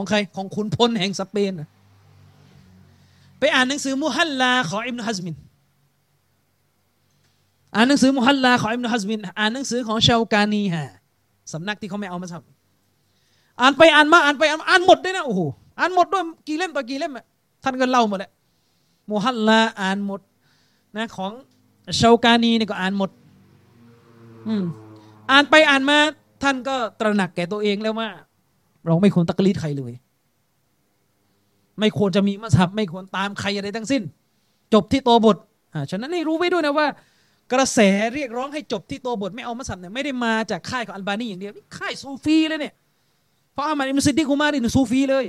งใครของขุนพลแห่งสเปนไปอ่านหนังสือมุฮัลลาของอิบนุฮัซมินอ่านหนังสือมุฮัลลาของอิบนุฮัซมินอ่านหนังสือของชาวกานีฮะสำนักที่เขาไม่เอามาทำอ่านไปอ่านมาอ่านไปอ่านหมดด้วยนะโอ้โหอ่านหมดด้วยกี่เล่มต่อกี่เล่มท่านก็เล่าหมดแหละมุฮัลลาอ่านหมดนะของชาวกานีเนี่ยก็อ่านหมดอ่านไปอ่านมาท่านก็ตระหนักแก่ตัวเองแล้วว่าเราไม่ควรตักลีดใครเลยไม่ควรจะมีมัซฮับไม่ควรตามใครอะไรทั้งสิ้นจบที่ตัวบทฉะนั้นให้รู้ไว้ด้วยนะว่ากระแสเรียกร้องให้จบที่ตัวบทไม่เอามัซฮับเนี่ยไม่ได้มาจากค่ายของอัลบานีอย่างเดียวนี่ค่ายซูฟีเลยเนี่ยเพราะอะห์มัดอิบนุซิดดีกอุมารีนี่ซูฟีเลย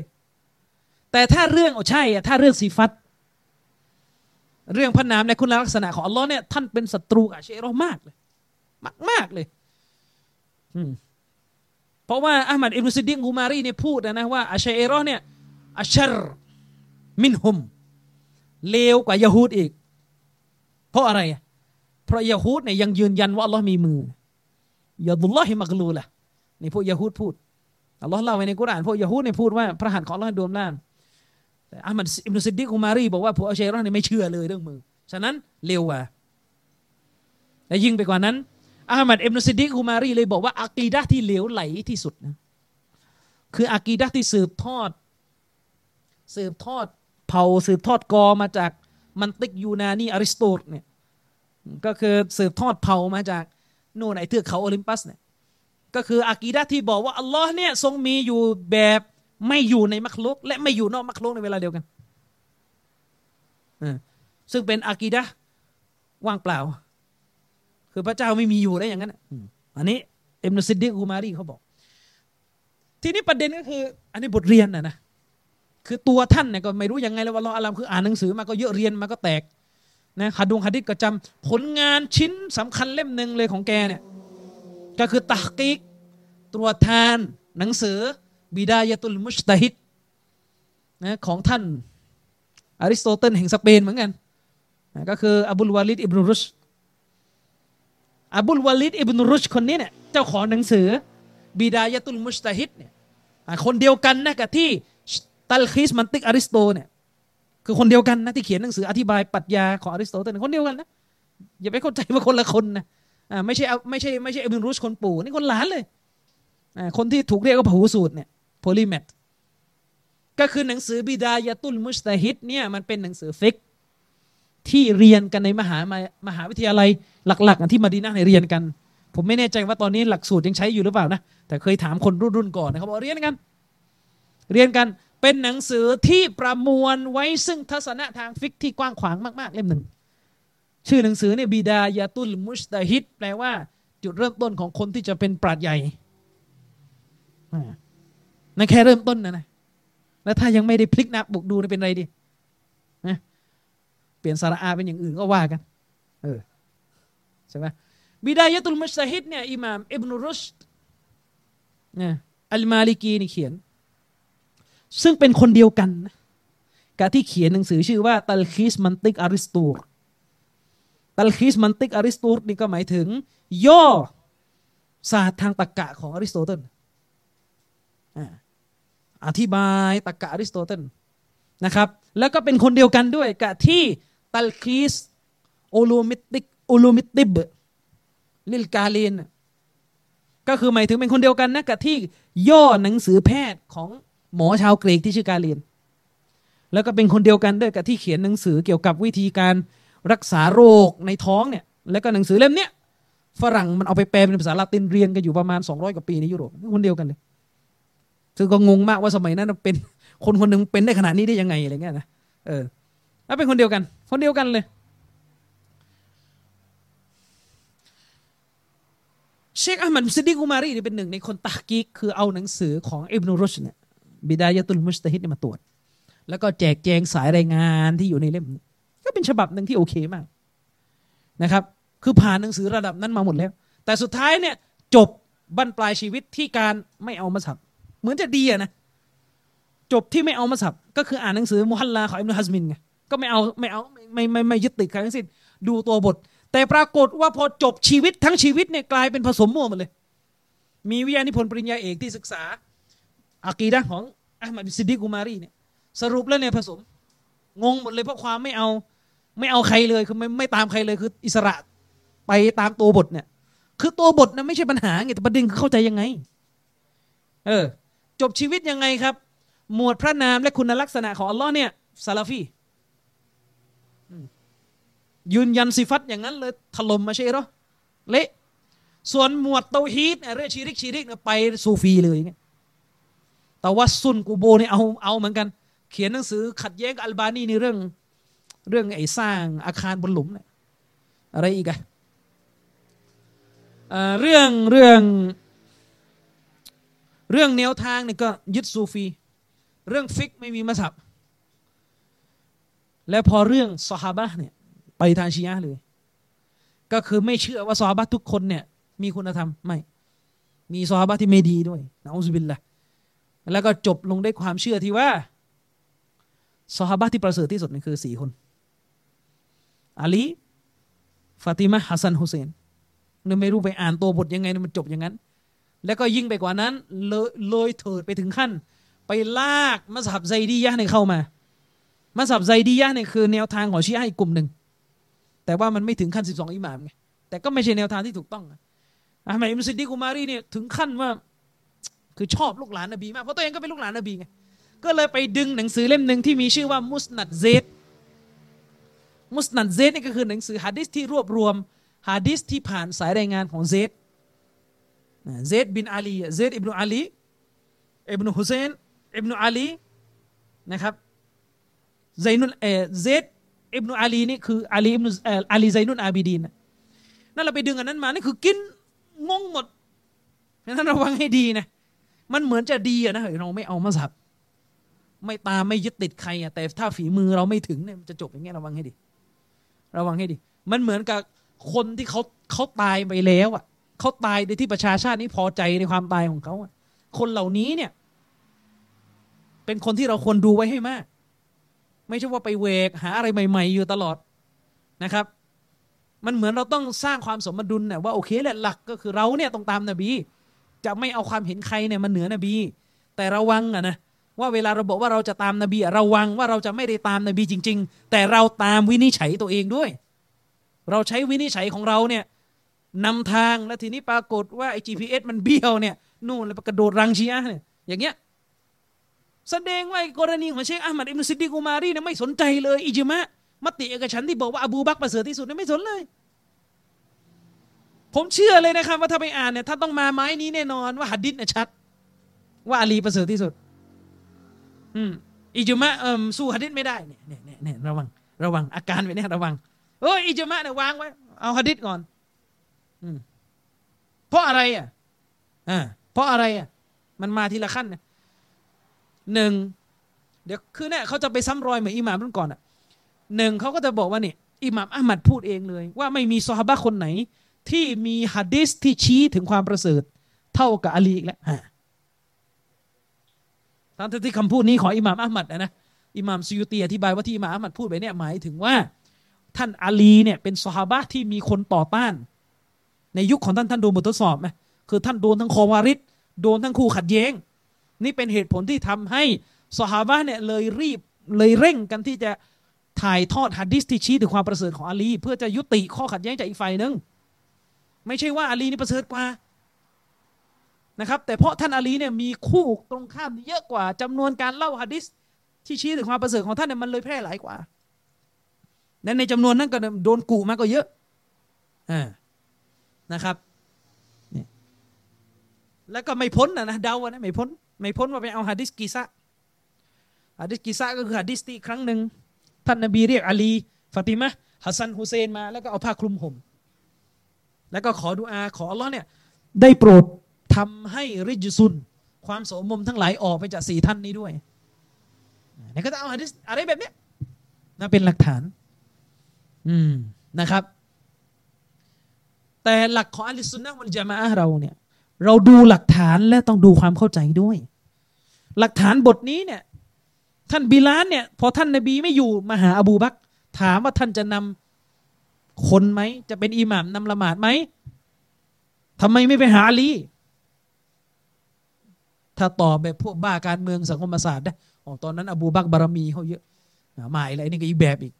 แต่ถ้าเรื่องใช่ถ้าเรื่องซิฟัตเรื่องพระนามและคุณลักษณะของอัลลอฮ์เนี่ยท่านเป็นศัตรูกับอะชอะรีมากเลยมากเลยเพราะว่าอะห์มัดอิบนุซิดดีกอุมารีเนี่ยพูดนะว่าอะชอะรีเนี่ยอัชชัรมินฮุมเลวกว่ายะฮูดอีกเพราะอะไรเพราะยะฮูดเนี่ยยังยืนยันว่าอัลเลาะห์มีมือยะดุลลอฮิมักลูละนี่พวกยะฮูดพูดอัลเลาะห์เล่าไว้ในกุรอานพวกยะฮูดเนี่ยพูดว่าพระหัตถ์ของอัลเลาะห์ดวงด้านแต่อะห์มัดอิบนุซิดดีกอุมารีบอกว่าพวกอะชอะรีเนี่ยไม่เชื่อเลยเรื่องมือฉะนั้นเลวกว่าและยิ่งไปกว่านั้นอะห์มัดอิบนุซิดดีกอุมารีเลยบอกว่าอะกีดะห์ที่เหลวไหลที่สุดนะคืออะกีดะห์ที่สืบทอดเผ่าสืบทอดกอมาจากมันติกยูนานีอริสโตตเนี่ยก็คือสืบทอดเผ่ามาจากโน่นไหนเทือกเขาโอลิมปัสเนี่ยก็คืออะกีดะห์ที่บอกว่าอัลลอฮ์เนี่ยทรงมีอยู่แบบไม่อยู่ในมัคลุกและไม่อยู่นอกมัคลุกในเวลาเดียวกันซึ่งเป็นอะกีดะห์ว่างเปล่าคือพระเจ้าไม่มีอยู่ได้อย่างนั้นอันนี้อิบนุซิดดีกอุมารีเขาบอกทีนี้ประเด็นก็คืออันนี้บทเรียนนะคือตัวท่านเนี่ยก็ไม่รู้ยังไงแล้วว่าอัลลอฮ์อาลัมคืออ่านหนังสือมาก็เยอะเรียนมาก็แตก นะฮะดุงฮะดิษก็จำผลงานชิ้นสำคัญเล่มหนึ่งเลยของแกเนี่ยก็คือตัฮกีกตรวจทานหนังสือบิดายะตุลมุจตะฮิดนะของท่านอริสโตเติลแห่งสเปนเหมือนกันนะก็คืออับุลวาลิดอิบนุรุชอับุลวาลิดอิบนุรุชคนนี้เนี่ยเจ้าของหนังสือบิดายะตุลมุจตะฮิดเนี่ยคนเดียวกันนะกับที่ตัลคีสมันติกอริสโตเนี่ยคือคนเดียวกันนะที่เขียนหนังสืออธิบายปรัชญาของอริสโตเติลคนเดียวกันนะอย่าไปเข้าใจว่าคนละคนนะไม่ใช่อิบนุรุชคนปู่นี่คนหลานเลยคนที่ถูกเรียกว่าพหูสูตรเนี่ยโพลิแมทก็คือหนังสือบิดายะตุลมุจตะฮิดเนี่ยมันเป็นหนังสือฟิกที่เรียนกันในมหาวิทยาลัยหลักๆที่มะดีนะห์เรียนกันผมไม่แน่ใจว่าตอนนี้หลักสูตรยังใช้อยู่หรือเปล่านะแต่เคยถามคนรุ่นก่อนนะครับว่าเรียนกันเป็นหนังสือที่ประมวลไว้ซึ่งทัศนะทางฟิกที่กว้างขวางมากๆเล่มหนึ่งชื่อหนังสือเนี่ยบิดายะตุลมุจตะฮิดแปลว่าจุดเริ่มต้นของคนที่จะเป็นปราชญ์ใหญ่นั่นแค่เริ่มต้นนะแล้วถ้ายังไม่ได้พลิกหน้าปกดูเป็นไรดีนะเปลี่ยนสระอาเป็นอย่างอื่นก็ว่ากันใช่ไหมบิดายะตุลมุจตะฮิดเนี่ยอิหม่ามอิบนุรุชด์เนี่ยอัลมาลิกีนี่เขียนซึ่งเป็นคนเดียวกันกับที่เขียนหนังสือชื่อว่าตัลคีสมันติกอาริสตูรตัลคีสมันติกอาริสตูรนี่ก็หมายถึงย่อศาสตร์ทางตรรกะของอริสโตเติลอธิบายตรรกะอริสโตเติลนะครับแล้วก็เป็นคนเดียวกันด้วยกับที่ตัลคีสอูลูมิติบลิลกาลินก็คือหมายถึงเป็นคนเดียวกันนะกับที่ย่อหนังสือแพทย์ของหมอชาวกรีกที่ชื่อกาลินแล้วก็เป็นคนเดียวกันด้วยกับที่เขียนหนังสือเกี่ยวกับวิธีการรักษาโรคในท้องเนี่ยแล้วก็หนังสือเล่มเนี้ยฝรั่งมันเอาไปแปลเป็นภาษาละตินเรียนกันอยู่ประมาณ200กว่าปีในยุโรปคนเดียวกันเลยซึ่งก็งงมากว่าสมัยนั้นเป็นคนคนนึงเป็นได้ขนาดนี้ได้ยังไงอะไรเงี้ยนะแล้วเป็นคนเดียวกันเลยเชคอะห์มัด ซิดดีก อุมารีนี่เป็นหนึ่งในคนตัฮกีกคือเอาหนังสือของอิบนุรุชเนี่ยบิดายะตุลมุจตะฮิดมาตรวจแล้วก็แจกแจงสายรายงานที่อยู่ในเล่มก็เป็นฉบับหนึ่งที่โอเคมากนะครับคือผ่านหนังสือระดับนั้นมาหมดแล้วแต่สุดท้ายเนี่ยจบบั้นปลายชีวิตที่การไม่เอามัซฮับเหมือนจะดีนะจบที่ไม่เอามัซฮับก็คืออ่านหนังสือมุฮัลลาของอิบนุฮัซมินไงก็ไม่ยึดติดใครทั้งสิ้นดูตัวบทแต่ปรากฏว่าพอจบชีวิตทั้งชีวิตเนี่ยกลายเป็นผสมมั่วหมดเลยมีวิทยานิพนธ์ปริญญาเอกที่ศึกษาอากีดะห์ของอะห์มัด ซิดดีก อุมารีเนี่ยสรุปแล้วเนี่ยผสมงงหมดเลยเพราะความไม่เอาใครเลยคือไม่ตามใครเลยคืออิสระไปตามตัวบทเนี่ยคือตัวบทนะไม่ใช่ปัญหาไงแต่ประเด็นคือเข้าใจยังไงจบชีวิตยังไงครับหมวดพระนามและคุณลักษณะของอัลเลาะห์เนี่ยซะลาฟียืนยันซิฟัตอย่างนั้นเลยถล่มมาใช่หรอเละส่วนหมวดเตาฮีดเรื่องชีริกไปซูฟีเลยไงแต่ว่าซุนกูโบนี่เอาเหมือนกันเขียนหนังสือขัดแย้งกับอัลบานีในเรื่องไอ้สร้างอาคารบนหลุมเนี่ยอะไรอีกอะเรื่องแนวทางเนี่ยก็ยึดซูฟีเรื่องฟิกไม่มีมัซฮับและพอเรื่องซอฮาบะห์เนี่ยไปทางชีอะห์เลยก็คือไม่เชื่อว่าซอฮาบะห์ทุกคนเนี่ยมีคุณธรรมไม่มีซอฮาบะห์ที่ไม่ดีด้วยนะอูซุบิลลาห์แล้วก็จบลงด้วยความเชื่อที่ว่าซอฮาบะห์ที่ประเสริฐที่สุดนี่คือ4คนอาลีฟาติมะห์ฮัสซันฮุเซนนี่ไม่รู้ไปอ่านตัวบทยังไงมันจบอย่างนั้นแล้วก็ยิ่งไปกว่านั้นเลยเถิดไปถึงขั้นไปลากมัซฮับไซดียะห์เนี่ยเข้ามามัซฮับไซดียะห์เนี่ยคือแนวทางของชีอะห์อีกกลุ่มหนึ่งแต่ว่ามันไม่ถึงขั้น12อิหม่ามไงแต่ก็ไม่ใช่แนวทางที่ถูกต้องอะห์มัด อิบนุ ซิดดีก อุมารีเนี่ยถึงขั้นว่าคือชอบลูกหลานนบีมากเพราะตัวเองก็เป็นลูกหลานนบีไงก็เลยไปดึงหนังสือเล่มหนึ่งที่มีชื่อว่ามุสนัดเซดนี่ก็คือหนังสือหะดีษที่รวบรวมหะดีษที่ผ่านสายรายงานของเซดบินอาลีเซดอิบนุอาลีอิบนุฮุเซนอิบนุอาลีนะครับเซดอิบนุอาลีนี่คืออาลีไซนุนอาบิดีนนั่นเราไปดึงอันนั้นมานี่คือกินงงหมดเพราะฉะนั้นระวังให้ดีนะมันเหมือนจะดีนะเฮ้ยเราไม่เอามัซฮับไม่ตามไม่ยึดติดใครแต่ถ้าฝีมือเราไม่ถึงเนี่ยมันจะจบอย่างเงี้ยระวังให้ดี ระวังให้ดีมันเหมือนกับคนที่เขาตายไปแล้วอ่ะเขาตายในที่ประชาชาตินี้พอใจในความตายของเขาอ่ะคนเหล่านี้เนี่ยเป็นคนที่เราควรดูไว้ให้มากไม่ใช่ว่าไปเวกหาอะไรใหม่ๆอยู่ตลอดนะครับมันเหมือนเราต้องสร้างความสมดุลน่ะว่าโอเคแหละหลักก็คือเราเนี่ยต้องตามนบีจะไม่เอาความเห็นใครเนี่ยมันเหนือนบีแต่ระวังอ่ะนะว่าเวลาเราบอกว่าเราจะตามนบีระวังว่าเราจะไม่ได้ตามนบีจริงๆแต่เราตามวินิจฉัยตัวเองด้วยเราใช้วินิจฉัยของเราเนี่ยนำทางแล้วทีนี้ปรากฏว่าไอ้ GPS มันเบี้ยวเนี่ยนู่นแล้วกระโดดรังเชียเนี่ยอย่างเงี้ยแสดงว่ากรณีของเชคอะห์มัดอิบนุซิดดีกอุมารีเนี่ยไม่สนใจเลยอิจมะมติเอกฉันท์ที่บอกว่าอบูบักรประเสริฐที่สุดเนี่ยไม่สนเลยผมเชื่อเลยนะครับว่าถ้าไปอ่านเนี่ยท่านต้องมาไม้นี้แน่นอนว่าหะดีษเนี่ยชัดว่าอาลีประเสริฐที่สุดอิจมะสู้หะดีษไม่ได้เนี่ยระวังอาการไว้เนี่ยระวังเอ้ยอิจมะเนี่ยวางไว้เอาหะดีษก่อนเพราะอะไรอ่ะเพราะอะไรอ่ะมันมาทีละขั้นนะหนึ่งเดี๋ยวคือเนี่ยเขาจะไปซ้ำรอยเหมือนอิหม่ามรุ่นก่อนอ่ะหนึ่งเขาก็จะบอกว่านี่อิหม่ามอะห์มัดพูดเองเลยว่าไม่มีซอฮาบะห์คนไหนที่มีหะดีษที่ชี้ถึงความประเสริฐเท่ากับอาลีอีกแล้วตามที่คำพูดนี้ของอิหม่ามอะห์มัดนะอิหม่ามซุยูตีอธิบายว่าที่อิหม่ามอะห์มัดพูดไปเนี่ยหมายถึงว่าท่านอาลีเนี่ยเป็นซอฮาบะห์ที่มีคนต่อต้านในยุคของท่านโดนบททดสอบไหมคือท่านโดนทั้งคอวาริดโดนทั้งคู่ขัดแย้งนี่เป็นเหตุผลที่ทำให้ซอฮาบะห์เนี่ยเลยเร่งกันที่จะถ่ายทอดหะดีษที่ชี้ถึงความประเสริฐของอาลีเพื่อจะยุติข้อขัดแย้งจากอีกฝ่ายนึงไม่ใช่ว่าอาลีนี่ประเสริฐกว่านะครับแต่เพราะท่านอาลีเนี่ยมีคู่ตรงข้ามเยอะกว่าจำนวนการเล่าหะดีษที่ชี้ถึงความประเสริฐของท่านเนี่ยมันเลยแพร่หลายกว่าและในจำนวนนั้นก็โดนกุมาก็เยอะนะครับแล้วก็ไม่พ้นนะเดานะไม่พ้นว่าไปเอาหะดีษกิซะก็คือหะดีษที่ครั้งหนึ่งท่านนบีเรียกอาลีฟาติมะห์ฮัสซันฮุเซนมาแล้วก็เอาผ้าคลุมห่มแล้วก็ขอดุอาขออัลเลาะห์เนี่ยได้โปรดทำให้ริจซุนความโสมมทั้งหลายออกไปจาก4ท่านนี้ด้วยเนี่ยก็จะเอาหะดีษอะไรแบบเนี้ยนะเป็นหลักฐานนะครับแต่หลักของอะห์ลุสซุนนะห์วัลญะมาอะห์เราเนี่ยเราดูหลักฐานและต้องดูความเข้าใจด้วยหลักฐานบทนี้เนี่ยท่านบิลาลเนี่ยพอท่านนบีไม่อยู่มาหาอบูบักรถามว่าท่านจะนำคนไหมจะเป็นอิหม่ามนำละหมาดไหมทำไมไม่ไปหาอาลีถ้าตอบแบบพวกบ้าการเมืองสังคมศาสตร์นะตอนนั้นอบูบักรบารมีเขาเยอะหมายอะไรนี่ก็อีกแบบอีก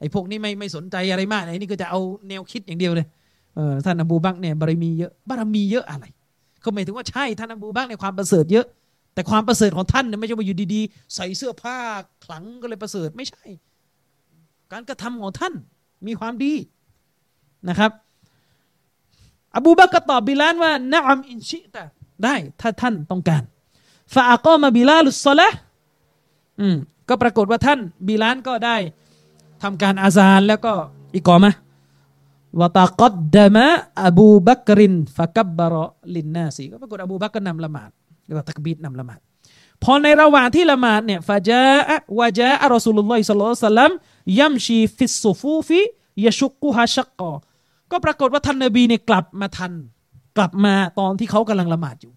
ไอ้พวกนี้ไม่สนใจอะไรมากไอ้นี่ก็จะเอาแนวคิดอย่างเดียวเลยท่านอบูบักรเนี่ยบารมีเยอะอะไรก็หมายถึงว่าใช่ท่านอบูบักรในความประเสริฐเยอะแต่ความประเสริฐของท่านเนี่ยไม่ใช่ว่าอยู่ดีๆใส่เสื้อผ้าขลังก็เลยประเสริฐไม่ใช่การกระทำของท่านมีความดีนะครับอบูบักรก็ตอบบิลาลว่านะอัมอินชิตะได้ถ้าท่านต้องการฟาอักอมะบิลาลุสศอลาห์ก็ปรากฏว่าท่านบิลาลก็ได้ทำการอาซานแล้วก็อิกอมะห์วะตะกัดดะมะอบูบักรินฟะกับบะรอลินนาซีก็ปรากฏอบูบักรก็นำละหมาดแล้วก็ตักบีรนำละหมาดพอในระหว่างที่ละหมาดเนี่ยฟะจาอะวะจาอะรอซูลุลลอฮิศ็อลลัลลอฮุอะลัยฮิวะซัลลัมยัมชีฟิสซุฟูฟิยะชุกกุฮะชักกอก็ปรากฏว่าท่านนบีเนี่ยกลับมาทันกลับมาตอนที่เขากำลังละหมาดอยู่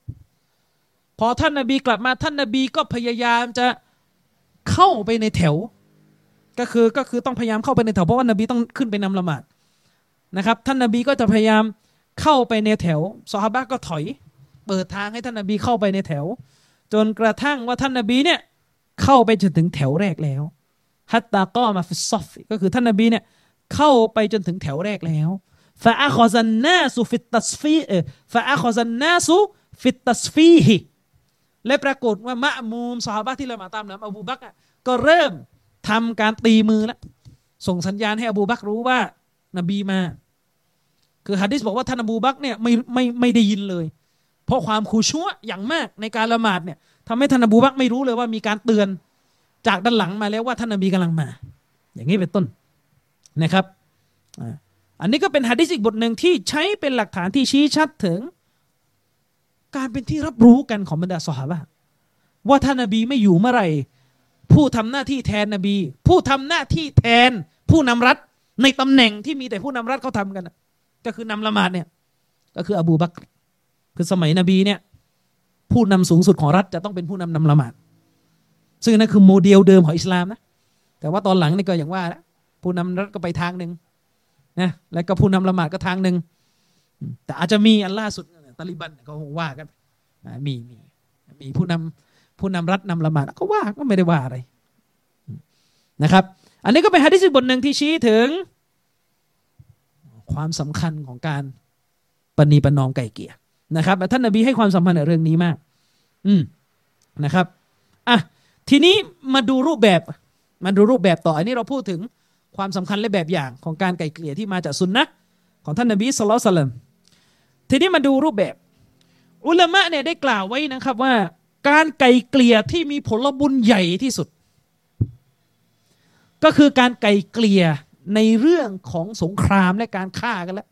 พอท่านนบีกลับมาท่านนบีก็พยายามจะเข้าไปในแถวก็คือต้องพยายามเข้าไปในแถวเพราะว่านบีต้องขึ้นไปนำละหมาดนะครับท่านนบีก็จะพยายามเข้าไปในแถวซอฮาบะห์ก็ถอยเปิดทางให้ท่านนบีเข้าไปในแถวจนกระทั่งว่าท่านนบีเนี่ยเข้าไปจนถึงแถวแรกแล้วฮัตตาก็มาฟิซอฟก็คือท่านนบีเนี่ยเข้าไปจนถึงแถวแรกแล้วฟะอะคอซันนาซุฟิตตัสฟีฟะอะคอซันนาซุฟิตตัสฟีฮิและปรากฏว่ามะมูมซอฮาบะห์ที่ละหมาดตามหลังอบูบักรก็เริ่มทำการตีมือแล้วส่งสัญญาณให้อบูบักรรู้ว่านบีมาคือหะดีษบอกว่าท่านอบูบักรเนี่ยไม่ได้ยินเลยเพราะความคุชั่วอย่างมากในการละหมาดเนี่ยทำให้ท่านอบูบักรไม่รู้เลยว่ามีการเตือนจากด้านหลังมาแล้วว่าท่านนบีกำลังมาอย่างนี้เป็นต้นนะครับอันนี้ก็เป็นหะดีษอีกบทหนึ่งที่ใช้เป็นหลักฐานที่ชี้ชัดถึงการเป็นที่รับรู้กันของบรรดาซอฮาบะห์ว่าท่านนบีไม่อยู่เมื่อไหร่ผู้ทำหน้าที่แทนนบีผู้ทำหน้าที่แทน ผู้นำรัฐในตำแหน่งที่มีแต่ผู้นำรัฐเขาทำกันก็คือนำละหมาดเนี่ยก็คืออบูบักรคือสมัยนบีเนี่ยผู้นำสูงสุดของรัฐจะต้องเป็นผู้นำละหมาดซึ่งนั่นคือโมเดลเดิมของอิสลามนะแต่ว่าตอนหลังนี่ก็อย่างว่าผู้นำรัฐก็ไปทางนึงนะแล้วก็ผู้นำละหมาดก็ทางนึงแต่อาจจะมีอันล่าสุดตาลิบันก็ว่ากันมีผู้นำรัฐนำละหมาดก็ว่าก็ไม่ได้ว่าอะไรนะครับอันนี้ก็เป็นหะดีษบทหนึ่งที่ชี้ถึงความสำคัญของการปณีประนอมไกล่เกลี่ยนะครับท่านนบีให้ความสำคัญในเรื่องนี้มากนะครับอ่ะทีนี้มาดูรูปแบบต่ออันนี้เราพูดถึงความสำคัญและแบบอย่างของการไกล่เกลี่ยที่มาจากซุนนะห์ของท่านนบีศ็อลลัลลอฮุอะลัยฮิวะซัลลัมทีนี้มาดูรูปแบบอุลามะเนี่ยได้กล่าวไว้นะครับว่าการไกล่เกลี่ยที่มีผลบุญใหญ่ที่สุดก็คือการไกล่เกลี่ยในเรื่องของสงครามและการฆ่ากันแล้ว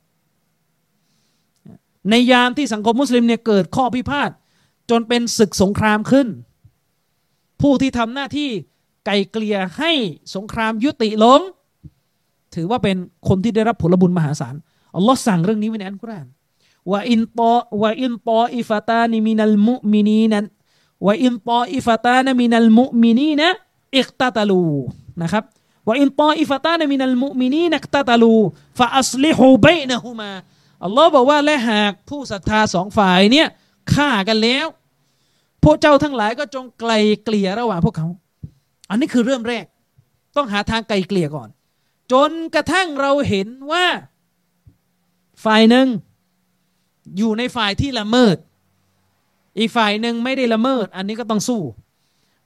ในยามที่สังคมมุสลิมเนี่ยเกิดข้อพิพาทจนเป็นศึกสงครามขึ้นผู้ที่ทำหน้าที่ไกล่เกลี่ยให้สงครามยุติลงถือว่าเป็นคนที่ได้รับผลบุญมหาศาลอัลลอฮ์สั่งเรื่องนี้ไว้ในอัลกุรอานว่าอินตออิฟะตานิมินัลมุมินีนะว่าอินตออิฟะตานิมินัลมุมินีนะอิกตะตะลูนะครับว่าอินตออิฟะตานิมินัลมุมินีนะอิกตะตะลูฟะอัศลิฮูบัยนะฮุมาอัลลอฮ์บอกว่าและหากผู้ศรัทธาสองฝ่ายเนี่ยฆ่ากันแล้วพวกเจ้าทั้งหลายก็จงไกล่เกลี่ยระหว่างพวกเขาอันนี้คือเริ่มแรกต้องหาทางไกล่เกลี่ยก่อนจนกระทั่งเราเห็นว่าฝ่ายหนึ่งอยู่ในฝ่ายที่ละเมิดอีกฝ่ายหนึ่งไม่ได้ละเมิดอันนี้ก็ต้องสู้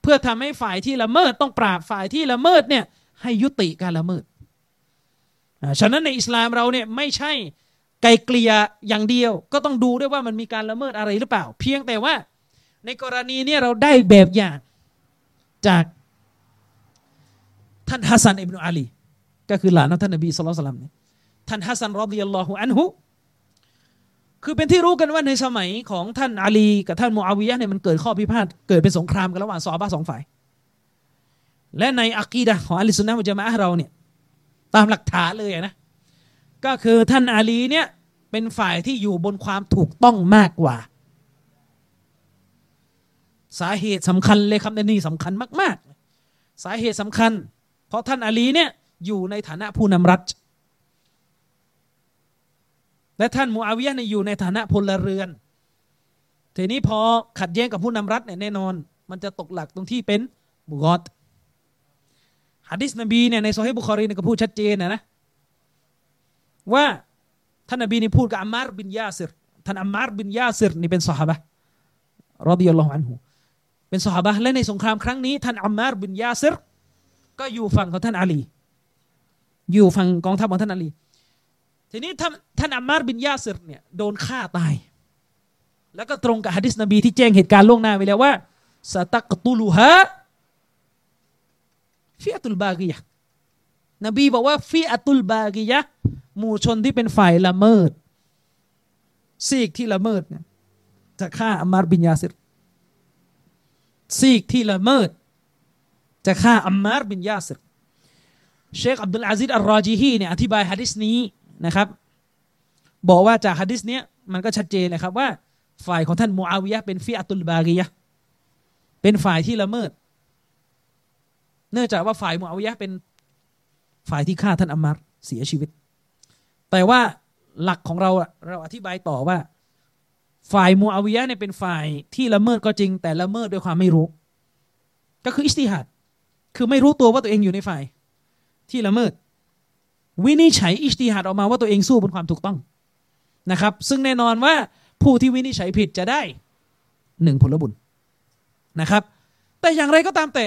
เพื่อทำให้ฝ่ายที่ละเมิดต้องปราบฝ่ายที่ละเมิดเนี่ยให้ยุติการละเมิดฉะนั้นในอิสลามเราเนี่ยไม่ใช่ไกลเกลี่ยอย่างเดียวก็ต้องดูด้วยว่ามันมีการละเมิดอะไรหรือเปล่าเพียงแต่ว่าในกรณีนี้เราได้แบบอย่างจากท่านฮัสซันอิบนุอาลีก็คือหลานของท่านนบีศ็อลลัลลอฮุอะลัยฮิวะซัลลัมเนี่ยท่านฮัสซันรอฎิยัลลอฮุอันฮุคือเป็นที่รู้กันว่าในสมัยของท่านอาลีกับท่านมูอาวิยะห์เนี่ยมันเกิดข้อพิพาทเกิดเป็นสงครามกันระหว่างซอฮาบะห์2ฝ่ายและในอะกีดะห์ของอะห์ซุนนะฮ์วัลญะมาอะห์เราเนี่ยตามหลักฐานเลยนะก็คือท่านอาลีเนี่ยเป็นฝ่ายที่อยู่บนความถูกต้องมากกว่าสาเหตุสำคัญเลยครับในนี้สำคัญมากๆสาเหตุสำคัญเพราะท่านอาลีเนี่ยอยู่ในฐานะผู้นำรัฐและท่านมูอาวิยะห์เนี่ยอยู่ในฐานะพลเรือนทีนี้พอขัดแย้งกับผู้นำรัฐเนี่ยแน่นอนมันจะตกหลักตรงที่เป็นบุกอดหะดีษนบีเนี่ยในซอฮีห์บุคอรีเนี่ยก็พูดชัดเจนนะว่าท่านนบีนี่พูดกับอัมมาร์บินยาซิรท่านอัมมาร์บินยาซิรนี่เป็นซอฮาบะห์รอฎิยัลลอฮุอันฮุเป็นซอฮาบะห์และในสงครามครั้งนี้ท่านอัมมาร์บินยาซิรก็อยู่ฝั่งของท่านอาลีอยู่ฝั่งกองทัพของท่านอาลีทีนี้ท่านอัมมาร์บินยาซิรเนี่ยโดนฆ่าตายแล้วก็ตรงกับหะดีษนบีที่แจ้งเหตุการณ์ล่วงหน้าไว้แล้วว่าซะตักตุลูฮาฟิอะตุลบากิยะห์นบีบอกว่าฟิอะตุลบากิยะห์หมู่ชนที่เป็นฝ่ายละเมิดซีกที่ละเมิดเนี่ยจะฆ่าอัมมาร์บินยาซิรซีกที่ละเมิดจะฆ่าอัมมาร์บินยาซิรเชคอับดุลอาซิซอัลราจิฮีเนี่ยอธิบายหะดีษนี้นะครับบอกว่าจากหะดีษเนี้ยมันก็ชัดเจนนะครับว่าฝ่ายของท่านมูอาวิยะห์เป็นฟิอะตุลบากิยะห์เป็นฝ่ายที่ละเมิดเนื่องจากว่าฝ่ายมูอาวิยะห์เป็นฝ่ายที่ฆ่าท่านอัมมาร์เสียชีวิตแต่ว่าหลักของเราอธิบายต่อว่าฝ่ายมูอาวิยะห์เนี่ยเป็นฝ่ายที่ละเมิดก็จริงแต่ละเมิดด้วยความไม่รู้ก็คืออิจติฮาดคือไม่รู้ตัวว่าตัวเองอยู่ในฝ่ายที่ละเมิดวินิจฉัยอิจติฮาดออกมาว่าตัวเองสู้บนความถูกต้องนะครับซึ่งแน่นอนว่าผู้ที่วินิจฉัยผิดจะได้1ผลบุญนะครับแต่อย่างไรก็ตามแต่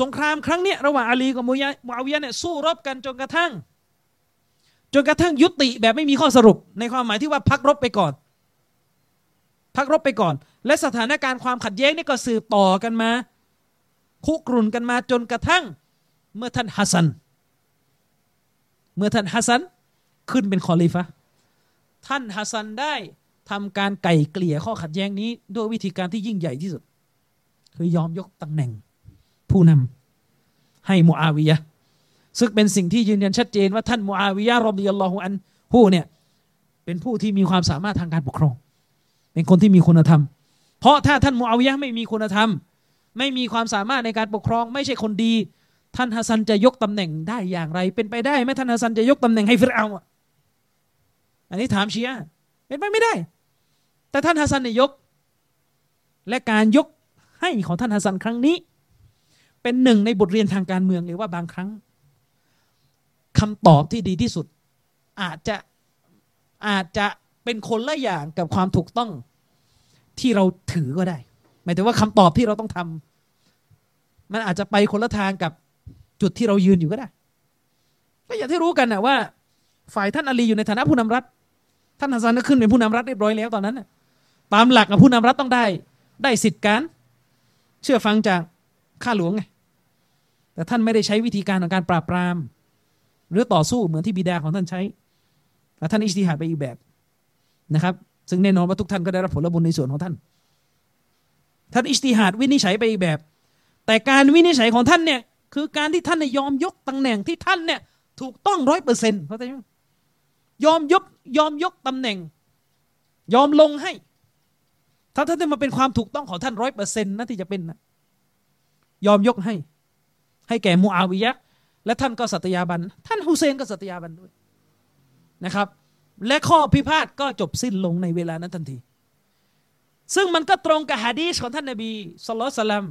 สงครามครั้งนี้ระหว่างอาลีกับมูอาวิยะห์เนี่ยสู้รบกันจนกระทั่งยุติแบบไม่มีข้อสรุปในความหมายที่ว่าพักรบไปก่อนและสถานการณ์ความขัดแย้งนี่ก็สืบต่อกันมาคุกรุ่นกันมาจนกระทั่งเมื่อท่านฮัสซันขึ้นเป็นคอลิฟะห์ท่านฮัสซันได้ทำการไกล่เกลี่ยข้อขัดแย้งนี้ด้วยวิธีการที่ยิ่งใหญ่ที่สุดคือยอมยกตำแหน่งผู้นำให้มูอาวิยะห์ ซึ่งเป็นสิ่งที่ยืนยันชัดเจนว่าท่านมูอาวิยะห์รอฎิยัลลอฮุอันฮูเนี่ยเป็นผู้ที่มีความสามารถทางการปกครองเป็นคนที่มีคุณธรรมเพราะถ้าท่านมูอาวิยะห์ไม่มีคุณธรรมไม่มีความสามารถในการปกครองไม่ใช่คนดีท่านฮัสซันจะยกตำแหน่งได้อย่างไรเป็นไปได้ไหมท่านฮัสซันจะยกตำแหน่งให้ฟิรเอาน์อันนี้ถามชีอะห์เป็นไปไม่ได้แต่ท่านฮัสซันเนี่ยยกและการยกให้ของท่านฮัสซันครั้งนี้เป็นหนึ่งในบทเรียนทางการเมืองเลยว่าบางครั้งคำตอบที่ดีที่สุดอาจจะเป็นคนละอย่างกับความถูกต้องที่เราถือก็ได้หมายถึงว่าคำตอบที่เราต้องทำมันอาจจะไปคนละทางกับจุดที่เรายืนอยู่ก็ได้ก็อย่างที่รู้กันนะว่าฝ่ายท่านอาลีอยู่ในฐานะผู้นำรัฐท่านฮัสซันก็ขึ้นเป็นผู้นำรัฐเรียบร้อยแล้วตอนนั้นตามหลักผู้นำรัฐต้องได้สิทธิการเชื่อฟังจากข้าหลวงไงแต่ท่านไม่ได้ใช้วิธีการของการปราบปรามหรือต่อสู้เหมือนที่บิดาของท่านใช้และท่านอิจติฮาดไปอีกแบบนะครับซึ่งแน่นอนว่าทุกท่านก็ได้รับผลบุญในส่วนของท่านอิจติฮาดวินิจฉัยไปอีกแบบแต่การวินิจฉัยของท่านเนี่ยคือการที่ท่านยอมยกตำแหน่งที่ท่านเนี่ยถูกต้อง 100% เข้าใจมั้ยยอมยกตำแหน่งยอมลงให้ถ้าท่านจะมาเป็นความถูกต้องของท่าน 100% นะที่จะเป็นนะยอมยกให้แก่มูอาวิยะห์และท่านก็สัตยาบันท่านฮุเซนก็สัตยาบันด้วยนะครับและข้อพิพาทก็จบสิ้นลงในเวลานั้นทันทีซึ่งมันก็ตรงกับหะดีษของท่านนบีศ็อลลัลลอฮุอะลัยฮิวะซัลลัม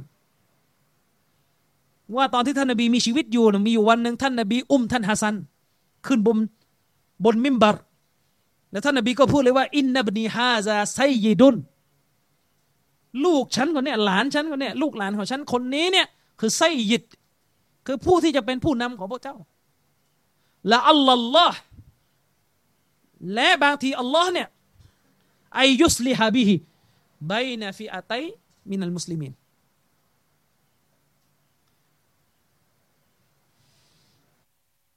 ว่าตอนที่ท่านนบีมีชีวิตอยู่มีอยู่วันนึงท่านนบีอุ้มท่านฮัสซันขึ้นบนมิมบัรและท่านนบีก็พูดเลยว่าอินนับนีฮาซาไซยิดุนลูกฉันคนนี้หลานฉันคนนี้ลูกหลานของฉันคนนี้เนี่ยคือไซยิดคือผู้ที่จะเป็นผู้นำของพวกเจ้าและอัลลอฮ์และบางทีอัลลอฮ์เนี่ยไอยุสลิฮะบิฮิบัยนะฟิอะตัยมินัลมุสลิมีน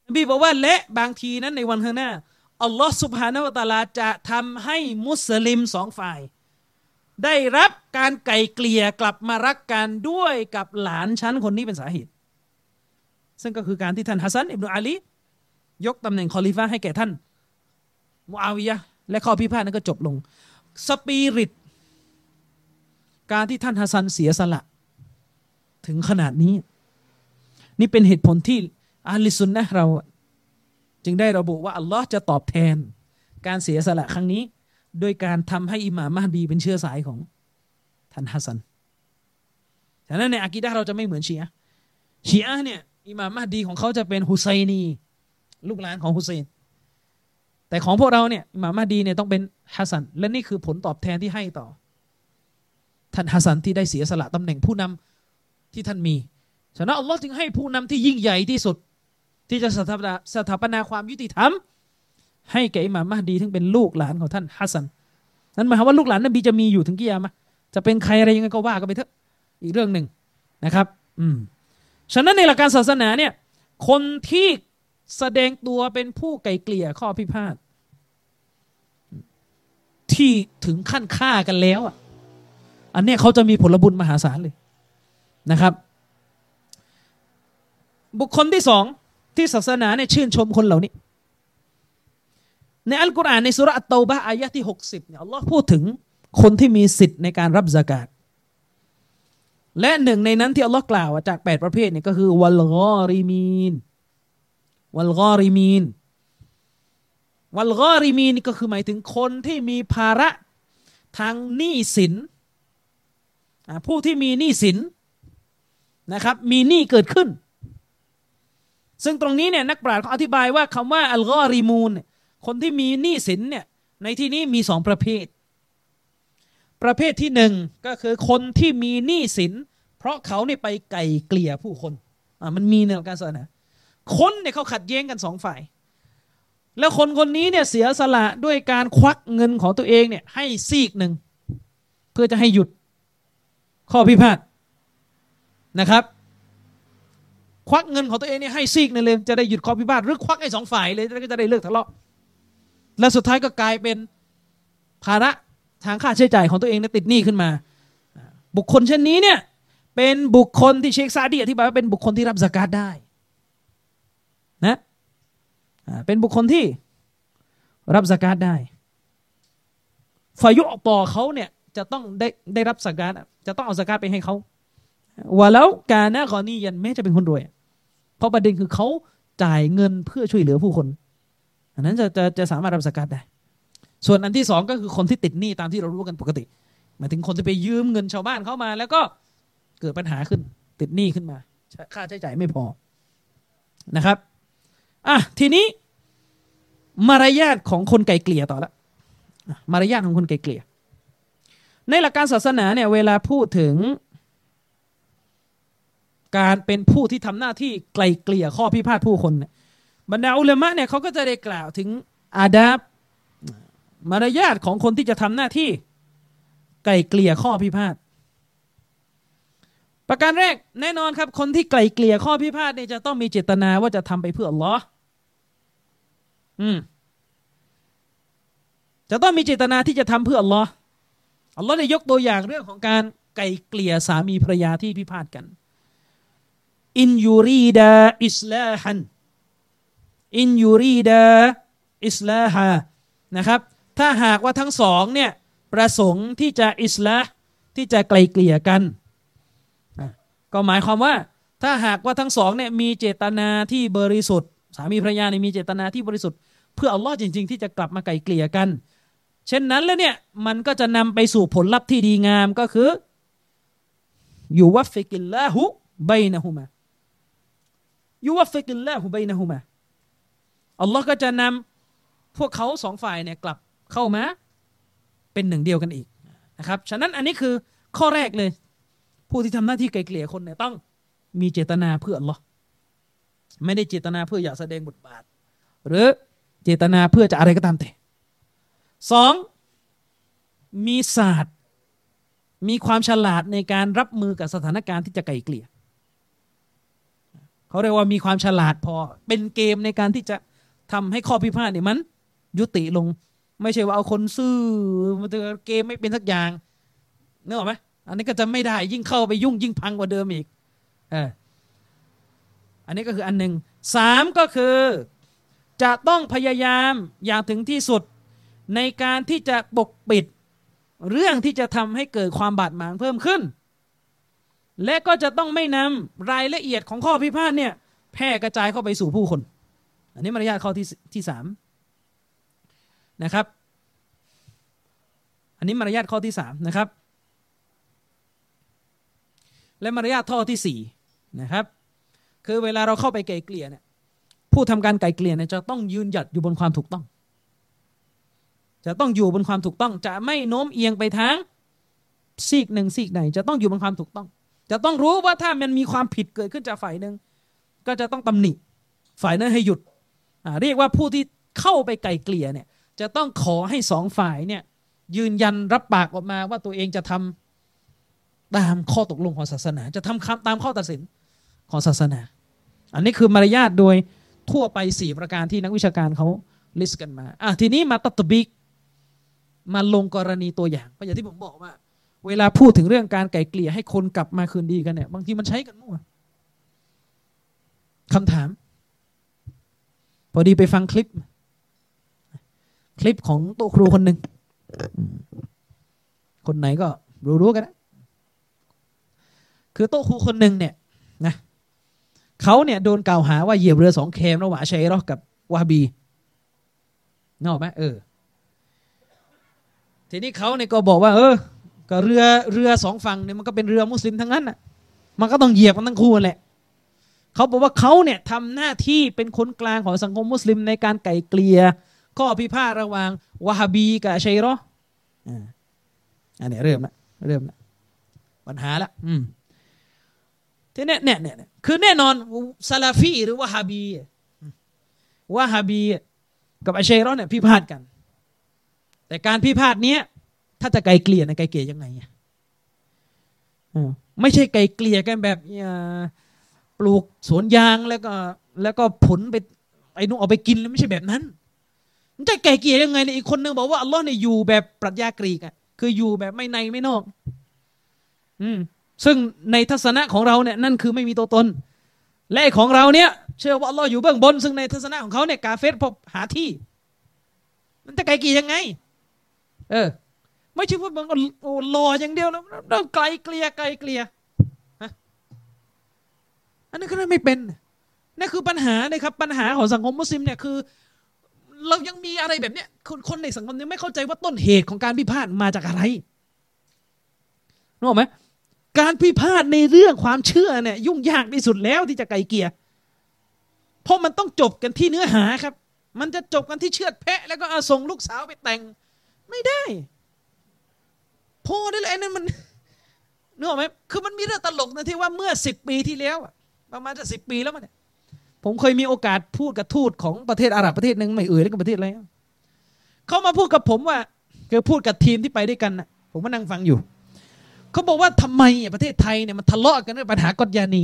นบีบอกว่าและบางทีนั้นในวันข้างหน้าอัลลอฮ์ซุบฮานะฮูวะตะอาลาจะทำให้มุสลิมสองฝ่ายได้รับการไกล่เกลี่ยกลับมารักกันด้วยกับหลานชั้นคนนี้เป็นสาเหตุซึ่งก็คือการที่ท่านฮัสซันอิบนุอาลียกตำแหน่งคอลิฟะให้แก่ท่านมูอาวิยะห์และข้อพิพาทนั้นก็จบลงสปิริตการที่ท่านฮัสซันเสียสละถึงขนาดนี้นี่เป็นเหตุผลที่อะห์ลุสซุนนะห์เราจึงได้ระบุว่าอัลลอฮ์จะตอบแทนการเสียสละครั้งนี้โดยการทำให้อิหม่ามมะฮดีเป็นเชื้อสายของท่านฮัสซันฉะนั้นในอะกีดะห์เราจะไม่เหมือนชีอะห์เนี่ยอิหม่ามมะฮดีของเขาจะเป็นฮุไซนีลูกหลานของฮุเซนแต่ของพวกเราเนี่ยอิหม่ามมะฮดีเนี่ยต้องเป็นฮัสซันและนี่คือผลตอบแทนที่ให้ต่อท่านฮัสซันที่ได้เสียสละตำแหน่งผู้นำที่ท่านมีฉะนั้นอัลลอฮ์จึงให้ผู้นำที่ยิ่งใหญ่ที่สุดที่จะสถาปนาความยุติธรรมให้แก่อิหม่ามมะฮดีซึ่งเป็นลูกหลานของท่านฮัสซันนั้นหมายความว่าลูกหลานนบีจะมีอยู่ถึงกิยามะห์จะเป็นใครอะไรยังไงก็ว่ากันไปเถอะอีกเรื่องหนึ่งนะครับฉะนั้นในหลักการศาสนาเนี่ยคนที่แสดงตัวเป็นผู้ไกล่เกลี่ยข้อพิพาทที่ถึงขั้นฆ่ากันแล้วอันนี้เขาจะมีผลบุญมหาศาลเลยนะครับบุคคลที่สองที่ศาสนาเนี่ยชื่นชมคนเหล่านี้ในอัลกุรอานในสุราะห์อัตเตาบะห์อายะห์ที่60เนี่ยอัลลอฮ์พูดถึงคนที่มีสิทธิ์ในการรับซะกาตและหนึ่งในนั้นที่อัลลอฮ์กล่าวจาก8ประเภทเนี่ยก็คือวัลฆอริมีนก็คือหมายถึงคนที่มีภาระทางหนี้สินผู้ที่มีหนี้สินนะครับมีหนี้เกิดขึ้นซึ่งตรงนี้เนี่ยนักปราชญ์เขาอธิบายว่าคำว่าอัลฆอริมูนคนที่มีหนี้สินเนี่ยในที่นี้มี2ประเภทที่1ก็คือคนที่มีหนี้สินเพราะเขาเนี่ยไปไกล่เกลี่ยผู้คนมันมีในการศาสนาคนเนี่ยเขาขัดแย้งกัน2ฝ่ายแล้วคนนี้เนี่ยเสียสละด้วยการควักเงินของตัวเองเนี่ยให้ซีกหนึ่งเพื่อจะให้หยุดข้อพิพาทนะครับควักเงินของตัวเองเนี่ยให้ซีกหนึ่งเลยจะได้หยุดข้อพิพาทหรือควักให้2ฝ่ายเลยก็จะได้เลิกทะเลาะและสุดท้ายก็กลายเป็นภาระทางค่าใช้จ่ายของตัวเองเนี่ยติดหนี้ขึ้นมาบุคคลเช่นนี้เนี่ยเป็นบุคคลที่เชคซาดีอธิบายว่าเป็นบุคคลที่รับซะกาตได้ นะเป็นบุคคลที่รับซะกาตได้ฟะยุอตอเขาเนี่ยจะต้องได้รับซะกาตจะต้องเอาซะกาตไปให้เขาวะลากานะกอนียันแม้จะเป็นคนรวยเพราะประเด็นคือเขาจ่ายเงินเพื่อช่วยเหลือผู้คนอันนั้นจะสามารถรับซะกาตได้ส่วนอันที่2ก็คือคนที่ติดหนี้ตามที่เรารู้กันปกติหมายถึงคนที่ไปยืมเงินชาวบ้านเข้ามาแล้วก็เกิดปัญหาขึ้นติดหนี้ขึ้นมาค่าใช้จ่ายไม่พอนะครับอ่ะทีนี้มารยาทของคนไกลเกลี่ยต่อละมารยาทของคนไกลเกลี่ยในหลักการศาสนาเนี่ยเวลาพูดถึงการเป็นผู้ที่ทำหน้าที่ไกลเกลี่ยข้อพิพาทผู้คนเนี่ยบรรดาอุลามะเนี่ยเขาก็จะได้กล่าวถึงอาดับมารยาทของคนที่จะทำหน้าที่ไกลเกลี่ยข้อพิพาทประการแรกแน่นอนครับคนที่ไกลเกลี่ยข้อพิพาทเนี่ยจะต้องมีเจตนาว่าจะทำไปเพื่ออัลลอฮ์จะต้องมีเจตนาที่จะทำเพื่ออัลลอฮ์ได้ยกตัวอย่างเรื่องของการไกลเกลี่ยสามีภรรยาที่พิพาทกันอินยูรีดาอิสลาฮันอินยูรีดาอิสลาฮะนะครับถ้าหากว่าทั้งสองเนี่ยประสงค์ที่จะอิสลาห์ที่จะไกลเกลี่ยกันก็หมายความว่าถ้าหากว่าทั้งสองเนี่ยมีเจตนาที่บริสุทธิ์สามีภรรยาเนี่ยมีเจตนาที่บริสุทธิ์เพื่ออัลลอฮ์จริงๆที่จะกลับมาไกลเกลี่ยกันเช่นนั้นแล้วเนี่ยมันก็จะนำไปสู่ผลลัพธ์ที่ดีงามก็คือยูวัฟฟิกิลลาฮุบัยนะฮุมาอัลลอฮ์ก็จะนำพวกเขาสองฝ่ายเนี่ยกลับเข้ามาเป็นหนึ่งเดียวกันอีกนะครับฉะนั้นอันนี้คือข้อแรกเลยผู้ที่ทำหน้าที่ไกลเกลี่ยคนเนี่ยต้องมีเจตนาเพื่ออัลลอฮ์ไม่ได้เจตนาเพื่ออยากแสดงบทบาทหรือเจตนาเพื่อจะอะไรก็ตามแต่สองมีศาสตร์มีความฉลาดในการรับมือกับสถานการณ์ที่จะไกลเกลี่ยเขาเรียกว่ามีความฉลาดพอเป็นเกมในการที่จะทำให้ข้อพิพาทเนี่ยมันยุติลงไม่ใช่ว่าเอาคนซื่อมาเจอเกมไม่เป็นสักอย่างนึกออกไหมอันนี้ก็จะไม่ได้ยิ่งเข้าไปยุ่งยิ่งพังกว่าเดิมอีกอันนี้ก็คืออันหนึ่งสามก็คือจะต้องพยายามอย่างถึงที่สุดในการที่จะปกปิดเรื่องที่จะทำให้เกิดความบาดหมางเพิ่มขึ้นและก็จะต้องไม่นำรายละเอียดของข้อพิพาทเนี่ยแพร่กระจายเข้าไปสู่ผู้คนอันนี้มารยาทข้อที่สามนะครับอันนี้มารยาทข้อที่3นะครับและมารยาทข้อที่4นะครับคือเวลาเราเข้าไปไกลเกลี่ยเนี่ยผู้ทำการไกลเกลี่ยเนี่ยจะต้องยืนหยัดอยู่บนความถูกต้องจะต้องอยู่บนความถูกต้องจะไม่โน้มเอียงไปทางซีกหนึ่งซีกใดจะต้องอยู่บนความถูกต้องจะต้องรู้ว่าถ้ามันมีความผิดเกิดขึ้นจากฝ่ายนึงก็จะต้องตำหนิฝ่ายนั้นให้หยุดเรียกว่าผู้ที่เข้าไปไกลเกลี่ยเนี่ยจะต้องขอให้สองฝ่ายเนี่ยยืนยันรับปากออกมาว่าตัวเองจะทำตามข้อตกลงของศาสนาจะทำตามข้อตัดสินของศาสนาอันนี้คือมารยาทโดยทั่วไป4ประการที่นักวิชาการเขาลิสต์กันมาทีนี้มาตัตบิกมาลงกรณีตัวอย่างเพราะอย่างที่ผมบอกว่าเวลาพูดถึงเรื่องการไกลเกลี่ยให้คนกลับมาคืนดีกันเนี่ยบางทีมันใช้กันมั่วคำถามพอดีไปฟังคลิปของตัวครูคนหนึ่งคนไหนก็รู้กันนะคือตัวครูคนหนึ่งเนี่ยนะเขาเนี่ยโดนกล่าวหาว่าเหยียบเรือ2 เค็มระหว่างชัยรอกับวาบีนึกออกไหมทีนี้เขาเนี่ยก็บอกว่าก็เรือ2ฝั่งเนี่ยมันก็เป็นเรือมุสลิมทั้งนั้นน่ะมันก็ต้องเหยียบกันทั้งคู่แหละเขาบอกว่าเขาเนี่ยทำหน้าที่เป็นคนกลางของสังคมมุสลิมในการไกล่เกลี่ยข้อพิพาทระหว่างวะฮาบีกับชัยรออันนี้เริ่มละปัญหาละทีนี้เนี่ยคือแน่นอนซาลาฟีหรือวะฮาบีกับชัยรอเนี่ยพิพาทกันแต่การพิพาทเนี้ยถ้าจะไกลเกลี่ยไกลเกลี่ยยังไงไม่ใช่ไกลเกลี่ยกันแบบปลูกสวนยางแล้วก็ผลไปไอ้นุ่งเอาไปกินแล้วไม่ใช่แบบนั้นจะไกลเกลี่ยยังไงเนี่ยอีกคนนึงบอกว่าอัลลอฮ์เนี่ยอยู่แบบปรัชญากรีกคืออยู่แบบไม่ในไม่นอกซึ่งในทัศนะของเราเนี่ยนั่นคือไม่มีตัวตนและของเราเนี่ย เชื่อว่าอัลลอฮ์อยู่เบื้องบนซึ่งในทัศนะของเขาเนี่ยกาเฟรพบหาที่มันจะไกลเกลี่ยยังไงไม่ใช่พูดมันก็โอ้รออย่างเดียวนะต้องไกลเกลี่ยฮะอันนั้นก็ไม่เป็นนั่นคือปัญหาเลยครับปัญหาของสังคมมุสลิมเนี่ยคือเรายังมีอะไรแบบเนี้ยคนในสังคมยังไม่เข้าใจว่าต้นเหตุของการพิพาทมาจากอะไรรู้ไหมการพิพาทในเรื่องความเชื่อเนี่ยยุ่งยากที่สุดแล้วที่จะไกลเกลี่ยเพราะมันต้องจบกันที่เนื้อหาครับมันจะจบกันที่เชือดแพะแล้วก็เอาส่งลูกสาวไปแต่งไม่ได้พอได้เลยเนี่ยมันนึกออกไหมคือมันมีเรื่องตลกนะที่ว่าเมื่อ10 ปีที่แล้วประมาณจะ10 ปีแล้วมันเนี่ยผมเคยมีโอกาสพูดกับทูตของประเทศอาหรับประเทศนึงไม่เอ่ยแล้วก็ประเทศอะไรเขามาพูดกับผมว่าคือพูดกับทีมที่ไปด้วยกันนะผมก็นั่งฟังอยู่เขาบอกว่าทำไมประเทศไทยเนี่ยมันทะเลาะกันเรื่องปัญหากฎยานี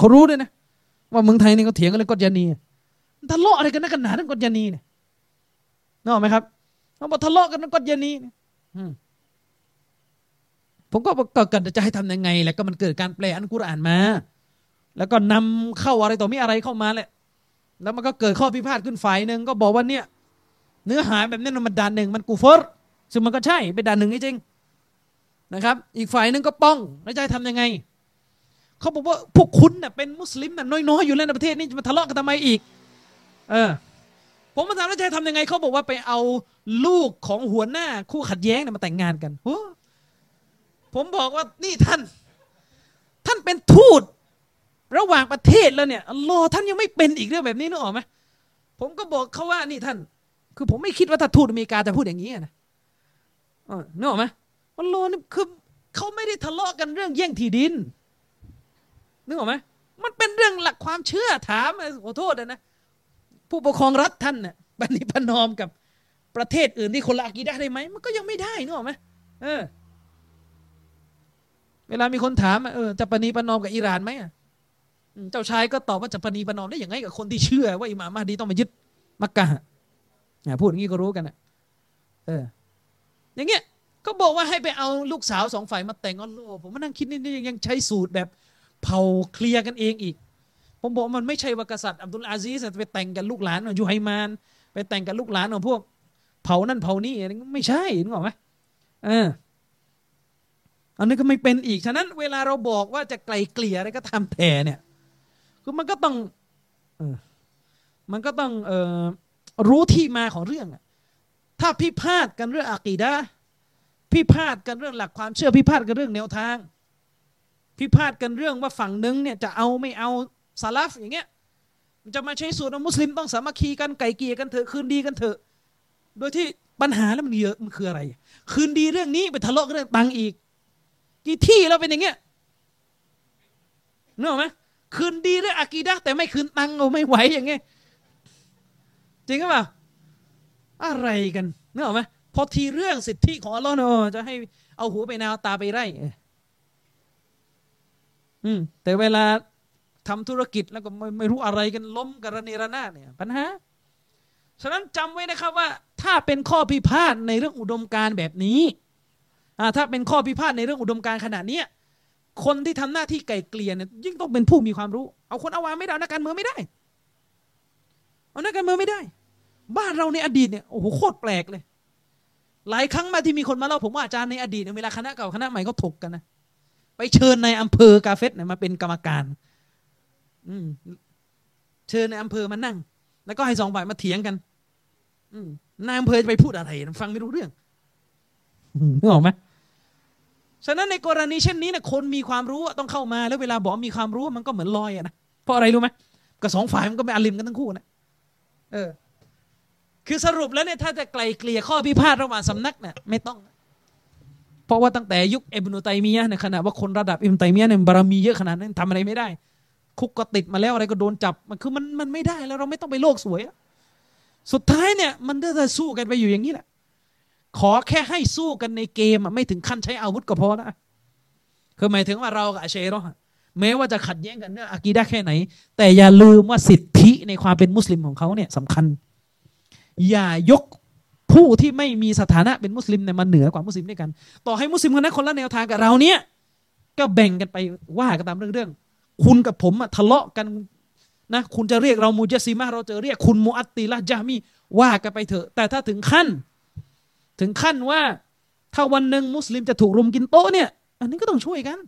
เขารู้ด้วยนะว่าเมืองไทยนี่เขาเถียงกันเรื่องกฎยานีทะเลาะอะไรกันนักหนาเรื่องกฎยานีเนี่ยนึกออกไหมครับเขาบอกทะเลาะกันเรื่องกฎยานีผมก็เกิดจะให้ทำยังไงแหละก็มันเกิดการแปลอัลกุรอานมาแล้วก็นำเข้าอะไรต่อมีอะไรเข้ามาแหละแล้วมันก็เกิดข้อพิพาทขึ้นฝ่ายนึงก็บอกว่าเนี่ยเนื้อหาแบบนี้มันด่านหนึ่งมันกูฟอร์ซึ่งมันก็ใช่เป็นด่านหนึ่งจริงนะครับอีกฝ่ายนึงก็ป้องแล้วจะให้ทำยังไงเขาบอกว่าพวกคุณเนี่ยเป็นมุสลิมน่ะน้อยๆอยู่แล้วในประเทศนี้จะมาทะเลาะกันทำไมอีกผมมาถามแล้วจะให้ทำยังไงเขาบอกว่าไปเอาลูกของหัวหน้าคู่ขัดแย้งเนี่ยมาแต่งงานกันผมบอกว่านี่ท่านเป็นทูตระหว่างประเทศแล้วเนี่ยอัลเลาะห์ท่านยังไม่เป็นอีกเรื่องแบบนี้นึกออกไหมผมก็บอกเขาว่านี่ท่านคือผมไม่คิดว่าถ้าทูตอเมริกาจะพูดอย่างนี้นะนึกออกไหมอัลเลาะห์นี่คือเขาไม่ได้ทะเลาะกันเรื่องแย่งที่ดินนึกออกไหมมันเป็นเรื่องหลักความเชื่อถามขอโทษนะผู้ปกครองรัฐท่านเนี่ยปฏิบัตินอมกับประเทศอื่นที่คนละอากีดะห์ได้ไหมมันก็ยังไม่ได้นึกออกไหมเวลามีคนถามจะปฏิบัตินอมกับอิหร่านไหมเจ้าชายก็ตอบว่าจะปฏิบัตินอมได้อย่างไรกับคนที่เชื่อว่าอิหม่ามมะฮดีต้องมายึดมักกะฮ์พูดอย่างนี้ก็รู้กันนะอย่างเงี้ยก็บอกว่าให้ไปเอาลูกสาว2 ฝ่ายมาแต่งงานผมมานั่งคิดนี่ยังใช้สูตรแบบเผาเคลียร์กันเองอีกผมบอกมันไม่ใช่ว่ากษัตริย์อับดุลอาซีซไปแต่งกับลูกหลานของยูไฮมานไปแต่งกับลูกหลานของพวกเผานั่นเผานี่ไม่ใช่นึกออกไหมอันนี้ก็ไม่เป็นอีกฉะนั้นเวลาเราบอกว่าจะไกลเกลี่ยอะไรก็ทำแต่เนี่ยคือมันก็ต้องรู้ที่มาของเรื่องถ้าพิพาทกันเรื่องอากีดะห์พิพาทกันเรื่องหลักความเชื่อพิพาทกันเรื่องแนวทางพิพาทกันเรื่องว่าฝั่งนึงเนี่ยจะเอาไม่เอาซาลาฟอย่างเงี้ยมันจะมาใช้สูตรว่ามุสลิมต้องสามัคคีกันไก่เกลี่ยกันเถอะคืนดีกันเถอะโดยที่ปัญหาแล้วมันเยอะมันคืออะไรคืนดีเรื่องนี้ไปทะเลาะเรื่องตังอีกกี่ที่แล้วเป็นอย่างเงี้ยนึกออกไหมคืนดีเรื่องอากีดะห์แต่ไม่คืนตังเอาไม่ไหวอย่างเงี้ยจริงหรือเปล่าอะไรกันนึกออกไหมพอทีเรื่องสิทธิของอัลลอฮ์เนาะจะให้เอาหูไปนาวตาไปไร่แต่เวลาทำธุรกิจแล้วก็ไม่รู้อะไรกันล้มกระเนระนาดเนี่ยปัญหาฉะนั้นจำไว้นะครับว่าถ้าเป็นข้อพิพาทในเรื่องอุดมการณ์แบบนี้ถ้าเป็นข้อพิพาทในเรื่องอุดมการณ์ขนาดนี้คนที่ทำหน้าที่ไกล่เกลี่ยเนี่ยยิ่งต้องเป็นผู้มีความรู้เอาคนเอาวางไม่ได้นักการเมืองไม่ได้เอานักการเมืองไม่ได้บ้านเราในอดีตเนี่ยโอ้โหโคตรแปลกเลยหลายครั้งมาที่มีคนมาเล่าผมว่าอาจารย์ในอดีตเนี่ยเวลาคณะเก่าคณะใหม่เขาถกกันนะไปเชิญในอำเภอกาเฟสเนี่ยมาเป็นกรรมการเชิญในอำเภอมานั่งแล้วก็ให้สองฝ่ายมาเถียงกันนายอำเภอจะไปพูดอะไรฟังไม่รู้เรื่องนึกออกไหมฉะนั้นในกรณีเช่นนี้นะคนมีความรู้ต้องเข้ามาแล้วเวลาบอกมีความรู้มันก็เหมือนลอยนะเพราะอะไรรู้ไหมกับสองฝ่ายมันก็ไม่อาลิมกันทั้งคู่นะคือสรุปแล้วเนี่ยถ้าจะไกลเกลี่ยข้อพิพาทระหว่างสำนักเนี่ยไม่ต้องเพราะว่าตั้งแต่ยุคอิบนุตัยมียะห์เนี่ยขณะว่าคนระดับอิบนุตัยมียะห์เนี่ยบารมีเยอะขนาดนั้นทำอะไรไม่ได้คุกก็ติดมาแล้วอะไรก็โดนจับมันคือมันไม่ได้แล้วเราไม่ต้องไปโลกสวยสุดท้ายเนี่ยมันจะสู้กันไปอยู่อย่างนี้แหละขอแค่ให้สู้กันในเกมไม่ถึงขั้นใช้อาวุธก็พอนะคือหมายถึงว่าเรากับอาเชโรฮ์แม้ว่าจะขัดแย้งกันเรื่องอากีดะห์แค่ไหนแต่อย่าลืมว่าสิทธิในความเป็นมุสลิมของเขาเนี่ยสำคัญอย่ายกผู้ที่ไม่มีสถานะเป็นมุสลิมเนี่ยมาเหนือกว่ามุสลิมด้วยกันต่อให้มุสลิมคนนั้นคนละแนวทางกับเราเนี่ยก็แบ่งกันไปว่ากันตามเรื่อง คุณกับผมทะเลาะกันนะคุณจะเรียกเรามุญะซีมะเราจะเรียกคุณมุอัตติละญะมีว่ากันไปเถอะแต่ถ้าถึงขั้นว่าถ้าวันหนึ่งมุสลิมจะถูกรุมกินโต๊ะเนี่ยอันนี้ก็ต้องช่วยกัน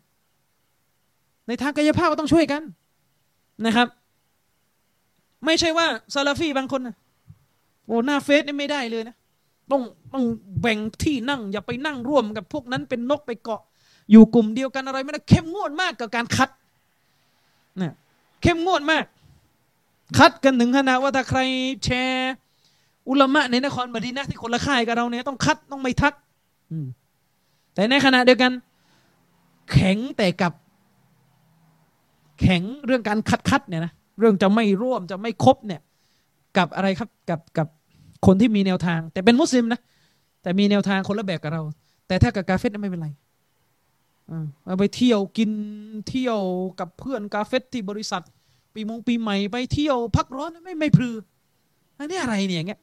ในทางกายภาพก็ต้องช่วยกันนะครับไม่ใช่ว่าซาลาฟีบางคนนะโอ้หน้าเฟซนี่ไม่ได้เลยนะต้องแบ่งที่นั่งอย่าไปนั่งร่วมกับพวกนั้นเป็นนกไปเกาะอยู่กลุ่มเดียวกันอะไรไม่ได้เข้มงวดมากกับการคัดนะเข้มงวดมากคัดกันถึงขนาดว่าถ้าใครแชร์อุลามะในนครมะดีนะห์ที่คนละค่ายกับเราเนี่ยต้องคัดต้องไม่ทักแต่ในขณะเดียวกันแข็งแต่กับแข็งเรื่องการคัดเนี่ยนะเรื่องจะไม่ร่วมจะไม่คบเนี่ยกับอะไรครับกับคนที่มีแนวทางแต่เป็นมุสลิมนะแต่มีแนวทางคนละแบบกับเราแต่ถ้ากับกาเฟรไม่เป็นไรมาไปเที่ยวกินเที่ยวกับเพื่อนกาเฟรที่บริษัทปีใหม่ไปเที่ยวพักร้อนไม่พลืออันนี้อะไรเนี่ยอย่างเงี้ย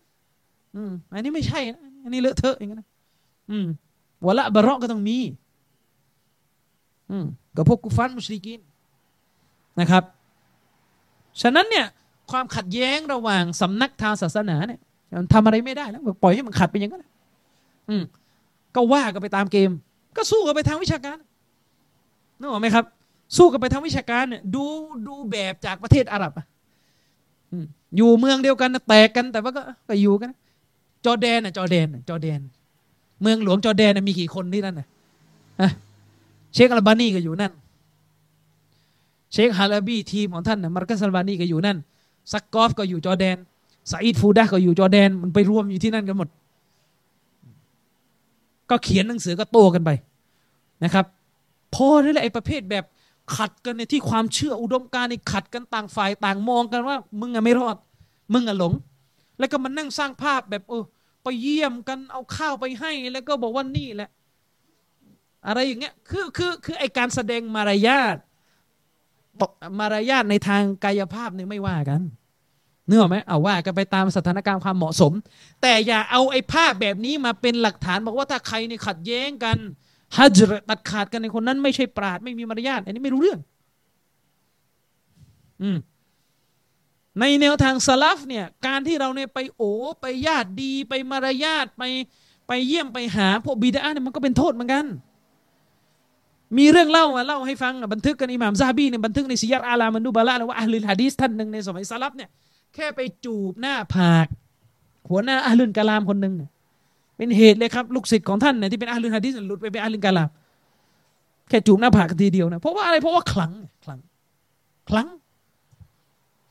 อันนี้ไม่ใช่นะอันนี้เลอะเทอะอย่างเงี้ยนะวะละบะเราะก็ต้องมีกับพวกกุฟารมุชริกีนนะครับฉะนั้นเนี่ยความขัดแย้งระหว่างสำนักทางศาสนาเนี่ยมันทำอะไรไม่ได้แล้วปล่อยให้มันขัดไปอย่างนั้นก็ว่ากันไปตามเกมก็สู้กันไปทางวิชาการนึกออกไหมครับสู้กันไปทางวิชาการเนี่ยดูแบบจากประเทศอาหรับอยู่เมืองเดียวกันแตกกันแต่ว่าก็อยู่กันจอร์แดนน่ะจอร์แดนเมืองหลวงจอร์แดนมีกี่คนที่นั่นน่ะเชคอัลบานีก็อยู่นั่นเชคฮาลาบีทีมของท่านมาร์กัสอัลบานีก็อยู่นั่นซักกอฟก็อยู่จอร์แดนซาอิดฟูดะก็อยู่จอร์แดนมันไปรวมอยู่ที่นั่นกันหมดก็เขียนหนังสือก็โต้กันไปนะครับพอนั่นแหละไอ้ประเภทแบบขัดกันในที่ความเชื่ออุดมการณ์นี่ขัดกันต่างฝ่ายต่างมองกันว่ามึงอะไม่รอดมึงอะหลงแล้วก็มันนั่งสร้างภาพแบบไปเยี่ยมกันเอาข้าวไปให้แล้วก็บอกว่านี่แหละอะไรอย่างเงี้ยคือไอ้การแสดงมารยาทในทางกายภาพนี่ไม่ว่ากันนึกออกไหมเอาว่ากันไปตามสถานการณ์ความเหมาะสมแต่อย่าเอาไอ้ภาพแบบนี้มาเป็นหลักฐานบอกว่าถ้าใครนี่ขัดแย้งกันฮัจรตัดขาดกันในคนนั้นไม่ใช่ปราชญ์ไม่มีมารยาทอันนี้ไม่รู้เรื่องในแนวทางสลัฟเนี่ยการที่เราเนี่ยไปไปญาติดีไปมารยาทไปเยี่ยมไปหาพวกบิดอะห์เนี่ยมันก็เป็นโทษเหมือนกันมีเรื่องเล่าให้ฟังบันทึกกันอิหม่ามซะฮบีเนี่ยบันทึกในซิยาร์อาลามันดูบะละห์ว่าอัลลิลหะดีษท่านนึงในสมัยสลัฟเนี่ยแค่ไปจูบหน้าผากหัวหน้าอัลลุนกะลามคนนึงเนี่ยเป็นเหตุเลยครับลูกศิษย์ของท่านเนี่ยที่เป็นอัลลุนหะดีษหลุดไปเป็นอัลลุนกะลามแค่จูบหน้าผากทีเดียวนะเพราะว่าอะไรเพราะว่าขลัง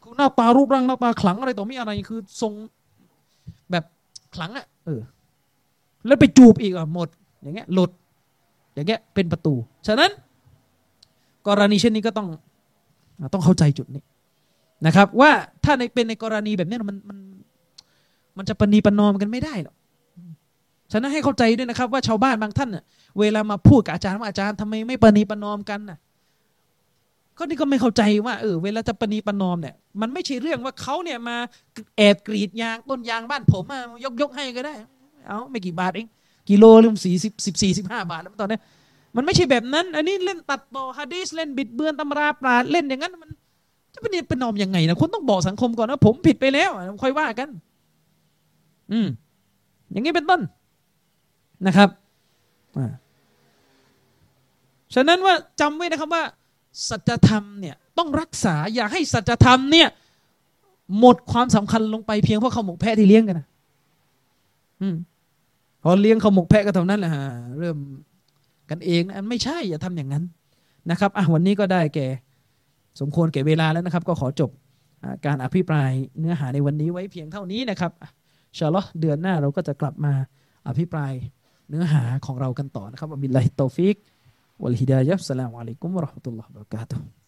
คือหน้าตารูปร่างหน้าตาขลังอะไรต่อมีอะไรคือทรงแบบขลังอ่ะแล้วไปจูบอีกอ่ะหมดอย่างเงี้ยหลุดอย่างเงี้ยเป็นประตูฉะนั้นกรณีเช่นนี้ก็ต้องเข้าใจจุดนี้นะครับว่าถ้าในเป็นในกรณีแบบนี้มันจะปณีประนอมกันไม่ได้หรอกฉะนั้นให้เข้าใจด้วยนะครับว่าชาวบ้านบางท่านน่ะเวลามาพูดกับอาจารย์ว่าอาจารย์ทำไมไม่ปณีประนอมกันน่ะก็นี่ก็ไม่เข้าใจว่าเวลาจะปณีประนอมเนี่ยมันไม่ใช่เรื่องว่าเขาเนี่ยมาแอบกรีดยางต้นยางบ้านผมมายกให้ก็ได้เอาไม่กี่บาทเองกิโลลืม40-45 บาทแล้วตอนนี้มันไม่ใช่แบบนั้นอันนี้เล่นตัดต่อหะดีษเล่นบิดเบือนตำราปราชญ์เล่นอย่างนั้นมันจะเป็นนอมยังไงนะคนต้องบอกสังคมก่อนว่าผมผิดไปแล้วค่อยว่ากันอย่างนี้เป็นต้นนะครับฉะนั้นว่าจำไว้นะครับว่าสัจธรรมเนี่ยต้องรักษาอย่าให้สัจธรรมเนี่ยหมดความสำคัญลงไปเพียงเพราะเขาหมกแพะที่เลี้ยงกันนะพอเลี้ยงเขาหมกแพะก็เท่านั้นแหละเริ่มกันเองนะไม่ใช่อย่าทำอย่างนั้นนะครับวันนี้ก็ได้แก่สมควรแก่เวลาแล้วนะครับก็ขอจบการอภิปรายเนื้อหาในวันนี้ไว้เพียงเท่านี้นะครับอินชาอัลเลาะห์เดือนหน้าเราก็จะกลับมาอภิปรายเนื้อหาของเรากันต่อนะครับบิลลาฮิตตอฟิกวัลฮิดายะฮ์อัสสลามุอะลัยกุมวะเราะห์มะตุลลอฮิวะบะเราะกาตุฮ์